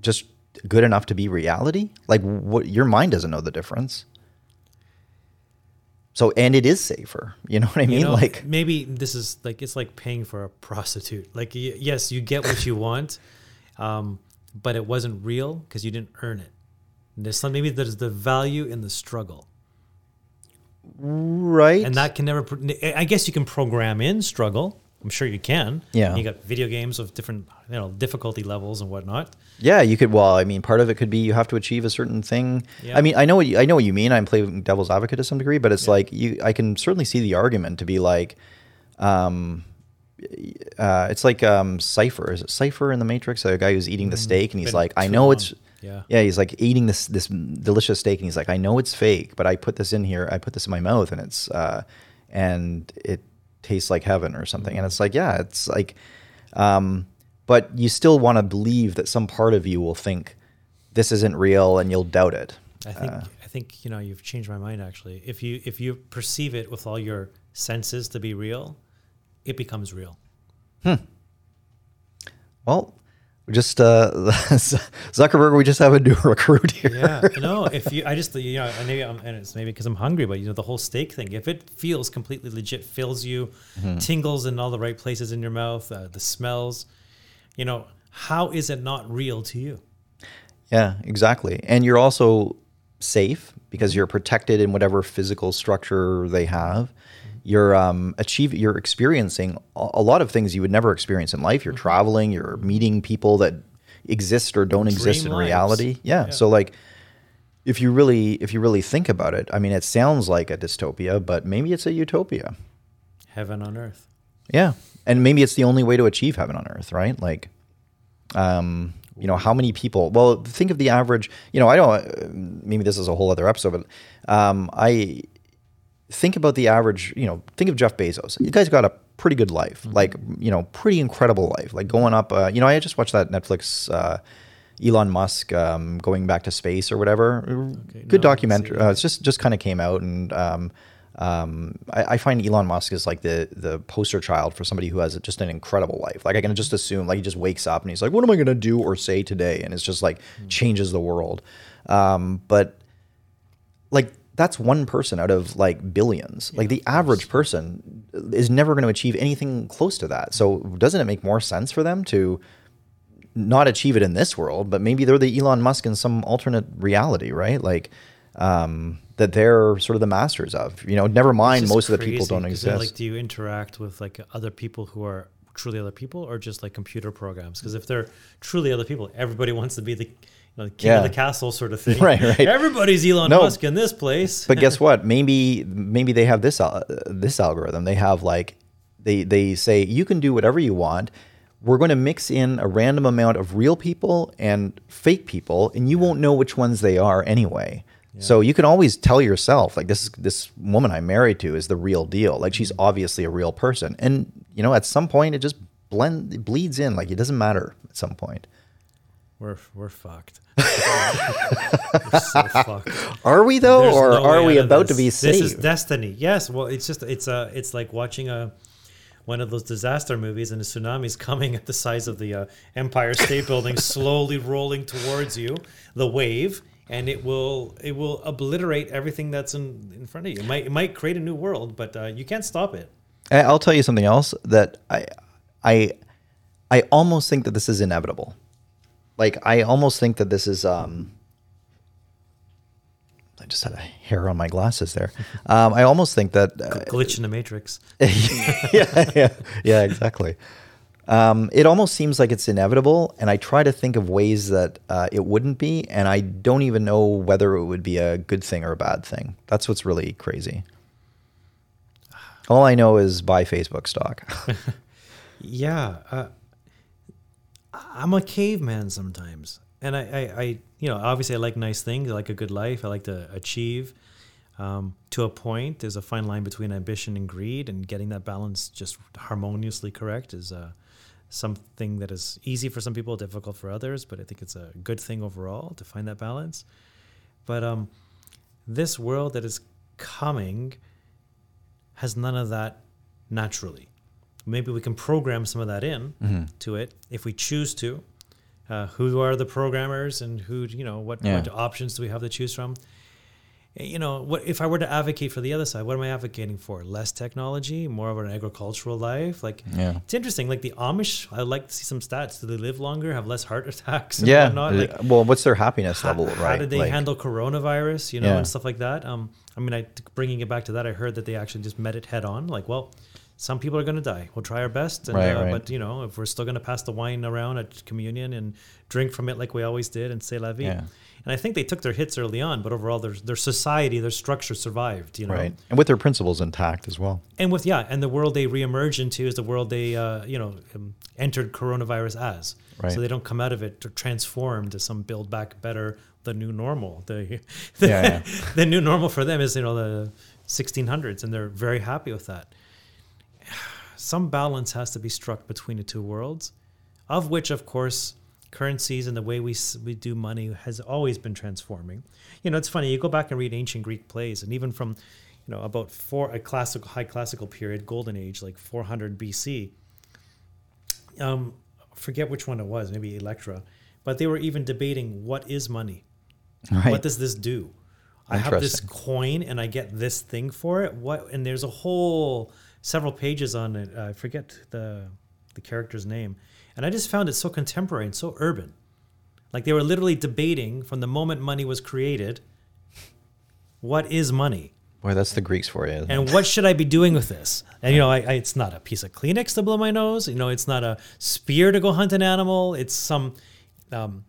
just good enough to be reality? Like, what, your mind doesn't know the difference. So, and it is safer. You know what I mean? You know, like, maybe this is like, it's like paying for a prostitute. Like, y- yes, you get what you want, um, but it wasn't real because you didn't earn it. And there's some, maybe there's the value in the struggle. Right. And that can never, I guess you can program in struggle. I'm sure you can. Yeah. You got video games of different, you know, difficulty levels and whatnot. Yeah, you could. Well, I mean, part of it could be you have to achieve a certain thing. Yeah. I mean, I know what you, I know what you mean. I'm playing devil's advocate to some degree, but it's yeah. like you. I can certainly see the argument to be like, um, uh, it's like um, Cypher. Is it Cypher in the Matrix? A guy who's eating the steak, and he's like, I know long. it's. Yeah. Yeah, he's like eating this this delicious steak, and he's like, I know it's fake, but I put this in here. I put this in my mouth, and it's uh, and it. tastes like heaven or something. And it's like, yeah, it's like, um, but you still want to believe that some part of you will think this isn't real and you'll doubt it. I think, uh, I think, you know, you've changed my mind actually. If you, if you perceive it with all your senses to be real, it becomes real. Hmm. Well, we just, uh, Zuckerberg, we just have a new recruit here. Yeah, no, if you, I just, you know, maybe I'm, and it's maybe because I'm hungry, but you know, the whole steak thing, if it feels completely legit, fills you, mm-hmm. tingles in all the right places in your mouth, uh, the smells, you know, how is it not real to you? Yeah, exactly. And you're also safe because you're protected in whatever physical structure they have. You're um, achieve. You're experiencing a lot of things you would never experience in life. You're mm-hmm. traveling. You're meeting people that exist or don't Dream exist in lives. reality. Yeah. yeah. So like, if you really, if you really think about it, I mean, it sounds like a dystopia, but maybe it's a utopia. Heaven on earth. Yeah, and maybe it's the only way to achieve heaven on earth, right? Like, um, you know, how many people? Well, think of the average. You know, I don't. Maybe this is a whole other episode, but um, I. Think about the average, you know, think of Jeff Bezos. The guy's got a pretty good life, mm-hmm. like, you know, pretty incredible life, like going up, uh, you know, I just watched that Netflix, uh, Elon Musk um, going back to space or whatever. Okay, good no, documentary. It. Uh, it's just, just kind of came out. And um, um, I, I find Elon Musk is like the the poster child for somebody who has just an incredible life. Like I can just assume, like he just wakes up and he's like, what am I going to do or say today? And it's just like mm-hmm. changes the world. Um, but like, that's one person out of like billions. Yeah, like the average person is never going to achieve anything close to that. So doesn't it make more sense for them to not achieve it in this world, but maybe they're the Elon Musk in some alternate reality, right? Like um, that they're sort of the masters of, you know, never mind most of the people don't exist. Like, do you interact with like other people who are truly other people or just like computer programs? Because if they're truly other people, everybody wants to be the... You know, the king yeah. of the castle sort of thing. Right, right. Everybody's Elon no, Musk in this place. But guess what? Maybe maybe they have this uh, this algorithm. They have like, they they say, you can do whatever you want. We're going to mix in a random amount of real people and fake people, and you yeah. won't know which ones they are anyway. Yeah. So you can always tell yourself, like, this is, this woman I'm married to is the real deal. Like, she's obviously a real person. And, you know, at some point, it just blend, it bleeds in. Like, it doesn't matter at some point. We're we're fucked. We're so fucked. Are we though, There's or no are we about to be saved? This is destiny. Yes. Well, it's just it's a it's like watching a one of those disaster movies, and a tsunami's coming at the size of the uh, Empire State Building, slowly rolling towards you. The wave, and it will it will obliterate everything that's in, in front of you. It might it might create a new world, but uh, you can't stop it. I'll tell you something else that I I I almost think that this is inevitable. Like, I almost think that this is, um, I just had a hair on my glasses there. Um, I almost think that... Uh, glitch in the matrix. yeah, yeah, yeah, exactly. Um, it almost seems like it's inevitable, and I try to think of ways that uh, it wouldn't be, and I don't even know whether it would be a good thing or a bad thing. That's what's really crazy. All I know is buy Facebook stock. yeah, uh- I'm a caveman sometimes. And I, I, I, you know, obviously I like nice things. I like a good life. I like to achieve um, to a point. There's a fine line between ambition and greed, and getting that balance just harmoniously correct is uh, something that is easy for some people, difficult for others, but I think it's a good thing overall to find that balance. But um, this world that is coming has none of that naturally. Maybe we can program some of that in mm-hmm. to it if we choose to. Uh, who are the programmers and who, you know, what, yeah. what options do we have to choose from? You know, what if I were to advocate for the other side, what am I advocating for? Less technology, more of an agricultural life? Like, yeah. it's interesting. Like the Amish, I'd like to see some stats. Do they live longer, have less heart attacks and yeah. whatnot? Like, well, what's their happiness level, how, right? How did they like, handle coronavirus, you know, yeah. and stuff like that? Um, I mean, I bringing it back to that, I heard that they actually just met it head on. Like, well, some people are going to die. We'll try our best. And, right, uh, right. But, you know, if we're still going to pass the wine around at communion and drink from it like we always did and say la vie. Yeah. And I think they took their hits early on, but overall their their society, their structure survived, you know. Right. And with their principles intact as well. And with, yeah, and the world they reemerge into is the world they, uh, you know, um, entered coronavirus as. Right. So they don't come out of it transformed to some build back better, the new normal. The, the, yeah, yeah. the new normal for them is, you know, the sixteen hundreds, and they're very happy with that. Some balance has to be struck between the two worlds, of which, of course, currencies and the way we we do money has always been transforming. You know, it's funny. You go back and read ancient Greek plays, and even from, you know, about four a classical high classical period, golden age, like four hundred B C. Um, forget which one it was, maybe Electra, but they were even debating what is money, right. What does this do? I have this coin and I get this thing for it. What? And there's a whole several pages on it. I forget the the character's name. And I just found it so contemporary and so urban. Like they were literally debating from the moment money was created, what is money? Boy, that's the Greeks for you. And what should I be doing with this? And, you know, I, I, it's not a piece of Kleenex to blow my nose. You know, it's not a spear to go hunt an animal. It's some um,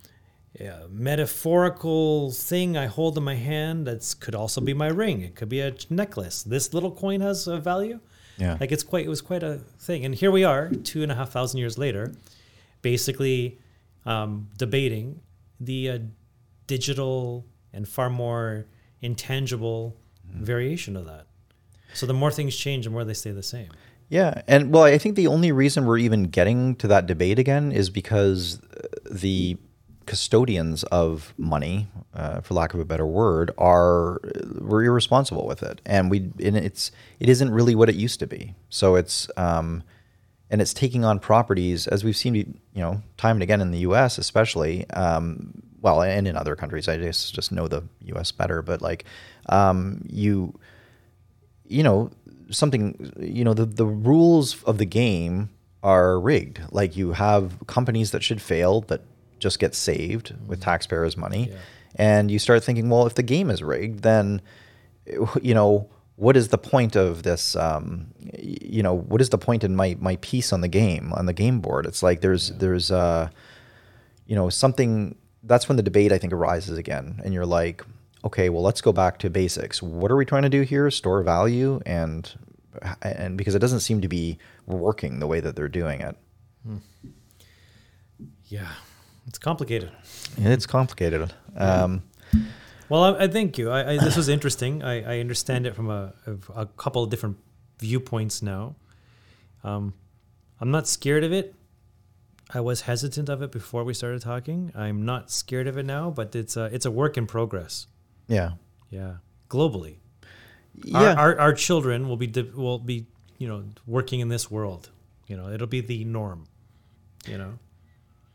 yeah, metaphorical thing I hold in my hand that could also be my ring. It could be a necklace. This little coin has a value. Yeah. Like it's quite, it was quite a thing. And here we are two and a half thousand years later, basically um, debating the uh, digital and far more intangible mm-hmm. variation of that. So the more things change, the more they stay the same. Yeah. And well, I think the only reason we're even getting to that debate again is because the custodians of money, uh, for lack of a better word, are we're irresponsible with it, and we and it's it isn't really what it used to be. So it's um, and it's taking on properties as we've seen, you know, time and again in the U S especially, um, well, and in other countries. I just just know the U S better, but like um, you, you know, something you know the the rules of the game are rigged. Like you have companies that should fail that just get saved with taxpayers' money. Yeah. And you start thinking, well, if the game is rigged, then, you know, what is the point of this, um, you know, what is the point in my, my piece on the game, on the game board? It's like there's, yeah. there's uh, you know, something, that's when the debate, I think, arises again. And you're like, okay, well, let's go back to basics. What are we trying to do here? Store value? And, and because it doesn't seem to be working the way that they're doing it. Hmm. Yeah. It's complicated. It's complicated. Um, well, I, I thank you. I, I, this was interesting. I, I understand it from a, a couple of different viewpoints now. Um, I'm not scared of it. I was hesitant of it before we started talking. I'm not scared of it now, but it's a, it's a work in progress. Yeah. Yeah. Globally. Yeah. Our, our, our children will be will be you know working in this world. You know, it'll be the norm. You know.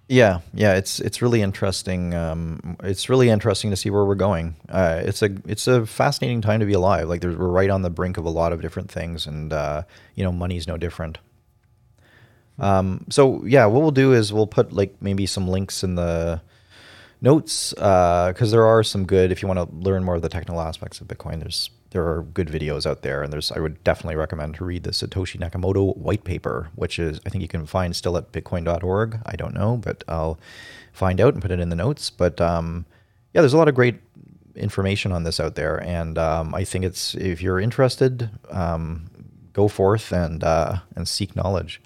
Yeah, yeah, it's it's really interesting. Um, it's really interesting to see where we're going. Uh, it's a it's a fascinating time to be alive. Like there's, we're right on the brink of a lot of different things, and uh, you know, money's no different. Um, so yeah, what we'll do is we'll put like maybe some links in the notes because uh, there are some good. If you want to learn more of the technical aspects of Bitcoin, there's there are good videos out there, and there's I would definitely recommend to read the Satoshi Nakamoto white paper, which is I think you can find still at bitcoin dot org. I don't know, but I'll find out and put it in the notes. But um, yeah, there's a lot of great information on this out there, and um, I think it's if you're interested, um, go forth and uh, and seek knowledge.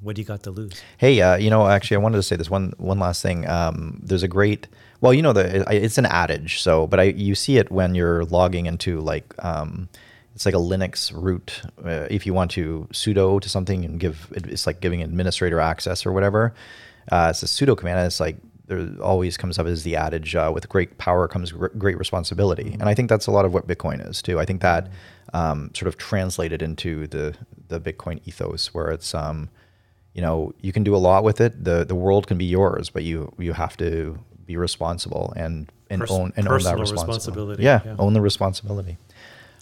What do you got to lose? Hey, uh, you know, actually, I wanted to say this one one last thing. Um, there's a great, well, you know, the, it's an adage. So, but I you see it when you're logging into like um, It's like a Linux root. Uh, if you want to sudo to something and give, it's like giving administrator access or whatever. Uh, it's a sudo command. And it's like, there always comes up as the adage, uh, with great power comes r- great responsibility. Mm-hmm. And I think that's a lot of what Bitcoin is too. I think that um, sort of translated into the, the Bitcoin ethos where it's, um, you know, you can do a lot with it. The The world can be yours, but you, you have to be responsible and, and Pers- own and own that responsibility. Yeah, yeah. Own the responsibility.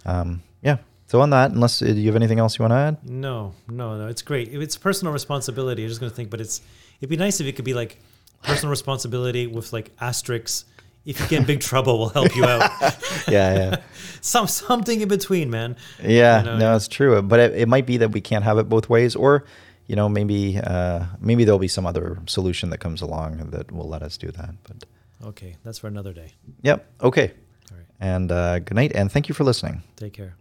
Um, yeah. So on that, unless uh, do you have anything else you want to add? No, no, no. It's great. It's personal responsibility. I'm just going to think, but it's, it'd be nice if it could be like personal responsibility with like asterisks. If you get in big trouble, we'll help you out. yeah, yeah. Some something in between, man. Yeah, you know, no, it's true. But it, it might be that we can't have it both ways, or you know, maybe uh, maybe there'll be some other solution that comes along that will let us do that. But okay, that's for another day. Yep. Okay. All right. And uh, good night, and thank you for listening. Take care.